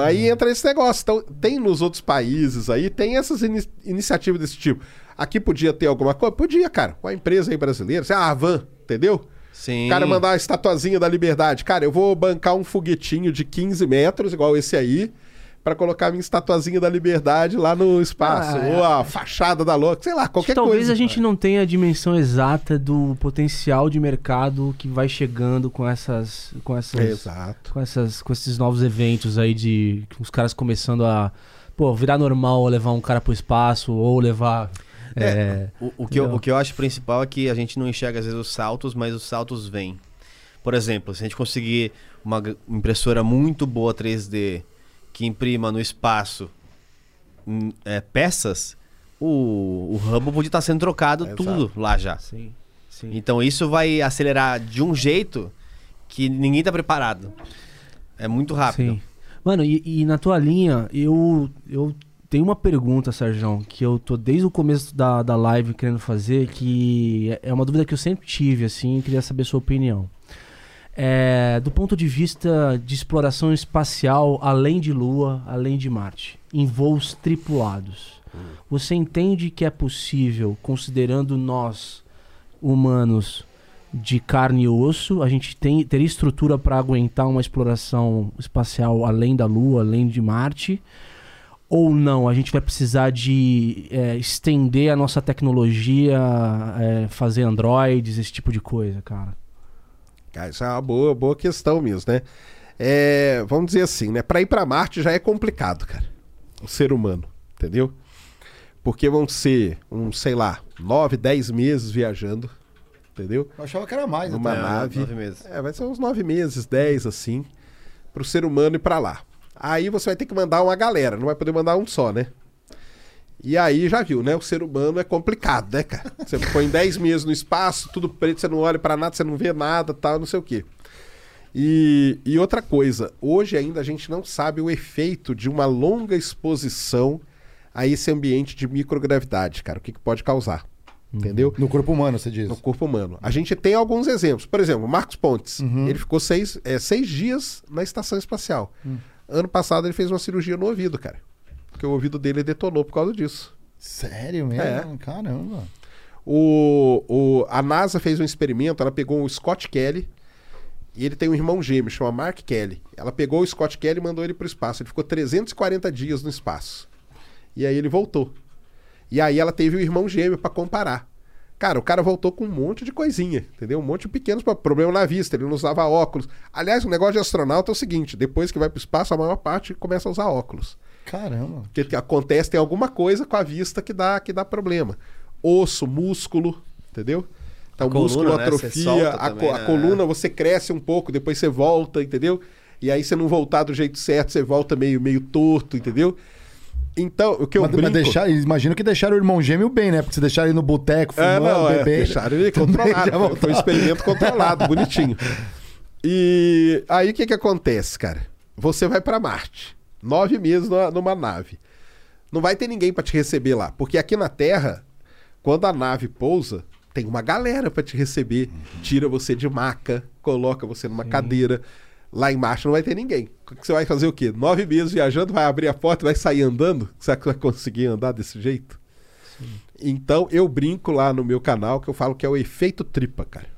aí entra esse negócio. Então, tem nos outros países aí, tem essas iniciativas desse tipo. Aqui podia ter alguma coisa? Podia, cara. Uma empresa aí brasileira, sei lá, a Van, entendeu? Sim. O cara mandar uma estatuazinha da liberdade. Cara, eu vou bancar um foguetinho de 15 metros, igual esse aí, pra colocar minha estatuazinha da liberdade lá no espaço. Ou a fachada da louca, sei lá, qualquer coisa. Talvez a gente não tenha a dimensão exata do potencial de mercado que vai chegando com esses novos eventos aí de os caras começando a virar normal, levar um cara pro espaço ou levar... O que eu acho principal é que a gente não enxerga às vezes os saltos, mas os saltos vêm. Por exemplo, se a gente conseguir uma impressora muito boa 3D que imprima no espaço peças, o ramo podia estar sendo trocado tudo lá já. Sim, sim. Então isso vai acelerar de um jeito que ninguém está preparado. É muito rápido. Sim. Mano, e na tua linha, eu tenho uma pergunta, Sérgio, que eu tô desde o começo da live querendo fazer, que é uma dúvida que eu sempre tive, assim, e queria saber a sua opinião. Do ponto de vista de exploração espacial, além de Lua, além de Marte, em voos tripulados, você entende que é possível, considerando nós, humanos, de carne e osso, a gente teria estrutura para aguentar uma exploração espacial além da Lua, além de Marte, ou não? A gente vai precisar de estender a nossa tecnologia, fazer androides, esse tipo de coisa, cara? Isso é uma boa questão mesmo, né? Vamos dizer assim, né? Para ir para Marte já é complicado, cara, o ser humano, entendeu? Porque vão ser, sei lá, 9, 10 meses viajando. Entendeu? Eu achava que era mais. Uma nave. 9 meses. Vai ser uns 9 meses, 10, assim, para o ser humano ir para lá. Aí você vai ter que mandar uma galera, não vai poder mandar um só, né? E aí já viu, né? O ser humano é complicado, né, cara? Você põe 10 meses no espaço, tudo preto, você não olha para nada, você não vê nada, tal, não sei o quê. E outra coisa, hoje ainda a gente não sabe o efeito de uma longa exposição a esse ambiente de microgravidade, cara. O que pode causar? Entendeu? No corpo humano, você diz. No corpo humano. A gente tem alguns exemplos. Por exemplo, Marcos Pontes. Uhum. Ele ficou 6 dias na estação espacial. Ano passado ele fez uma cirurgia no ouvido, cara. Porque o ouvido dele detonou por causa disso. Sério mesmo? Caramba. A NASA fez um experimento. Ela pegou o Scott Kelly. E ele tem um irmão gêmeo, chama Mark Kelly. Ela pegou o Scott Kelly e mandou ele para o espaço. Ele ficou 340 dias no espaço. E aí ele voltou. E aí ela teve o irmão gêmeo para comparar. Cara, o cara voltou com um monte de coisinha, entendeu? Um monte de pequenos problema na vista, ele não usava óculos. Aliás, o negócio de astronauta é o seguinte, depois que vai para o espaço, a maior parte começa a usar óculos. Caramba! Porque acontece, tem alguma coisa com a vista que dá problema. Osso, músculo, entendeu? Então o músculo atrofia, a coluna você cresce um pouco, depois você volta, entendeu? E aí você não voltar do jeito certo, você volta meio torto, entendeu? Então, o que eu brinco... Imagino que deixaram o irmão gêmeo bem, né? Porque se deixaram ele no boteco, fumando, bebendo... Deixaram ele controlado. Foi um experimento controlado, bonitinho. E aí o que acontece, cara? Você vai pra Marte. 9 meses numa nave. Não vai ter ninguém pra te receber lá. Porque aqui na Terra, quando a nave pousa, tem uma galera pra te receber. Tira você de maca, coloca você numa cadeira... Lá embaixo não vai ter ninguém. Você vai fazer o quê? 9 meses viajando, vai abrir a porta, vai sair andando? Será que vai conseguir andar desse jeito? Sim. Então, eu brinco lá no meu canal que eu falo que é o efeito tripa, cara.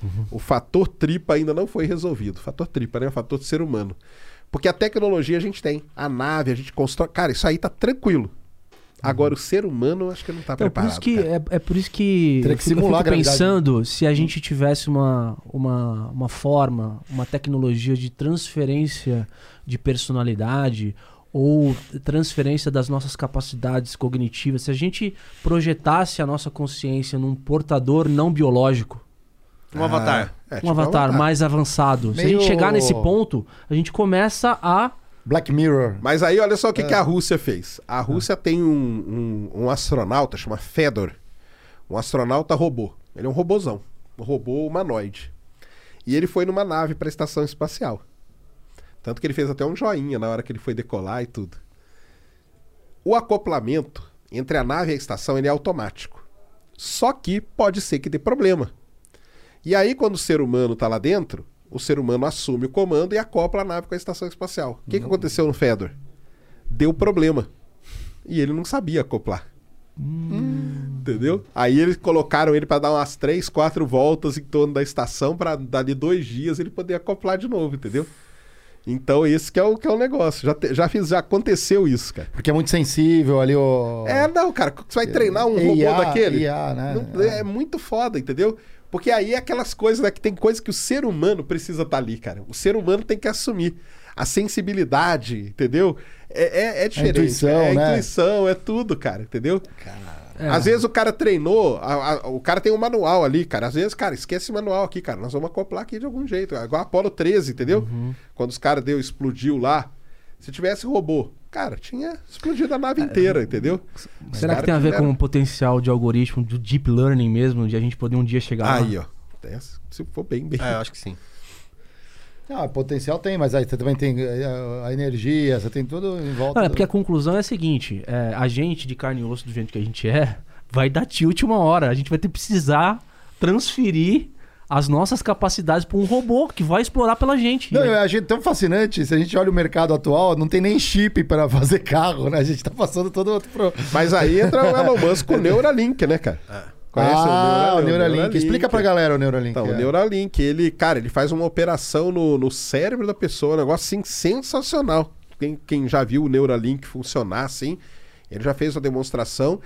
Uhum. O fator tripa ainda não foi resolvido. O fator tripa, né? O fator do ser humano. Porque a tecnologia a gente tem. A nave, a gente constrói... Cara, isso aí tá tranquilo. Agora, o ser humano, acho que não está preparado. Por isso que eu fico pensando, se a gente tivesse uma forma, uma tecnologia de transferência de personalidade ou transferência das nossas capacidades cognitivas, se a gente projetasse a nossa consciência num portador não biológico, um avatar mais avançado. Meio... Se a gente chegar nesse ponto, a gente começa a... Black Mirror. Mas aí olha só o que a Rússia fez. A Rússia tem um astronauta, chama Fedor. Um astronauta robô. Ele é um robôzão. Um robô humanoide. E ele foi numa nave para a estação espacial. Tanto que ele fez até um joinha na hora que ele foi decolar e tudo. O acoplamento entre a nave e a estação ele é automático. Só que pode ser que dê problema. E aí quando o ser humano está lá dentro... O ser humano assume o comando e acopla a nave com a estação espacial. O que aconteceu no Fedor? Deu problema. E ele não sabia acoplar. Entendeu? Aí eles colocaram ele para dar umas 3, 4 voltas em torno da estação para dali 2 dias ele poder acoplar de novo, entendeu? Então esse que é o negócio. Já aconteceu isso, cara. Porque é muito sensível ali o... Não, cara. Você vai treinar um robô daquele? É muito foda, entendeu? Porque aí é aquelas coisas, né, que tem coisas que o ser humano precisa estar ali, cara. O ser humano tem que assumir. A sensibilidade, entendeu? É diferente. A intuição, é tudo, cara, entendeu? Às vezes o cara treinou, o cara tem um manual ali, cara. Às vezes, cara, esquece o manual aqui, cara. Nós vamos acoplar aqui de algum jeito. Igual a Apollo 13, entendeu? Quando os caras explodiu lá. Se tivesse robô, Cara, tinha explodido a nave inteira, entendeu? Será que tem a ver com o potencial de algoritmo, do deep learning mesmo, de a gente poder um dia chegar aí, lá? Aí, ó. Se for bem, bem. É, eu acho que sim. Ah, potencial tem, mas aí você também tem a energia, você tem tudo em volta. Não, é porque a conclusão é a seguinte, a gente de carne e osso do jeito que a gente é, vai dar tilt uma hora. A gente vai ter que precisar transferir as nossas capacidades para um robô que vai explorar pela gente. Não, eu achei tão fascinante. Se a gente olha o mercado atual, não tem nem chip para fazer carro, né? A gente tá passando todo outro... Mas aí entra o Elon Musk com o Neuralink, né, cara? Ah. Conhece o Neuralink. Explica pra galera o Neuralink. Então, o Neuralink, ele, cara, ele faz uma operação no cérebro da pessoa, um negócio assim sensacional. Quem já viu o Neuralink funcionar assim, ele já fez uma demonstração.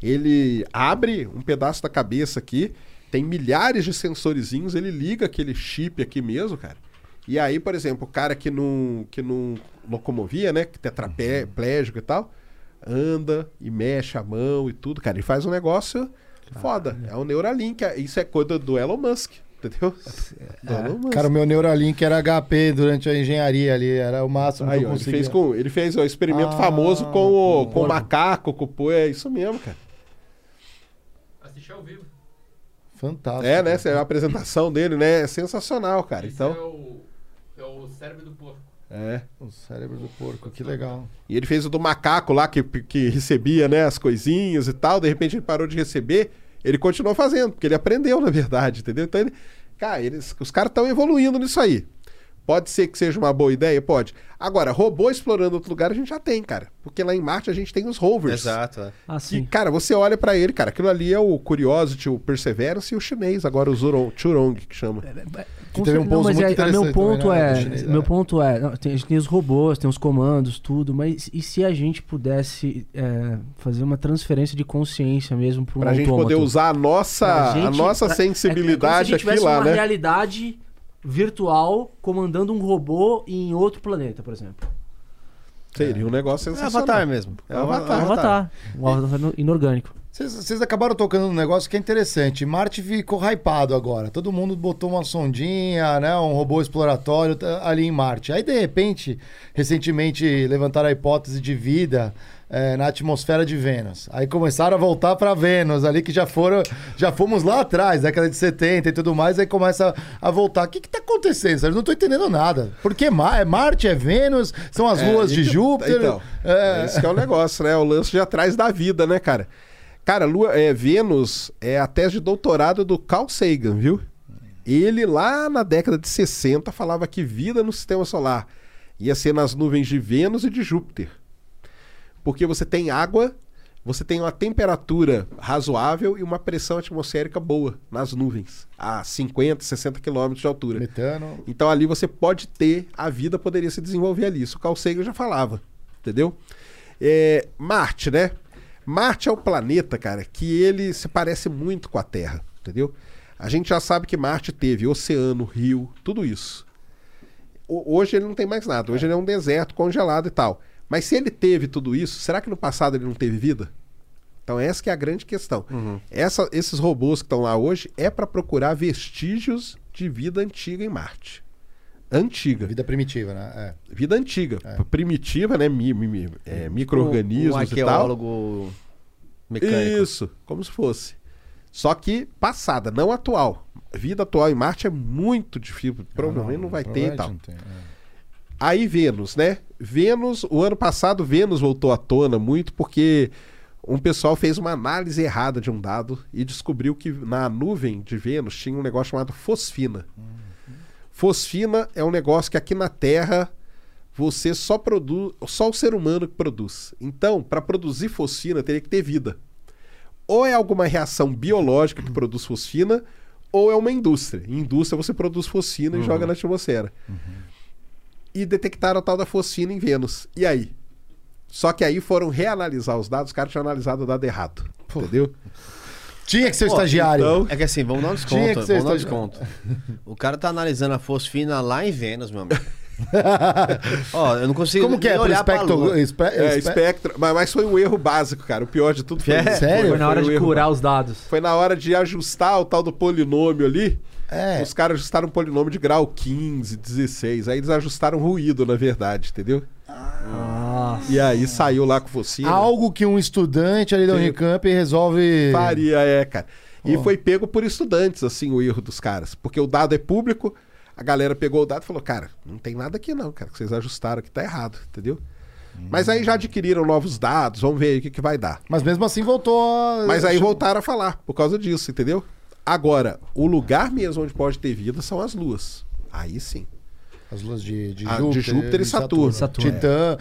Ele abre um pedaço da cabeça aqui, tem milhares de sensorizinhos, ele liga aquele chip aqui mesmo, cara. E aí, por exemplo, o cara que não locomovia, né, que tetraplégico e tal, anda e mexe a mão e tudo, cara. Ele faz um negócio foda. É um Neuralink. Isso é coisa do Elon Musk, entendeu? Elon Musk. Cara, o meu Neuralink era HP durante a engenharia ali, era o máximo que eu conseguia. Ele fez um experimento famoso com o macaco, com o pô, é isso mesmo, cara. Assistir ao vivo. Fantástico. É, né? Essa é a apresentação dele, né? É sensacional, cara. Esse então... é o cérebro do porco. É. O cérebro do porco, que legal. E ele fez o do macaco lá, que recebia, né, as coisinhas e tal. De repente ele parou de receber, ele continuou fazendo, porque ele aprendeu, na verdade, entendeu? Então, os caras estão evoluindo nisso aí. Pode ser que seja uma boa ideia? Pode. Agora, robô explorando outro lugar a gente já tem, cara. Porque lá em Marte a gente tem os rovers. Exato. É. Ah, sim. E, cara, você olha pra ele, cara. Aquilo ali é o Curiosity, o Perseverance e o chinês. Agora o Churong, que chama. Que teve um pouso muito interessante. Meu ponto é... A gente tem os robôs, tem os comandos, tudo. Mas e se a gente pudesse fazer uma transferência de consciência mesmo pra um autômato? Pra gente poder usar a nossa sensibilidade aqui lá, né? Se a gente tivesse uma realidade... virtual comandando um robô em outro planeta, por exemplo. Seria um negócio sensacional. É avatar mesmo. É avatar. Um avatar inorgânico. Vocês acabaram tocando num negócio que é interessante. Marte ficou hypado agora. Todo mundo botou uma sondinha, né, um robô exploratório ali em Marte. Aí, de repente, recentemente levantaram a hipótese de vida na atmosfera de Vênus. Aí começaram a voltar para Vênus, ali que já fomos lá atrás, década de 70 e tudo mais, aí começa a voltar. O que está acontecendo? Eu não estou entendendo nada. Porque Marte, é Vênus, são as luas de Júpiter. Então, esse que é o negócio, né? O lance de atrás da vida, né, cara? Cara, Vênus é a tese de doutorado do Carl Sagan, viu? Ele lá na década de 60 falava que vida no sistema solar ia ser nas nuvens de Vênus e de Júpiter. Porque você tem água, você tem uma temperatura razoável e uma pressão atmosférica boa nas nuvens, a 50, 60 quilômetros de altura. Metano. Então ali você pode ter, a vida poderia se desenvolver ali. Isso o Carl Sagan já falava, entendeu? Marte, né? Marte é um planeta, cara, que ele se parece muito com a Terra, entendeu? A gente já sabe que Marte teve oceano, rio, tudo isso. Hoje ele não tem mais nada, hoje ele é um deserto congelado e tal. Mas se ele teve tudo isso, será que no passado ele não teve vida? Então essa que é a grande questão. Uhum. Esses robôs que estão lá hoje é para procurar vestígios de vida antiga em Marte. Antiga. Vida primitiva, né? É. Vida antiga. É. Primitiva, né? Micro-organismos e tal. Um arqueólogo mecânico. Isso, como se fosse. Só que passada, não atual. Vida atual em Marte é muito difícil. Provavelmente não vai ter e tal. Não tem, Aí Vênus, né? Vênus, o ano passado Vênus voltou à tona muito porque um pessoal fez uma análise errada de um dado e descobriu que na nuvem de Vênus tinha um negócio chamado fosfina. Fosfina é um negócio que aqui na Terra você só produz, só o ser humano que produz. Então, para produzir fosfina teria que ter vida. Ou é alguma reação biológica que produz fosfina, ou é uma indústria. Em indústria você produz fosfina e joga na atmosfera. E detectaram a tal da fosfina em Vênus. E aí? Só que aí foram reanalisar os dados, os caras tinham analisado o dado errado. Pô. Entendeu? Tinha que ser estagiário. Então... É que assim, vamos dar um desconto. Tinha que ser desconto. O cara tá analisando a fosfina lá em Vênus, meu amigo. Eu não consigo. Como que é? Olhar espectro. Mas foi um erro básico, cara. O pior de tudo foi isso. Sério? Foi na hora de curar os dados. Foi na hora de ajustar o tal do polinômio ali. Os caras ajustaram um polinômio de grau 15, 16. Aí eles ajustaram ruído, na verdade, entendeu? Nossa. E aí saiu lá com focinho. Algo que um estudante ali da Unicamp resolve... Faria, cara. E foi pego por estudantes, assim, o erro dos caras. Porque o dado é público, a galera pegou o dado e falou, cara, não tem nada aqui não, cara, que vocês ajustaram aqui, tá errado, entendeu? Mas aí já adquiriram novos dados, vamos ver aí o que, que vai dar. Mas mesmo assim voltou... Mas aí voltaram a falar, por causa disso, entendeu? Agora, o lugar mesmo onde pode ter vida são as luas. Aí sim. As luas de Júpiter e Saturno. Titã.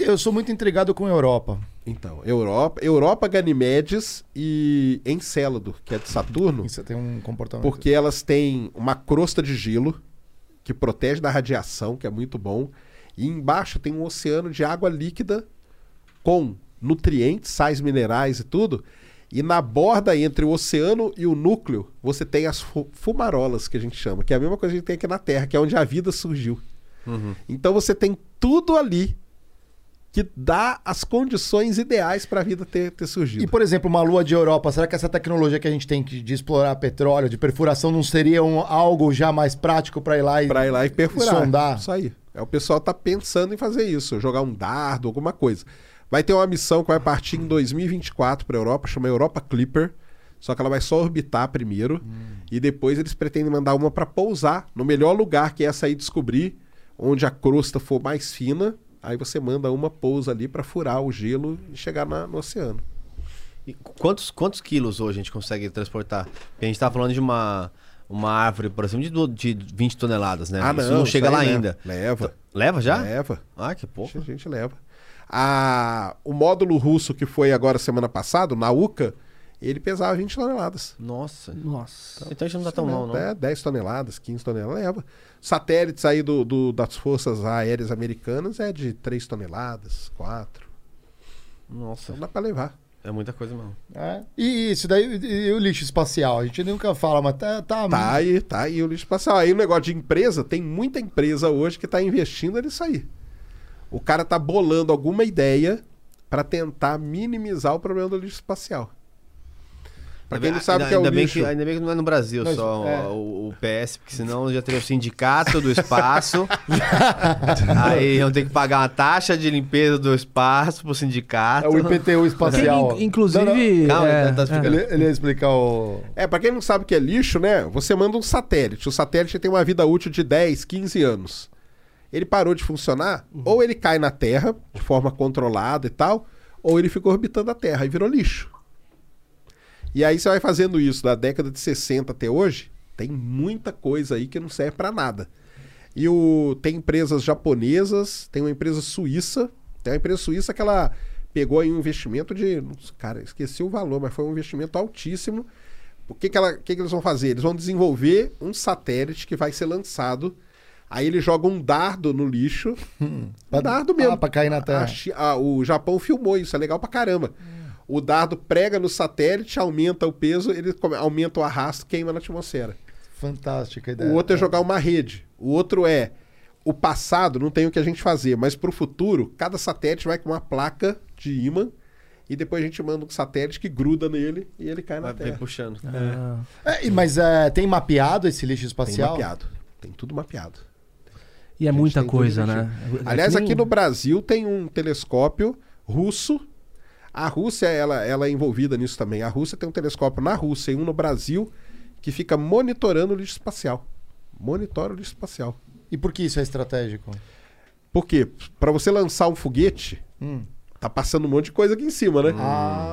Eu sou muito intrigado com a Europa. Então, Europa, Ganimedes e Encélado, que é de Saturno. Isso tem um comportamento. Porque elas têm uma crosta de gelo que protege da radiação, que é muito bom. E embaixo tem um oceano de água líquida com nutrientes, sais minerais e tudo. E na borda entre o oceano e o núcleo, você tem as fumarolas, que a gente chama, que é a mesma coisa que a gente tem aqui na Terra, que é onde a vida surgiu. Então você tem tudo ali que dá as condições ideais para a vida ter surgido. E, por exemplo, uma lua de Europa, será que essa tecnologia que a gente tem de explorar petróleo, de perfuração, não seria algo já mais prático para ir lá e perfurar, sondar? Isso aí. O pessoal está pensando em fazer isso, jogar um dardo, alguma coisa. Vai ter uma missão que vai partir em 2024 para a Europa, chama Europa Clipper, só que ela vai só orbitar primeiro e depois eles pretendem mandar uma para pousar no melhor lugar, que é essa aí descobrir, onde a crosta for mais fina, aí você manda uma pousa ali para furar o gelo e chegar no oceano. E quantos quilos hoje a gente consegue transportar? Porque a gente está falando de uma árvore, por exemplo, de 20 toneladas, né? Isso não chega lá ainda. Leva. Leva já? Leva. Ah, que pouco. A gente leva. O módulo russo que foi agora semana passada, na UCA, ele pesava 20 toneladas. Nossa. Então a gente não tá tão mal, não. 10 toneladas, 15 toneladas, leva. Satélites aí das forças aéreas americanas é de 3 toneladas, 4. Nossa. Não dá pra levar. É muita coisa mesmo. É. E isso daí, e o lixo espacial? A gente nunca fala, mas tá aí o lixo espacial. Aí o negócio de empresa, tem muita empresa hoje que tá investindo nisso aí. O cara tá bolando alguma ideia para tentar minimizar o problema do lixo espacial. Para quem não sabe o que é o lixo... ainda bem que não é no Brasil o PS, porque senão já teria o sindicato do espaço. Aí iam ter que pagar uma taxa de limpeza do espaço pro sindicato. É o IPTU espacial. Inclusive... Calma, ele ia explicar o... Para quem não sabe o que é lixo, né? Você manda um satélite. O satélite tem uma vida útil de 10, 15 anos. Ele parou de funcionar, ou ele cai na Terra de forma controlada e tal, ou ele ficou orbitando a Terra e virou lixo. E aí você vai fazendo isso da década de 60 até hoje, tem muita coisa aí que não serve para nada. E tem empresas japonesas, tem uma empresa suíça, que ela pegou aí um investimento de... Cara, esqueci o valor, mas foi um investimento altíssimo. O que eles vão fazer? Eles vão desenvolver um satélite que vai ser lançado. Aí ele joga um dardo no lixo. Um dardo mesmo. Pra cair na Terra. O Japão filmou isso, é legal pra caramba. O dardo prega no satélite, aumenta o peso, ele aumenta o arrasto, queima na atmosfera. Fantástica ideia. O outro é jogar uma rede. O outro é... O passado não tem o que a gente fazer, mas pro futuro, cada satélite vai com uma placa de ímã e depois a gente manda um satélite que gruda nele e ele cai na Terra. Vai puxando. Mas tem mapeado esse lixo espacial? Tem mapeado. Tem tudo mapeado. E é muita coisa, né? Aliás, aqui no Brasil tem um telescópio russo. A Rússia, ela é envolvida nisso também. A Rússia tem um telescópio na Rússia e um no Brasil que fica monitorando o lixo espacial. Monitora o lixo espacial. E por que isso é estratégico? Porque para você lançar um foguete, tá passando um monte de coisa aqui em cima, né?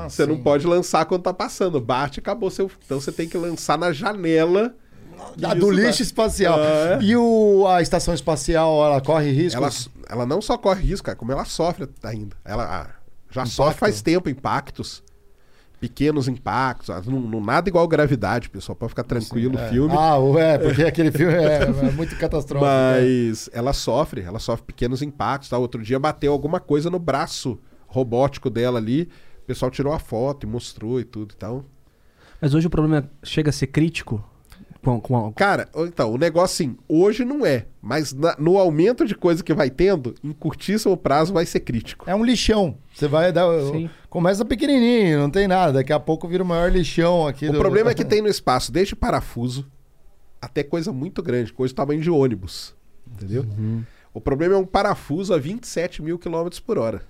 Você não pode lançar quando tá passando. Bate e acabou seu... Então você tem que lançar na janela... do lixo espacial. E a estação espacial, ela corre risco? Ela não só corre risco, cara, como ela sofre ainda. Ela já sofre faz tempo impactos. Pequenos impactos. Nada igual gravidade, pessoal. Pode ficar tranquilo o filme. Porque aquele filme é muito catastrófico. Mas ela sofre pequenos impactos. Tá? Outro dia bateu alguma coisa no braço robótico dela ali. O pessoal tirou a foto e mostrou e tudo e tal. Mas hoje o problema chega a ser crítico? Cara, então, o negócio assim, hoje não é, mas no aumento de coisa que vai tendo, em curtíssimo prazo vai ser crítico. É um lixão. Você vai dar... Começa pequenininho, não tem nada. Daqui a pouco vira o maior lixão aqui. O problema é que tem no espaço, desde parafuso até coisa muito grande, coisa do tamanho de ônibus. Entendeu? O problema é um parafuso a 27.000 km/h.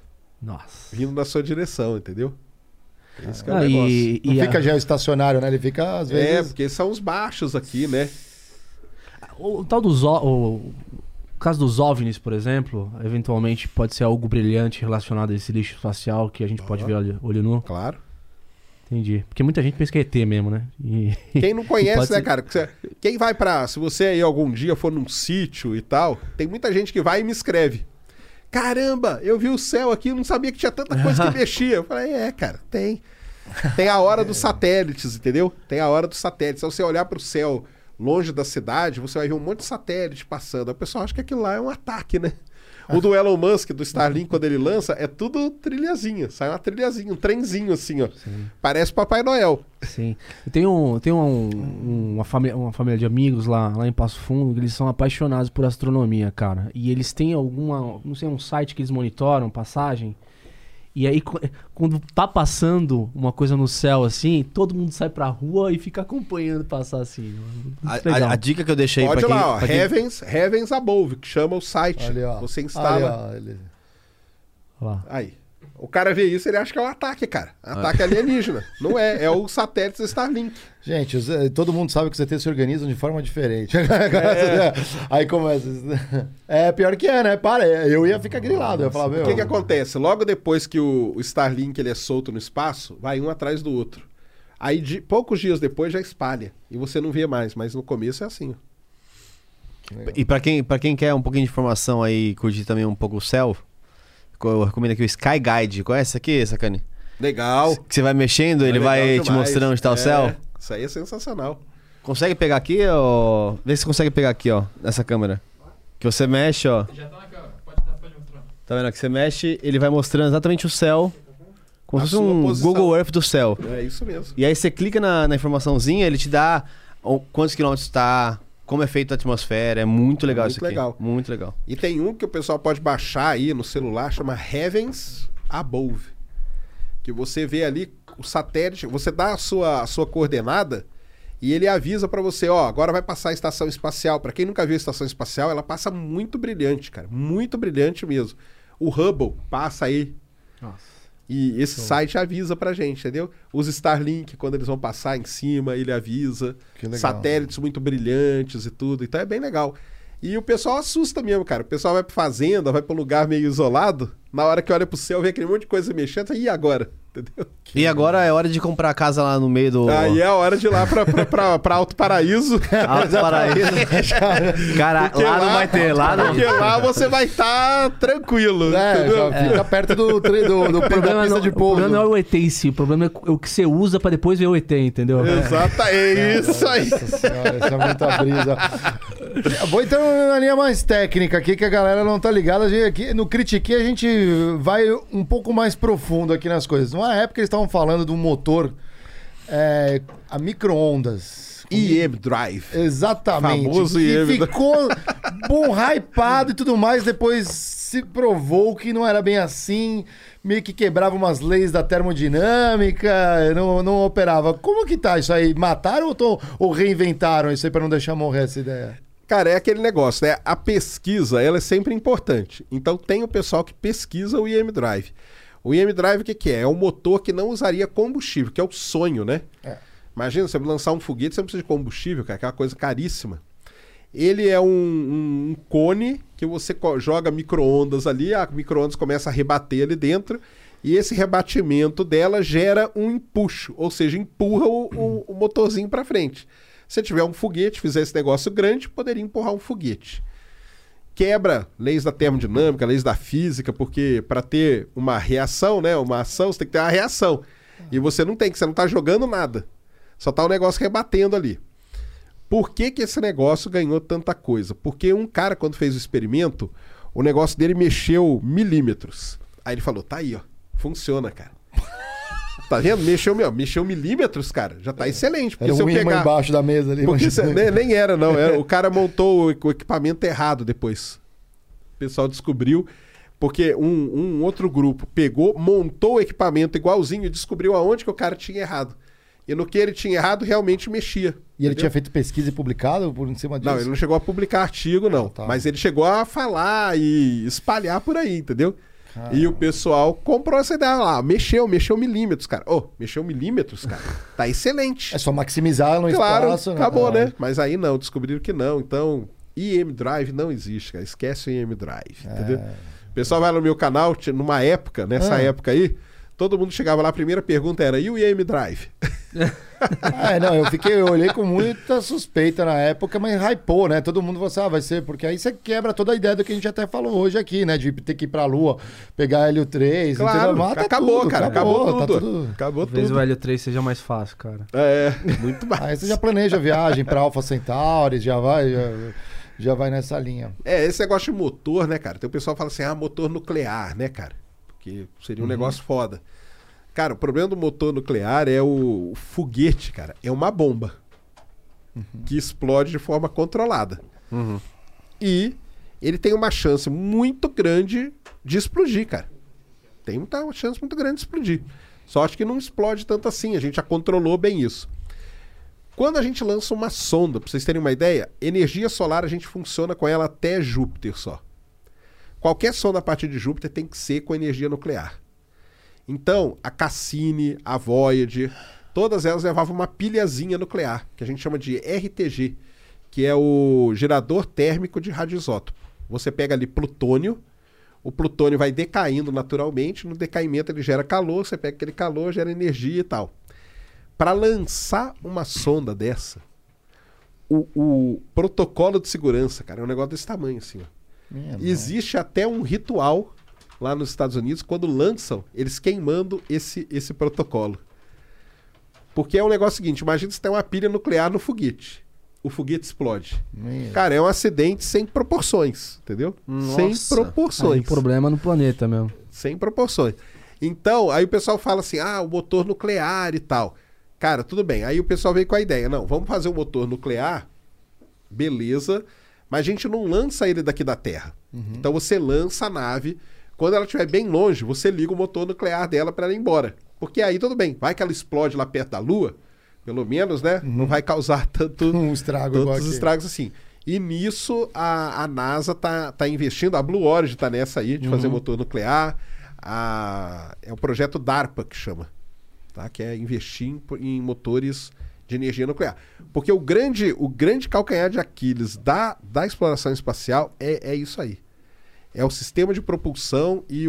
Nossa. Vindo na sua direção, entendeu? Isso que é o negócio. Não fica geoestacionário, né? Ele fica às vezes... É, porque são os baixos aqui, né? O tal dos... O caso dos OVNIs, por exemplo, eventualmente pode ser algo brilhante relacionado a esse lixo espacial que a gente pode ver olho nu? Claro. Entendi. Porque muita gente pensa que é ET mesmo, né? E... Quem não conhece, né, ser... cara? Quem vai pra... Se você aí algum dia for num sítio e tal, tem muita gente que vai e me escreve. Caramba, eu vi o céu aqui e não sabia que tinha tanta coisa que mexia. Eu falei, é, cara, tem. Tem a hora dos satélites, entendeu? Tem a hora dos satélites. Se você olhar pro céu... longe da cidade, você vai ver um monte de satélite passando. O pessoal acha que aquilo lá é um ataque, né? O do Elon Musk, do Starlink, quando ele lança, é tudo trilhazinha. Sai uma trilhazinha, um trenzinho assim, ó. Sim. Parece Papai Noel. Sim. Tem uma família de amigos lá em Passo Fundo, que eles são apaixonados por astronomia, cara. E eles têm alguma... Não sei, um site que eles monitoram, passagem... E aí, quando tá passando uma coisa no céu assim, todo mundo sai pra rua e fica acompanhando passar assim. A dica que eu deixei pra quem... Pode ir lá, ó. Heavens Above, que chama o site. Ali, ó. Você instala. Ali, ó. Lá. Aí. O cara vê isso, ele acha que é um ataque, cara. Ataque alienígena. Não é. É o satélite Starlink. Gente, todo mundo sabe que os ETs se organizam de forma diferente. É. Aí começa... É pior que é, né? Para, eu ia ficar grilado. Eu ia falar, meu... O que acontece? Logo depois que o Starlink ele é solto no espaço, vai um atrás do outro. Aí, poucos dias depois, já espalha. E você não vê mais. Mas no começo é assim, ó. E pra quem quer um pouquinho de informação aí, curtir também um pouco o céu... Eu recomendo aqui o Sky Guide. Conhece aqui, Sacani? Legal. Que você vai mexendo, ele vai te mostrando onde tá o céu. Isso aí é sensacional. Consegue pegar aqui, ó? Vê se você consegue pegar aqui, ó, nessa câmera. Que você mexe, ó. Já tá na câmera, pode mostrar. Tá vendo? Que você mexe, ele vai mostrando exatamente o céu. Como se fosse um Google Earth do céu. É isso mesmo. E aí você clica na informaçãozinha, ele te dá quantos quilômetros tá... Como é feito a atmosfera, é muito legal isso aqui. Muito legal. Muito legal. E tem um que o pessoal pode baixar aí no celular, chama Heavens Above. Que você vê ali o satélite, você dá a sua coordenada e ele avisa pra você, ó, agora vai passar a estação espacial. Pra quem nunca viu a estação espacial, ela passa muito brilhante, cara. Muito brilhante mesmo. O Hubble passa aí. Nossa. E esse site avisa pra gente, entendeu? Os Starlink, quando eles vão passar em cima, ele avisa. Que legal. Satélites muito brilhantes e tudo. Então é bem legal. E o pessoal assusta mesmo, cara. O pessoal vai pra fazenda, vai pra um lugar meio isolado. Na hora que olha pro céu, vê aquele monte de coisa mexendo. E agora? Entendeu? E agora é hora de comprar a casa lá no meio do... Aí é hora de ir lá pra Alto Paraíso. Alto Paraíso. Cara, lá não vai ter. Porque lá você vai estar tranquilo. É, já fica perto do problema não, de povo. O problema não é o ET em si. O problema é o que você usa pra depois ver o ET, entendeu? Exato, é isso aí. Nossa senhora, isso é muita brisa. Vou então na linha mais técnica aqui, que a galera não tá ligada. Aqui, no Critique a gente vai um pouco mais profundo aqui nas coisas. Numa época eles estavam falando de um motor a micro-ondas. IM Drive. Exatamente. Famoso IM Drive. E ficou bom, hypado e tudo mais. Depois se provou que não era bem assim. Meio que quebrava umas leis da termodinâmica. Não operava. Como que tá isso aí? Mataram ou reinventaram isso aí pra não deixar morrer essa ideia? Cara, é aquele negócio, né? A pesquisa, ela é sempre importante. Então tem o pessoal que pesquisa o IM Drive. O IM Drive, o que é? É um motor que não usaria combustível, que é o sonho, né? É. Imagina, você lançar um foguete, você não precisa de combustível, cara, que é uma coisa caríssima. Ele é um cone que você joga micro-ondas ali, a micro-ondas começa a rebater ali dentro, e esse rebatimento dela gera um empuxo, ou seja, empurra o motorzinho para frente. Se tiver um foguete, fizer esse negócio grande, poderia empurrar um foguete. Quebra leis da termodinâmica, leis da física, porque para ter uma reação, né, uma ação, você tem que ter uma reação. E você não tem, que você não está jogando nada. Só está o negócio rebatendo ali. Por que que esse negócio ganhou tanta coisa? Porque um cara, quando fez o experimento, o negócio dele mexeu milímetros. Aí ele falou, tá aí, ó, funciona, cara. Tá vendo? Mexeu milímetros, cara. Já tá excelente. Porque se eu pegar... embaixo da mesa ali. Porque nem era, não. Era, o cara montou o equipamento errado depois. O pessoal descobriu. Porque um outro grupo pegou, montou o equipamento igualzinho e descobriu aonde que o cara tinha errado. E no que ele tinha errado, realmente mexia. E ele tinha feito pesquisa e publicado por cima disso? Não, ele não chegou a publicar artigo, não. Tá. Mas ele chegou a falar e espalhar por aí, entendeu? Caramba. E o pessoal comprou essa ideia lá. Mexeu milímetros, cara. Ô, mexeu milímetros, cara. Tá excelente. É só maximizar no espaço, né? Acabou, né? Mas aí não, descobriram que não. Então, IM Drive não existe, cara. Esquece o IM Drive, entendeu? O pessoal vai no meu canal, numa época, nessa época aí, todo mundo chegava lá, a primeira pergunta era, e o IM Drive? Não, eu olhei com muita suspeita na época, mas hypou, né? Todo mundo falou assim, ah, vai ser, porque aí você quebra toda a ideia do que a gente até falou hoje aqui, né? De ter que ir pra Lua, pegar Hélio 3, claro, mata acabou, tudo, cara, acabou tudo. Talvez o Hélio 3 seja mais fácil, cara. É, muito mais. Aí você já planeja a viagem pra Alpha Centauri, já vai nessa linha. É, esse negócio de motor, né, cara? Tem o pessoal que fala assim, ah, motor nuclear, né, cara? Que seria um negócio foda. Cara, o problema do motor nuclear é o foguete, cara. É uma bomba que explode de forma controlada. E ele tem uma chance muito grande de explodir, cara. Tem uma chance muito grande de explodir. Só acho que não explode tanto assim. A gente já controlou bem isso. Quando a gente lança uma sonda, pra vocês terem uma ideia, energia solar a gente funciona com ela até Júpiter só. Qualquer sonda a partir de Júpiter tem que ser com energia nuclear. Então, a Cassini, a Voyager, todas elas levavam uma pilhazinha nuclear, que a gente chama de RTG, que é o gerador térmico de radioisótopo. Você pega ali plutônio, o plutônio vai decaindo naturalmente, no decaimento ele gera calor, você pega aquele calor, gera energia e tal. Para lançar uma sonda dessa, o protocolo de segurança, cara, é um negócio desse tamanho, assim, ó. Existe até um ritual lá nos Estados Unidos, quando lançam, eles queimando esse protocolo. Porque é um negócio seguinte, imagina se tem uma pilha nuclear no foguete. O foguete explode. Cara, é um acidente sem proporções, entendeu? Nossa. Sem proporções. Aí, problema no planeta mesmo. Sem proporções. Então, aí o pessoal fala assim, ah, o motor nuclear e tal. Cara, tudo bem. Aí o pessoal vem com a ideia, não, vamos fazer um motor nuclear, beleza, mas a gente não lança ele daqui da Terra. Então você lança a nave, quando ela estiver bem longe, você liga o motor nuclear dela para ela ir embora. Porque aí tudo bem, vai que ela explode lá perto da Lua, pelo menos, né? Não vai causar tanto tantos estragos assim. E nisso a NASA tá investindo, a Blue Origin tá nessa aí, de fazer motor nuclear. É o projeto DARPA que chama, tá? Que é investir em motores de energia nuclear. Porque o grande calcanhar de Aquiles da exploração espacial é isso aí. É o sistema de propulsão e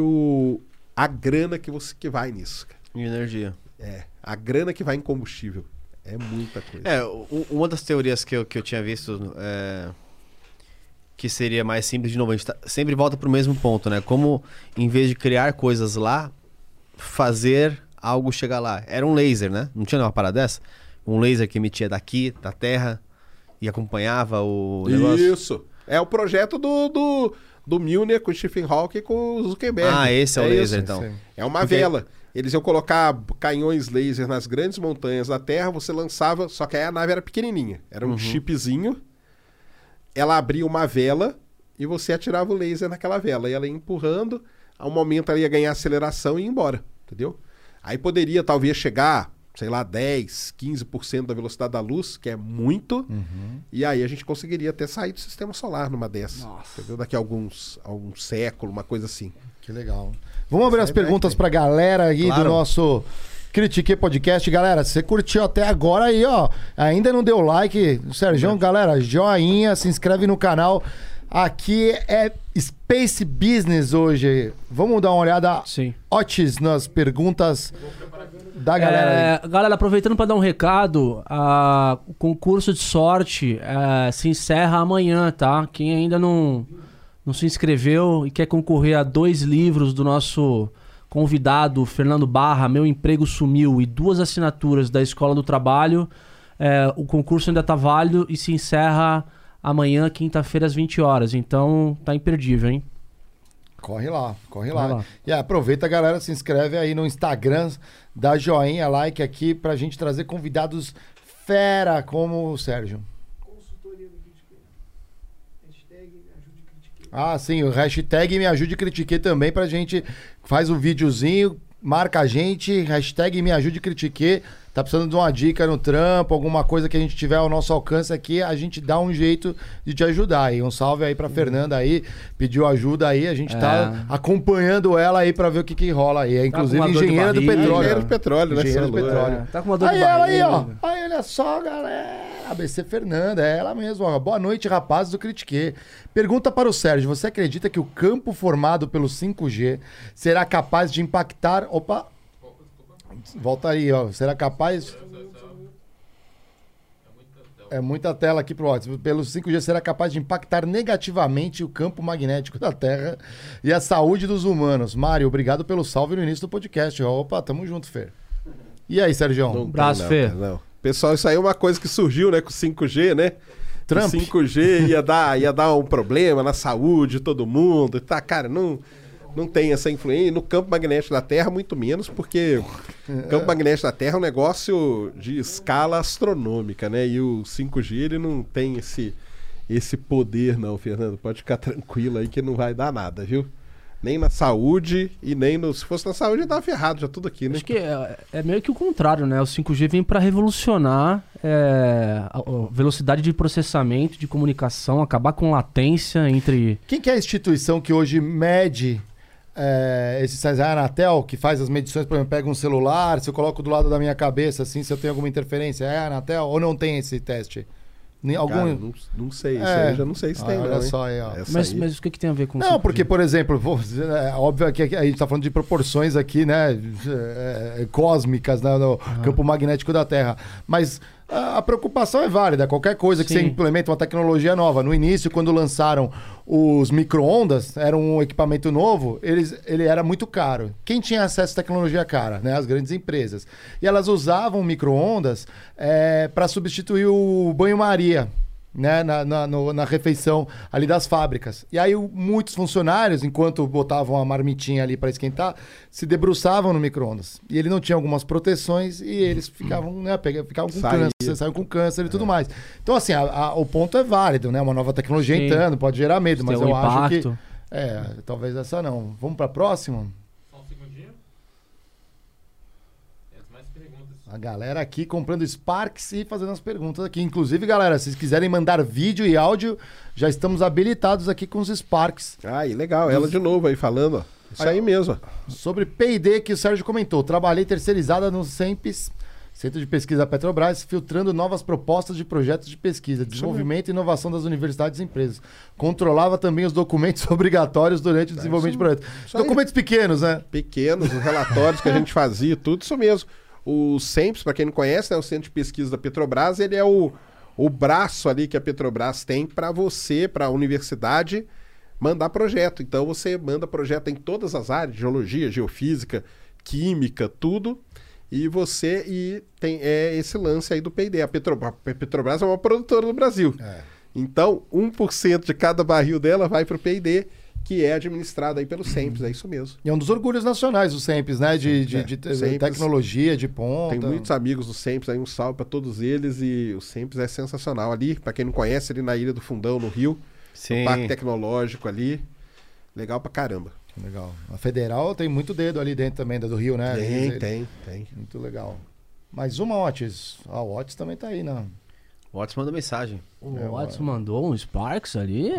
a grana que vai nisso. Cara. E energia. É, a grana que vai em combustível. É muita coisa. Uma das teorias que eu tinha visto que seria mais simples, de novo, a gente sempre volta para o mesmo ponto, né? Como, em vez de criar coisas lá, fazer algo chegar lá. Era um laser, né? Não tinha nenhuma parada dessa? Um laser que emitia daqui, da Terra, e acompanhava o negócio. Isso. É o projeto do Milner com o Stephen Hawking e com o Zuckerberg. Ah, esse é o laser, então. Sim. É uma vela. Eles iam colocar canhões laser nas grandes montanhas da Terra, você lançava, só que aí a nave era pequenininha. Era um chipzinho, ela abria uma vela e você atirava o laser naquela vela. E ela ia empurrando, a um momento ela ia ganhar aceleração e ia embora, entendeu? Aí poderia talvez chegar... sei lá, 10, 15% da velocidade da luz, que é muito, e aí a gente conseguiria até sair do sistema solar numa dessas. Entendeu? Daqui a algum século, uma coisa assim. Que legal. Vamos abrir as perguntas pra galera aí do nosso Critique Podcast. Galera, se você curtiu até agora aí, ó, ainda não deu like, Sérgio, galera, joinha, se inscreve no canal. Aqui é Space Business hoje. Vamos dar uma olhada, Otis, nas perguntas da galera. Galera, aproveitando para dar um recado, o concurso de sorte se encerra amanhã, tá? Quem ainda não se inscreveu e quer concorrer a 2 livros do nosso convidado, Fernando Barra, Meu Emprego Sumiu, e 2 assinaturas da Escola do Trabalho, o concurso ainda está válido e se encerra amanhã, quinta-feira, às 20 horas. Então, tá imperdível, hein? Corre lá. E aproveita, galera, se inscreve aí no Instagram, dá joinha, like aqui, pra gente trazer convidados fera, como o Sérgio. Consultoria do Critiquei. Hashtag Me Ajude Critiquei. Ah, sim, o hashtag Me Ajude Critiquei também, pra gente, faz um videozinho, marca a gente, hashtag Me Ajude Critiquei, tá precisando de uma dica no trampo, alguma coisa que a gente tiver ao nosso alcance aqui, a gente dá um jeito de te ajudar. E um salve aí pra Fernanda aí, pediu ajuda aí, a gente tá acompanhando ela aí pra ver o que que rola aí. É, inclusive tá engenheira do petróleo. Engenheira do petróleo, né? Engenheira do petróleo. É. Tá com uma dor aí, de barriga. Aí, ó. Aí, olha só, galera. ABC Fernanda, é ela mesma. Ó. Boa noite, rapazes do Critique. Pergunta para o Sérgio, você acredita que o campo formado pelo 5G será capaz de impactar... Opa! Volta aí, ó. Será capaz... É muita tela aqui pro WhatsApp. Pelo 5G será capaz de impactar negativamente o campo magnético da Terra e a saúde dos humanos. Mário, obrigado pelo salve no início do podcast. Opa, tamo junto, Fê. E aí, Sérgio? Um abraço, Fê. Não. Pessoal, isso aí é uma coisa que surgiu, né, com o 5G, né? Trump. O 5G ia dar um problema na saúde de todo mundo. Tá, cara, não tem essa influência. No campo magnético da Terra, muito menos, porque o campo magnético da Terra é um negócio de escala astronômica, né? E o 5G, ele não tem esse poder, não, Fernando. Pode ficar tranquilo aí que não vai dar nada, viu? Nem na saúde e nem no... Se fosse na saúde, já tava ferrado, já tudo aqui, né? Acho que é meio que o contrário, né? O 5G vem para revolucionar a velocidade de processamento, de comunicação, acabar com latência entre... Quem que é a instituição que hoje mede... É a Anatel, que faz as medições, por exemplo, pega um celular, se eu coloco do lado da minha cabeça, assim, se eu tenho alguma interferência, é a Anatel ou não tem esse teste? Algum... Cara, não sei, isso aí eu já não sei se tem. Olha não, só aí, ó. Mas o que tem a ver com isso? Não, porque, por exemplo, óbvio que a gente tá falando de proporções aqui, né? Cósmicas, né, no campo magnético da Terra. Mas a preocupação é válida. Qualquer coisa que você implementa uma tecnologia nova. No início, quando lançaram os micro-ondas, era um equipamento novo, ele era muito caro. Quem tinha acesso à tecnologia cara? Né? As grandes empresas. E elas usavam micro-ondas para substituir o banho-maria. Né, na refeição ali das fábricas. E aí muitos funcionários, enquanto botavam a marmitinha ali para esquentar, se debruçavam no micro-ondas. E ele não tinha algumas proteções e eles ficavam, né, ficavam com câncer, saiu com câncer e tudo mais. Então, assim, o ponto é válido, né? Uma nova tecnologia entrando, pode gerar medo, mas eu acho que... talvez essa não. Vamos para a próxima? A galera aqui comprando Sparks e fazendo as perguntas aqui. Inclusive, galera, se vocês quiserem mandar vídeo e áudio, já estamos habilitados aqui com os Sparks. Ah, e legal. Ela de novo aí falando, ó. Isso aí mesmo. Sobre P&D que o Sérgio comentou. Trabalhei terceirizada no CEMPES, Centro de Pesquisa da Petrobras, filtrando novas propostas de projetos de pesquisa, desenvolvimento e inovação das universidades e empresas. Controlava também os documentos obrigatórios durante o desenvolvimento de projetos. Documentos pequenos, né? Pequenos, os relatórios que a gente fazia, tudo isso mesmo. O CEMPES, para quem não conhece, é o Centro de Pesquisa da Petrobras, ele é o braço ali que a Petrobras tem para você, para a universidade, mandar projeto. Então você manda projeto em todas as áreas, geologia, geofísica, química, tudo, e tem esse lance aí do P&D. A Petrobras é uma produtora do Brasil. Então 1% de cada barril dela vai para o P&D, que é administrado aí pelo CEMPES, é isso mesmo. E é um dos orgulhos nacionais do CEMPES, né? De tecnologia, de ponta. Tem muitos amigos do CEMPES, aí um salve para todos eles, e o CEMPES é sensacional ali, para quem não conhece, ali na Ilha do Fundão, no Rio, no Parque Tecnológico ali, legal pra caramba. Legal. A Federal tem muito dedo ali dentro também, da do Rio, né? Tem. Muito legal. Mais uma, Otis. A Otis também tá aí, né? O Otis mandou mensagem. O Otis mandou um Sparks ali?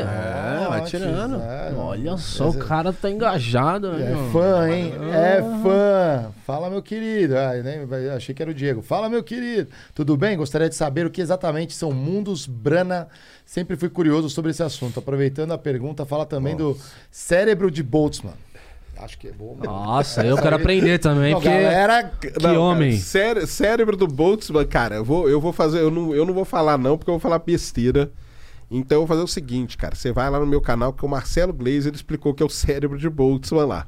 Vai tirando. Olha só, o cara tá engajado. É fã, hein? É fã. Fala, meu querido. Achei que era o Diego. Fala, meu querido. Tudo bem? Gostaria de saber o que exatamente são mundos Brana. Sempre fui curioso sobre esse assunto. Aproveitando a pergunta, fala também do cérebro de Boltzmann. Acho que é bom. Nossa, eu quero aprender também, não, porque... Galera, que não, homem. Cara, cérebro do Boltzmann, cara, eu vou fazer... Eu não vou falar não, porque eu vou falar besteira. Então eu vou fazer o seguinte, cara. Você vai lá no meu canal, que o Marcelo Gleiser, ele explicou que é o cérebro de Boltzmann lá.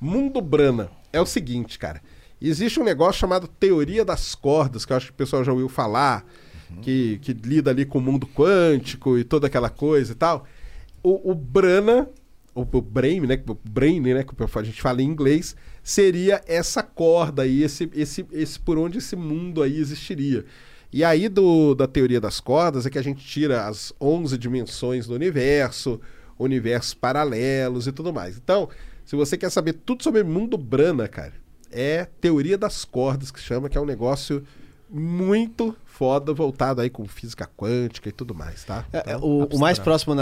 Mundo Brana é o seguinte, cara. Existe um negócio chamado teoria das cordas, que eu acho que o pessoal já ouviu falar, que lida ali com o mundo quântico e toda aquela coisa e tal. O Brana... o brain, né? Que a gente fala em inglês, seria essa corda aí, por onde esse mundo aí existiria. E aí da teoria das cordas é que a gente tira as 11 dimensões do universo, universos paralelos e tudo mais. Então, se você quer saber tudo sobre o mundo Brana, cara, é teoria das cordas, que chama, que é um negócio muito foda, voltado aí com física quântica e tudo mais, tá? Então, o mais próximo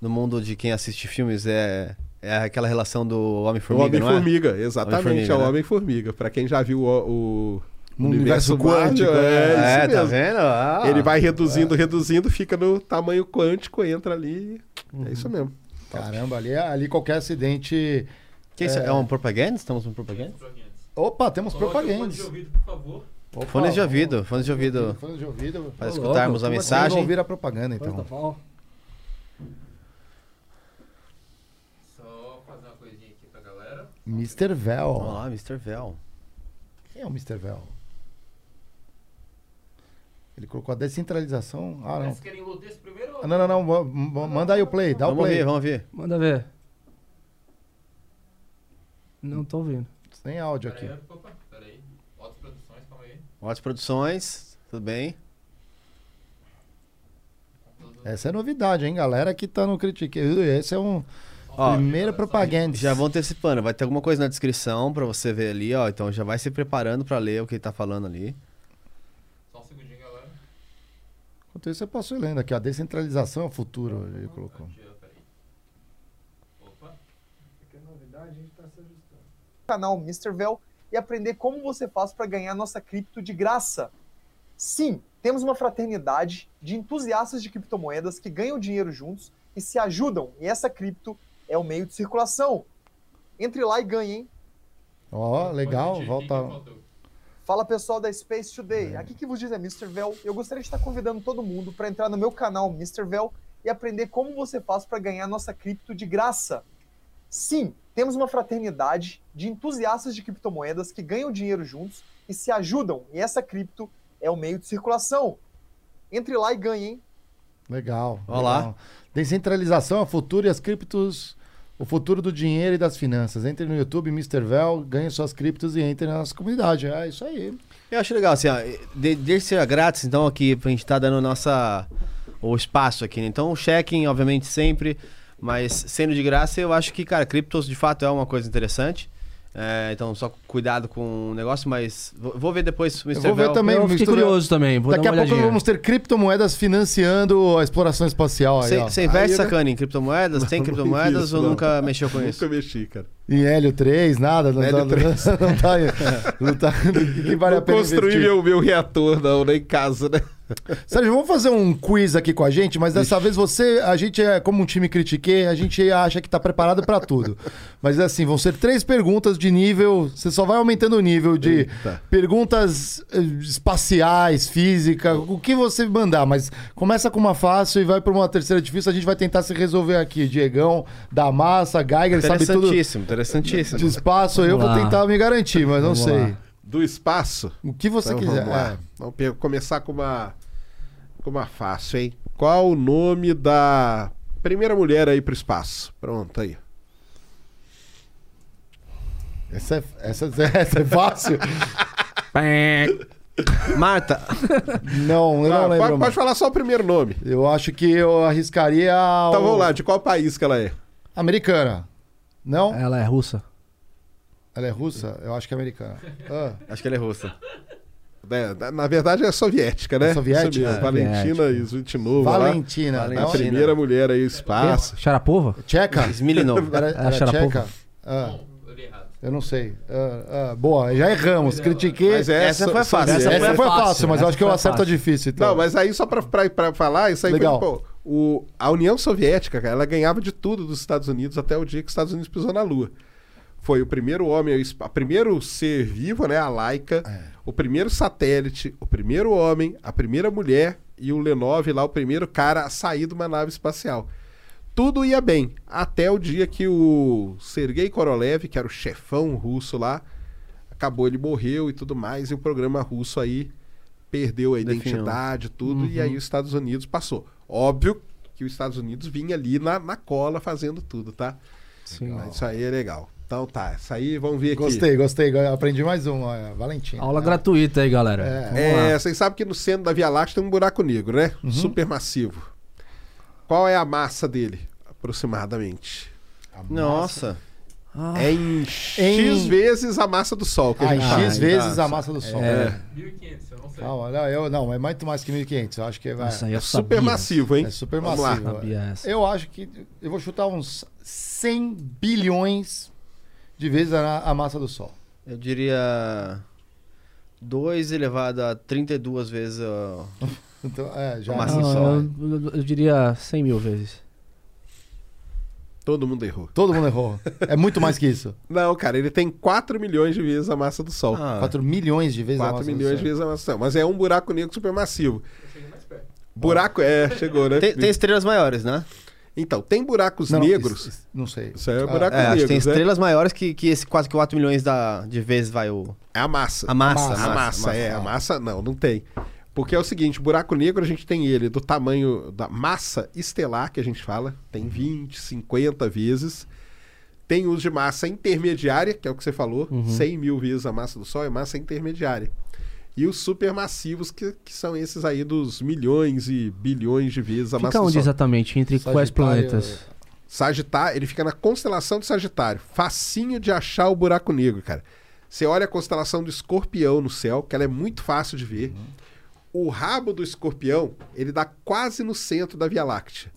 no mundo de quem assiste filmes é aquela relação do Homem-Formiga, não é? Homem-Formiga, exatamente, é o Homem-Formiga. Pra quem já viu o universo quântico, é tá vendo? Ah, ele vai reduzindo, reduzindo, fica no tamanho quântico, entra ali, é isso mesmo. Caramba, ali qualquer acidente... Que isso? É um propaganda? Estamos no propaganda? Opa, temos propaganda. Fones de ouvido, fones de ouvido. Fones de ouvido. Para escutarmos a mensagem. Vamos ouvir a propaganda, então. Só fazer uma coisinha aqui pra galera. Mr. Vel. Vamos lá, Mr. Vel. Quem é o Mr. Vel? Ele colocou a descentralização. Ah, não. Vocês querem o desse primeiro? Não. Manda aí o play, dá o play. Vamos ver. Manda ver. Não tô ouvindo. Sem áudio aqui. Peraí. Otis Produções, calma aí. Otis Produções, tudo bem? Essa é novidade, hein, galera que tá no Critique. Esse é primeira propaganda. Já vão antecipando, vai ter alguma coisa na descrição pra você ver ali, ó. Então já vai se preparando pra ler o que ele tá falando ali. Só um segundinho, galera. Enquanto isso eu posso ir lendo aqui, ó. Descentralização é o futuro, ele colocou. Canal Mr. Vel e aprender como você faz para ganhar nossa cripto de graça. Sim, temos uma fraternidade de entusiastas de criptomoedas que ganham dinheiro juntos e se ajudam. E essa cripto é o meio de circulação. Entre lá e ganhe, hein? Ó, legal, volta. Fala pessoal da Space Today, aqui que vos diz é Mr. Vel. Eu gostaria de estar convidando todo mundo para entrar no meu canal Mr. Vel e aprender como você faz para ganhar nossa cripto de graça. Sim, temos uma fraternidade de entusiastas de criptomoedas que ganham dinheiro juntos e se ajudam. E essa cripto é o meio de circulação. Entre lá e ganhe, hein? Legal. Olá. Descentralização, o futuro e as criptos... O futuro do dinheiro e das finanças. Entre no YouTube, Mr. Vel, ganhe suas criptos e entre na nossa comunidade. É isso aí. Eu acho legal, assim, ó, deixa ser grátis, então, aqui, pra gente estar dando o espaço aqui, né? Então, chequem, obviamente, sempre... Mas sendo de graça, eu acho que, cara, criptos de fato é uma coisa interessante. É, então, só cuidado com o negócio, mas vou ver depois o Mr. Vel. Eu fiquei curioso também. Daqui a pouco vamos ter criptomoedas financiando a exploração espacial. Você investe, Sacani, em criptomoedas? Tem criptomoedas ou nunca mexeu com isso? Nunca mexi, cara. Em Hélio 3, nada? Não Hélio 3. Não construí meu reator, não, nem em casa, né? Sérgio, vamos fazer um quiz aqui com a gente, mas dessa vez a gente é como um time Critique, a gente acha que tá preparado pra tudo. Mas assim, vão ser 3 perguntas de nível, você só vai aumentando o nível de perguntas espaciais, física, o que você mandar, mas começa com uma fácil e vai pra uma terceira difícil, a gente vai tentar se resolver aqui. Diegão, Damassa, Geiger, sabe tudo. Interessantíssimo. De espaço, eu vou tentar me garantir, mas não sei. Do espaço? O que você quiser. Vamos lá. Vamos começar com uma fácil, hein? Qual o nome da primeira mulher aí pro espaço? Pronto, aí. Essa é fácil? Marta. Não, eu não lembro. Pode falar só o primeiro nome. Eu acho que eu arriscaria... Então vamos lá, de qual país que ela é? Americana. Não? Ela é russa. Ela é russa? Eu acho que é americana. Acho que ela é russa. Na verdade é soviética, né? É soviética. Valentina Zhutinova. Valentina. A primeira mulher aí, o espaço. Sharapova? Tcheca. Smilinov. Era tcheca. Eu não sei. Boa, já erramos. Critiquei. Mas essa foi fácil. Essa foi fácil, mas eu acho que eu acerto a difícil. Então. Não, mas aí só pra falar, isso aí legal. Foi... Pô, a União Soviética, cara, ela ganhava de tudo dos Estados Unidos até o dia que os Estados Unidos pisou na Lua. Foi o primeiro homem, o primeiro ser vivo, né? A Laika, o primeiro satélite, o primeiro homem, a primeira mulher e o Lenov lá, o primeiro cara a sair de uma nave espacial. Tudo ia bem, até o dia que o Sergei Korolev, que era o chefão russo lá, acabou, ele morreu e tudo mais, e o programa russo aí perdeu a identidade, tudo, e aí os Estados Unidos passou. Óbvio que os Estados Unidos vinha ali na cola fazendo tudo, tá? Sim. Mas isso aí é legal. Então tá, isso aí, vamos ver aqui. Gostei. Aprendi mais uma, Valentina. Aula gratuita aí, galera. Vocês sabem que no centro da Via Láctea tem um buraco negro, né? Supermassivo. Qual é a massa dele, aproximadamente? Nossa. É em X vezes a massa do Sol. Que a gente X vezes a massa do Sol. É. 1.500, eu não sei. Não, é muito mais que 1.500. Eu acho que é supermassivo, hein? É supermassivo. Eu acho que... Eu vou chutar uns 100 bilhões de vezes a massa do Sol. Eu diria... 2 elevado a 32 vezes então, já a massa do Sol. Eu diria 100 mil vezes. Todo mundo errou. Todo mundo errou. É muito mais que isso. Não, cara, ele tem 4 milhões de vezes a massa do Sol. 4 milhões de vezes a massa do Sol. 4 milhões de vezes a massa do Sol. Mas é um buraco negro supermassivo. Eu cheguei mais perto. Buraco, chegou, né? Tem estrelas maiores, né? Então, tem buracos negros. Não sei. Isso é buraco negro. Acho que tem estrelas maiores que esse quase 4 milhões de vezes vai o. É a massa. A massa. A massa, a massa não tem. Porque é o seguinte, buraco negro a gente tem ele do tamanho da massa estelar, que a gente fala, tem 20, 50 vezes. Tem os de massa intermediária, que é o que você falou, 100 mil vezes a massa do Sol é massa intermediária. E os supermassivos, que são esses aí dos milhões e bilhões de vezes a massa do Sol. Fica onde exatamente? Entre quais planetas? Sagitário, ele fica na constelação de Sagitário. Facinho de achar o buraco negro, cara. Você olha a constelação do Escorpião no céu, que ela é muito fácil de ver. O rabo do Escorpião, ele dá quase no centro da Via Láctea.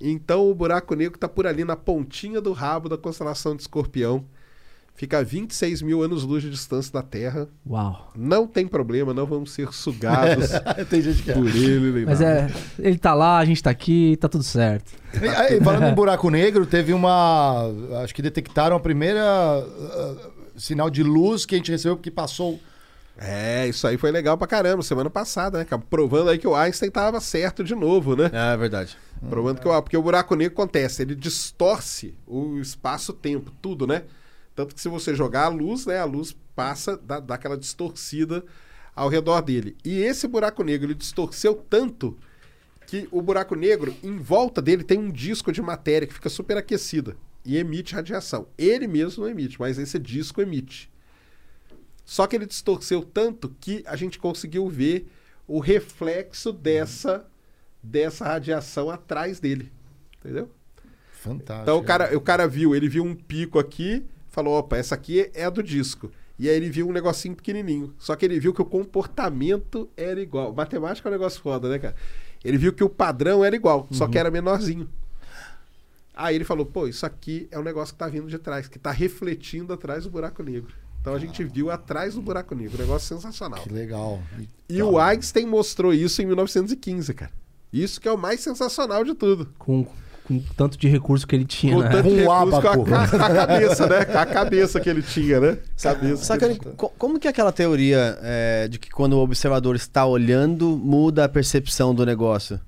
Então, o buraco negro está por ali na pontinha do rabo da constelação de Escorpião. Fica a 26 mil anos-luz de distância da Terra. Uau! Não tem problema, não vamos ser sugados tem gente que por ele. Mas ele está lá, a gente está aqui, está tudo certo. Aí, falando em buraco negro, teve uma... Acho que detectaram a primeira sinal de luz que a gente recebeu, porque passou... Isso aí foi legal pra caramba, semana passada, né, cara? Provando aí que o Einstein tava certo de novo, né? É verdade. Provando que porque o buraco negro acontece, ele distorce o espaço-tempo, tudo, né? Tanto que se você jogar a luz, né, a luz passa, dá aquela distorcida ao redor dele. E esse buraco negro, ele distorceu tanto que o buraco negro, em volta dele, tem um disco de matéria que fica superaquecida e emite radiação. Ele mesmo não emite, mas esse disco emite. Só que ele distorceu tanto que a gente conseguiu ver o reflexo dessa radiação atrás dele. Entendeu? Fantástico. Então o cara viu, ele viu um pico aqui, falou, opa, essa aqui é a do disco. E aí ele viu um negocinho pequenininho. Só que ele viu que o comportamento era igual. Matemática é um negócio foda, né, cara? Ele viu que o padrão era igual, só que era menorzinho. Aí ele falou, pô, isso aqui é um negócio que tá vindo de trás, que tá refletindo atrás do buraco negro. Então a gente viu atrás do buraco negro, um negócio sensacional. Que legal. E o Einstein mostrou isso em 1915, cara. Isso que é o mais sensacional de tudo. Com tanto de recurso que ele tinha, né? Com o ábaco. A cabeça, né? A cabeça que ele tinha, né? Sacani, como que é aquela teoria de que quando o observador está olhando, muda a percepção do negócio?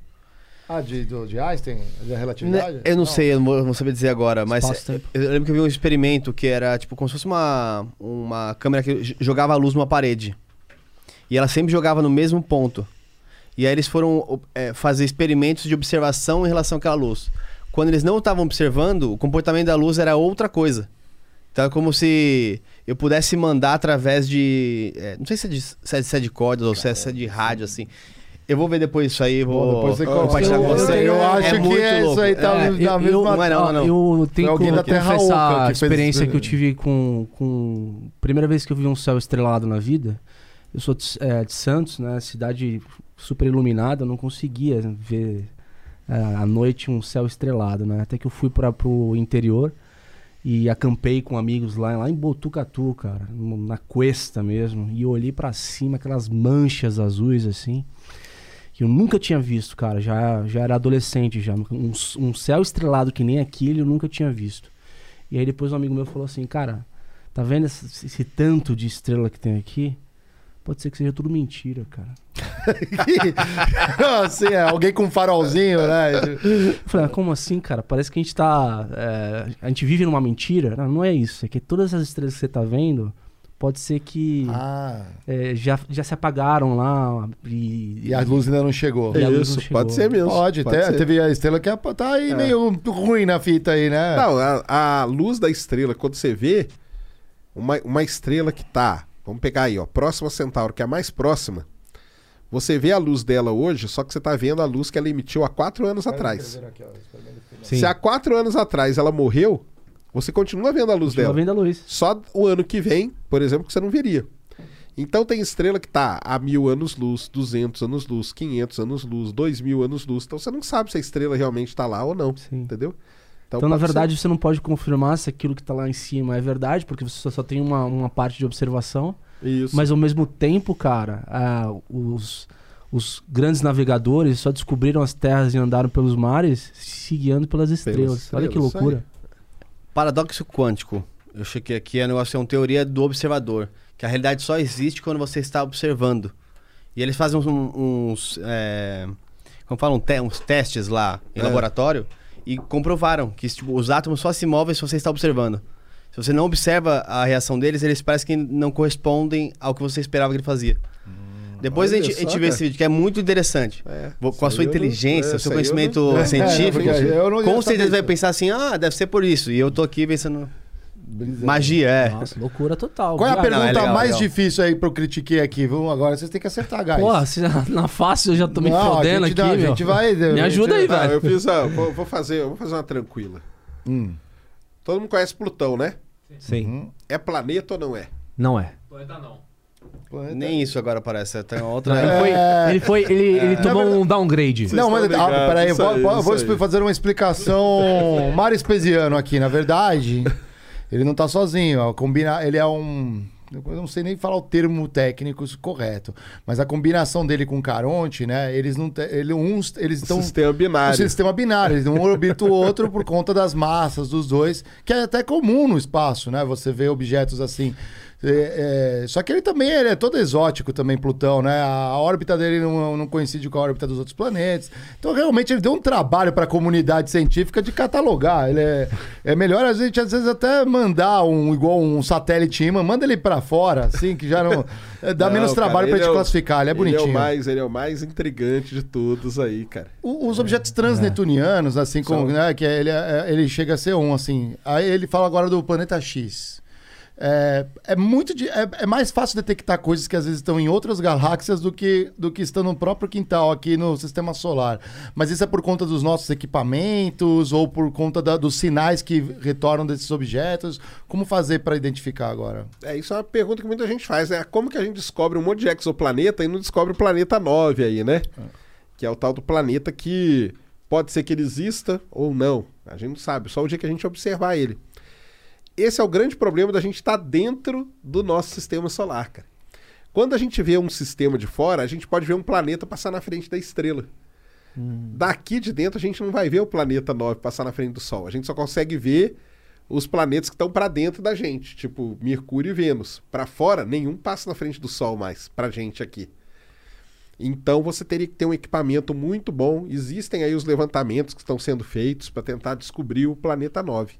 De Einstein? Da relatividade? Eu não sei, eu não sabia dizer agora, mas eu lembro que eu vi um experimento que era tipo como se fosse uma câmera que jogava a luz numa parede. E ela sempre jogava no mesmo ponto. E aí eles foram fazer experimentos de observação em relação àquela luz. Quando eles não estavam observando, o comportamento da luz era outra coisa. Então é como se eu pudesse mandar através de... não sei se é de cordas ou se é de rádio, assim... Eu vou ver depois isso aí, vou compartilhar com você. Eu acho que isso aí tá na mesma... Não. Eu tenho que confessar a experiência que eu tive com... Primeira vez que eu vi um céu estrelado na vida, eu sou de Santos, né? Cidade super iluminada, eu não conseguia ver à noite um céu estrelado, né? Até que eu fui pro interior e acampei com amigos lá em Botucatu, cara, na cuesta mesmo, e eu olhei pra cima, aquelas manchas azuis assim... que eu nunca tinha visto, cara, já era adolescente já, um céu estrelado que nem aquele eu nunca tinha visto. E aí depois um amigo meu falou assim, cara, tá vendo esse tanto de estrela que tem aqui? Pode ser que seja tudo mentira, cara. Assim, alguém com um farolzinho, né? Eu falei, como assim, cara? Parece que a gente tá... a gente vive numa mentira? Não, não é isso, é que todas essas estrelas que você tá vendo... Pode ser que já se apagaram lá. E a luz ainda não chegou. Isso, pode ser mesmo. Pode ser. Teve a estrela que tá aí meio ruim na fita aí, né? Não, a luz da estrela, quando você vê, uma estrela que tá... Vamos pegar aí, ó, próxima a Centauro, que é a mais próxima. Você vê a luz dela hoje, só que você tá vendo a luz que ela emitiu há 4 anos atrás. Aqui, ó, se há 4 anos atrás ela morreu... Você continua vendo a luz dela. Continua vendo a luz. Só o ano que vem, por exemplo, que você não veria. Então tem estrela que está a 1000 anos-luz, 200 anos-luz, 500 anos-luz, 2000 anos-luz. Então você não sabe se a estrela realmente está lá ou não. Sim. Entendeu? Então na verdade, você não pode confirmar se aquilo que está lá em cima é verdade, porque você só tem uma parte de observação. Isso. Mas ao mesmo tempo, cara, os grandes navegadores só descobriram as terras e andaram pelos mares se guiando pelas estrelas. Olha que loucura. Paradoxo quântico. Eu chequei aqui, é uma teoria do observador, que a realidade só existe quando você está observando. E eles fazem uns testes lá em laboratório e comprovaram que tipo, os átomos só se movem se você está observando. Se você não observa a reação deles, eles parecem que não correspondem ao que você esperava que ele fazia. Depois a gente vê esse vídeo, que é muito interessante. Com a sua inteligência, o seu conhecimento científico, com certeza vai pensar assim, ah, deve ser por isso. E eu tô aqui pensando... Magia, é. Nossa, loucura total. Qual é a pergunta mais difícil aí pro Critiquei aqui? Vamos agora, vocês têm que acertar, guys. Pô, na fácil eu já tô me fodendo aqui, meu. Me ajuda aí, velho. Eu vou fazer uma tranquila. Todo mundo conhece Plutão, né? Sim. É planeta ou não é? Não é. Planeta não. Nem isso agora parece, tem outra... Ele tomou um downgrade. Não, mas peraí, eu vou fazer uma explicação. Mário Speziano aqui, na verdade... Ele não tá sozinho, ó. Ele é um... Eu não sei nem falar o termo técnico correto, mas a combinação dele com Caronte, né? Eles estão... Sistema binário. Um sistema binário. Eles um orbita o outro por conta das massas dos dois, que é até comum no espaço, né? Você vê objetos assim... só que ele é todo exótico também, Plutão, né? A órbita dele não coincide com a órbita dos outros planetas. Então, realmente, ele deu um trabalho para a comunidade científica de catalogar. É melhor a gente, às vezes, até mandar um satélite imã, manda ele para fora, assim, que já não... Dá menos trabalho para a gente classificar, ele é bonitinho. Ele é o mais intrigante de todos aí, cara. Os objetos transnetunianos, assim, como, né, que ele chega a ser um, assim... Aí ele fala agora do planeta X. É mais fácil detectar coisas que às vezes estão em outras galáxias do que estão no próprio quintal aqui no sistema solar. Mas isso é por conta dos nossos equipamentos ou por conta dos sinais que retornam desses objetos? Como fazer para identificar agora? Isso é uma pergunta que muita gente faz, né? Como que a gente descobre um monte de exoplaneta e não descobre o planeta 9 aí, né? Que é o tal do planeta que pode ser que ele exista ou não. A gente não sabe, só o dia que a gente observar ele. Esse é o grande problema da gente estar dentro do nosso sistema solar, cara. Quando a gente vê um sistema de fora, a gente pode ver um planeta passar na frente da estrela. Daqui de dentro, a gente não vai ver o planeta 9 passar na frente do Sol. A gente só consegue ver os planetas que estão para dentro da gente, tipo Mercúrio e Vênus. Para fora, nenhum passa na frente do Sol mais, para a gente aqui. Então, você teria que ter um equipamento muito bom. Existem aí os levantamentos que estão sendo feitos para tentar descobrir o planeta 9.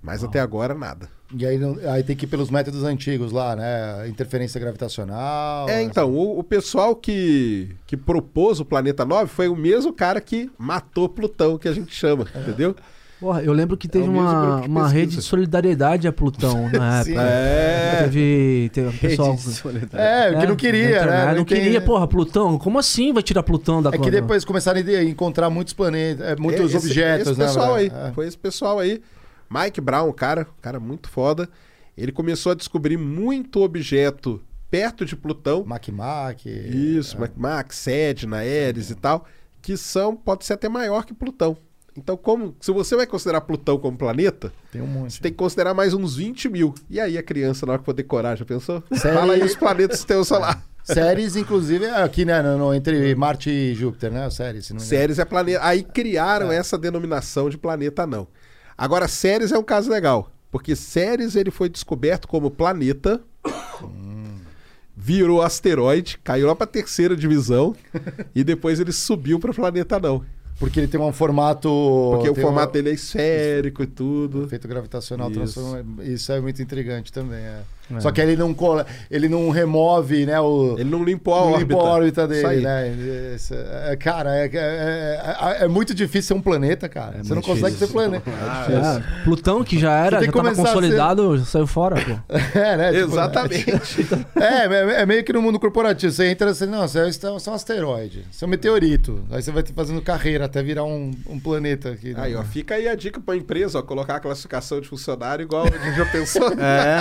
Mas até agora, nada. E aí tem que ir pelos métodos antigos lá, né? Interferência gravitacional... Então, o pessoal que propôs o Planeta 9 foi o mesmo cara que matou Plutão, que a gente chama, entendeu? Porra, eu lembro que teve uma rede de solidariedade a Plutão na época. Teve pessoal... Rede de solidariedade. Que não queria, né? Não queria, porra, Plutão. Como assim vai tirar Plutão da conta? Que depois começaram a encontrar muitos planetas, muitos objetos, né? Foi esse pessoal aí. Mike Brown, um cara muito foda. Ele começou a descobrir muito objeto perto de Plutão. Makemake. Isso, Makemake, Sedna, Eris e tal, que pode ser até maior que Plutão. Então, se você vai considerar Plutão como planeta, tem um monte, você tem que considerar mais uns 20 mil. E aí a criança, na hora que for decorar, já pensou? Fala aí os planetas do teu solar. Ceres, inclusive, aqui, né? Entre Marte e Júpiter, né? Ceres é planeta. Aí criaram essa denominação de planeta anão. Agora, Ceres é um caso legal, porque Ceres ele foi descoberto como planeta, virou asteroide, caiu lá para a 3ª divisão e depois ele subiu para o planeta anão. Porque ele tem um formato... Porque o formato dele é esférico e tudo. Efeito gravitacional transforma... Isso é muito intrigante também, É. Só que ele não remove, né? Ele não limpou a órbita. Limpou a órbita dele, né? Cara, é muito difícil ser um planeta, cara. É, você não consegue ser planeta. Plutão, que já era, já tava consolidado, saiu fora, pô. É, né? Tipo, exatamente. É meio que no mundo corporativo. Você entra assim, não, você é um asteroide, você é um meteorito. Aí você vai fazendo carreira até virar um planeta aqui. Né? Aí, ó, fica aí a dica pra empresa, ó, colocar a classificação de funcionário igual a gente já pensou. É.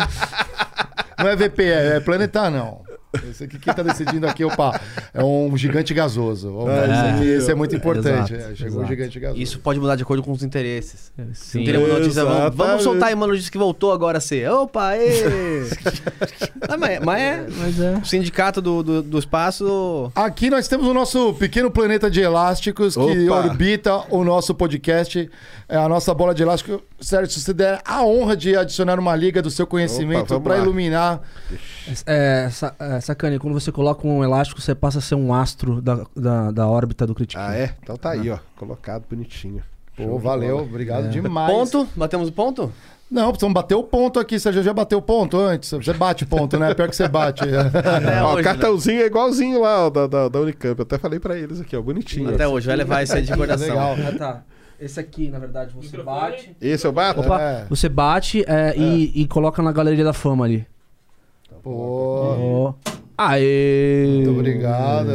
Não é VP, é planetar, não. Esse aqui que tá decidindo aqui, opa, é um gigante gasoso. Isso é muito importante. Chegou um gigante gasoso. Isso pode mudar de acordo com os interesses. Sim. Notícia, vamos soltar aí uma notícia que voltou agora a ser. Opa, mas é. O sindicato do espaço... Aqui nós temos o nosso pequeno planeta de elásticos que orbita o nosso podcast. É a nossa bola de elástico. Sérgio, se você der a honra de adicionar uma liga do seu conhecimento para iluminar... Sacani, quando você coloca um elástico, você passa a ser um astro da órbita do Critique. Ah, é? Então tá aí, ó. Colocado bonitinho. Pô, valeu. Obrigado demais. Ponto? Batemos o ponto? Não, precisamos bater o ponto aqui. Você já bateu o ponto antes? Você bate ponto, né? Pior que você bate. O cartãozinho é igualzinho lá, ó, da Unicamp. Eu até falei pra eles aqui, ó. Bonitinho. Até hoje. Vai levar isso aí de recordação. Legal. Tá. Esse aqui, na verdade, você bate. Esse eu bato? Opa, você bate e coloca na Galeria da Fama ali. Pô. Aê! Muito obrigado.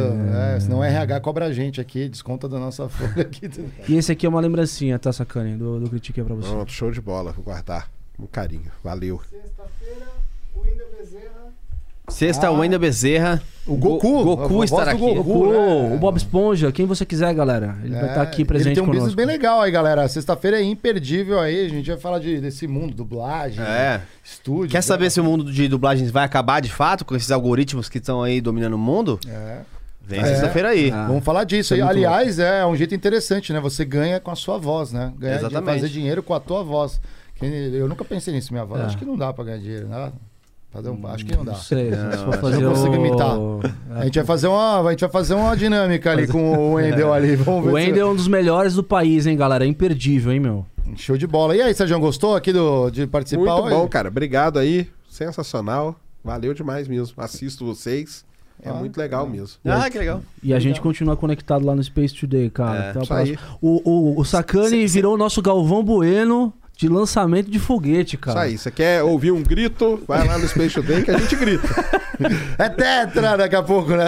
Senão o RH cobra a gente aqui, desconta da nossa folha aqui. E esse aqui é uma lembrancinha, tá, Sacani? Do Critique pra você. Pronto, show de bola. Vou guardar com carinho. Valeu. Sexta-feira, o Wendel Bezerra. Sexta, o Wendel Bezerra. O Goku estará aqui. Goku, né? O Bob Esponja, quem você quiser, galera. Ele vai estar aqui presente. Ele tem um conosco. Business bem legal aí, galera. Sexta-feira é imperdível aí. A gente vai falar desse mundo, dublagem, estúdio. Quer saber se o mundo de dublagens vai acabar de fato com esses algoritmos que estão aí dominando o mundo? Vem sexta-feira aí. Vamos falar disso. Aliás, é um jeito interessante, né? Você ganha com a sua voz, né? Ganha fazer dinheiro com a tua voz. Eu nunca pensei nisso, minha voz. Acho que não dá pra ganhar dinheiro, né? Acho que não dá. Não sei, eu não consigo imitar. A gente vai fazer uma dinâmica ali com o Wendel ali. Vamos ver. O Wendel é um dos melhores do país, hein, galera? É imperdível, hein, meu? Show de bola. E aí, Sérgio, gostou aqui de participar? Muito bom, cara. Obrigado aí. Sensacional. Valeu demais mesmo. Assisto vocês. É muito legal mesmo. Que legal. E a gente continua conectado lá no Space Today, cara. Até a próxima. O Sacani virou o nosso Galvão Bueno... de lançamento de foguete, cara. Isso aí, você quer ouvir um grito? Vai lá no Space Today que a gente grita. É tetra daqui a pouco, né?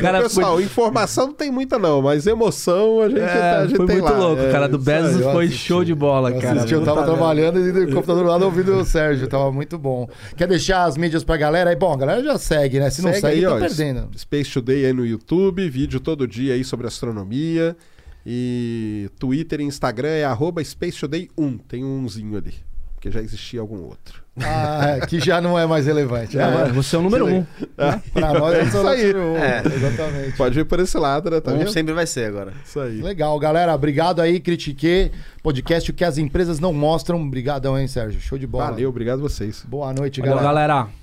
Cara, pessoal, informação não tem muita não, mas emoção a gente foi tem muito lá. Louco, cara. Do Bezos foi show de bola, cara. Eu tava trabalhando e o computador lá ouvindo o Sérgio. Tava muito bom. Quer deixar as mídias pra galera? Bom, a galera já segue, né? Se não segue, tá perdendo. Space Today aí no YouTube, vídeo todo dia aí sobre astronomia. E Twitter e Instagram é @SpaceToday1. Tem umzinho ali, porque já existia algum outro. Que já não é mais relevante. Você é o número 1. Pra nós é isso aí. Exatamente. Pode ir por esse lado, né? Tá vendo? Sempre vai ser agora. Isso aí. Legal, galera. Obrigado aí, Critiquei. Podcast, o que as empresas não mostram. Obrigadão, hein, Sérgio? Show de bola. Valeu, obrigado a vocês. Boa noite, galera. Valeu, galera.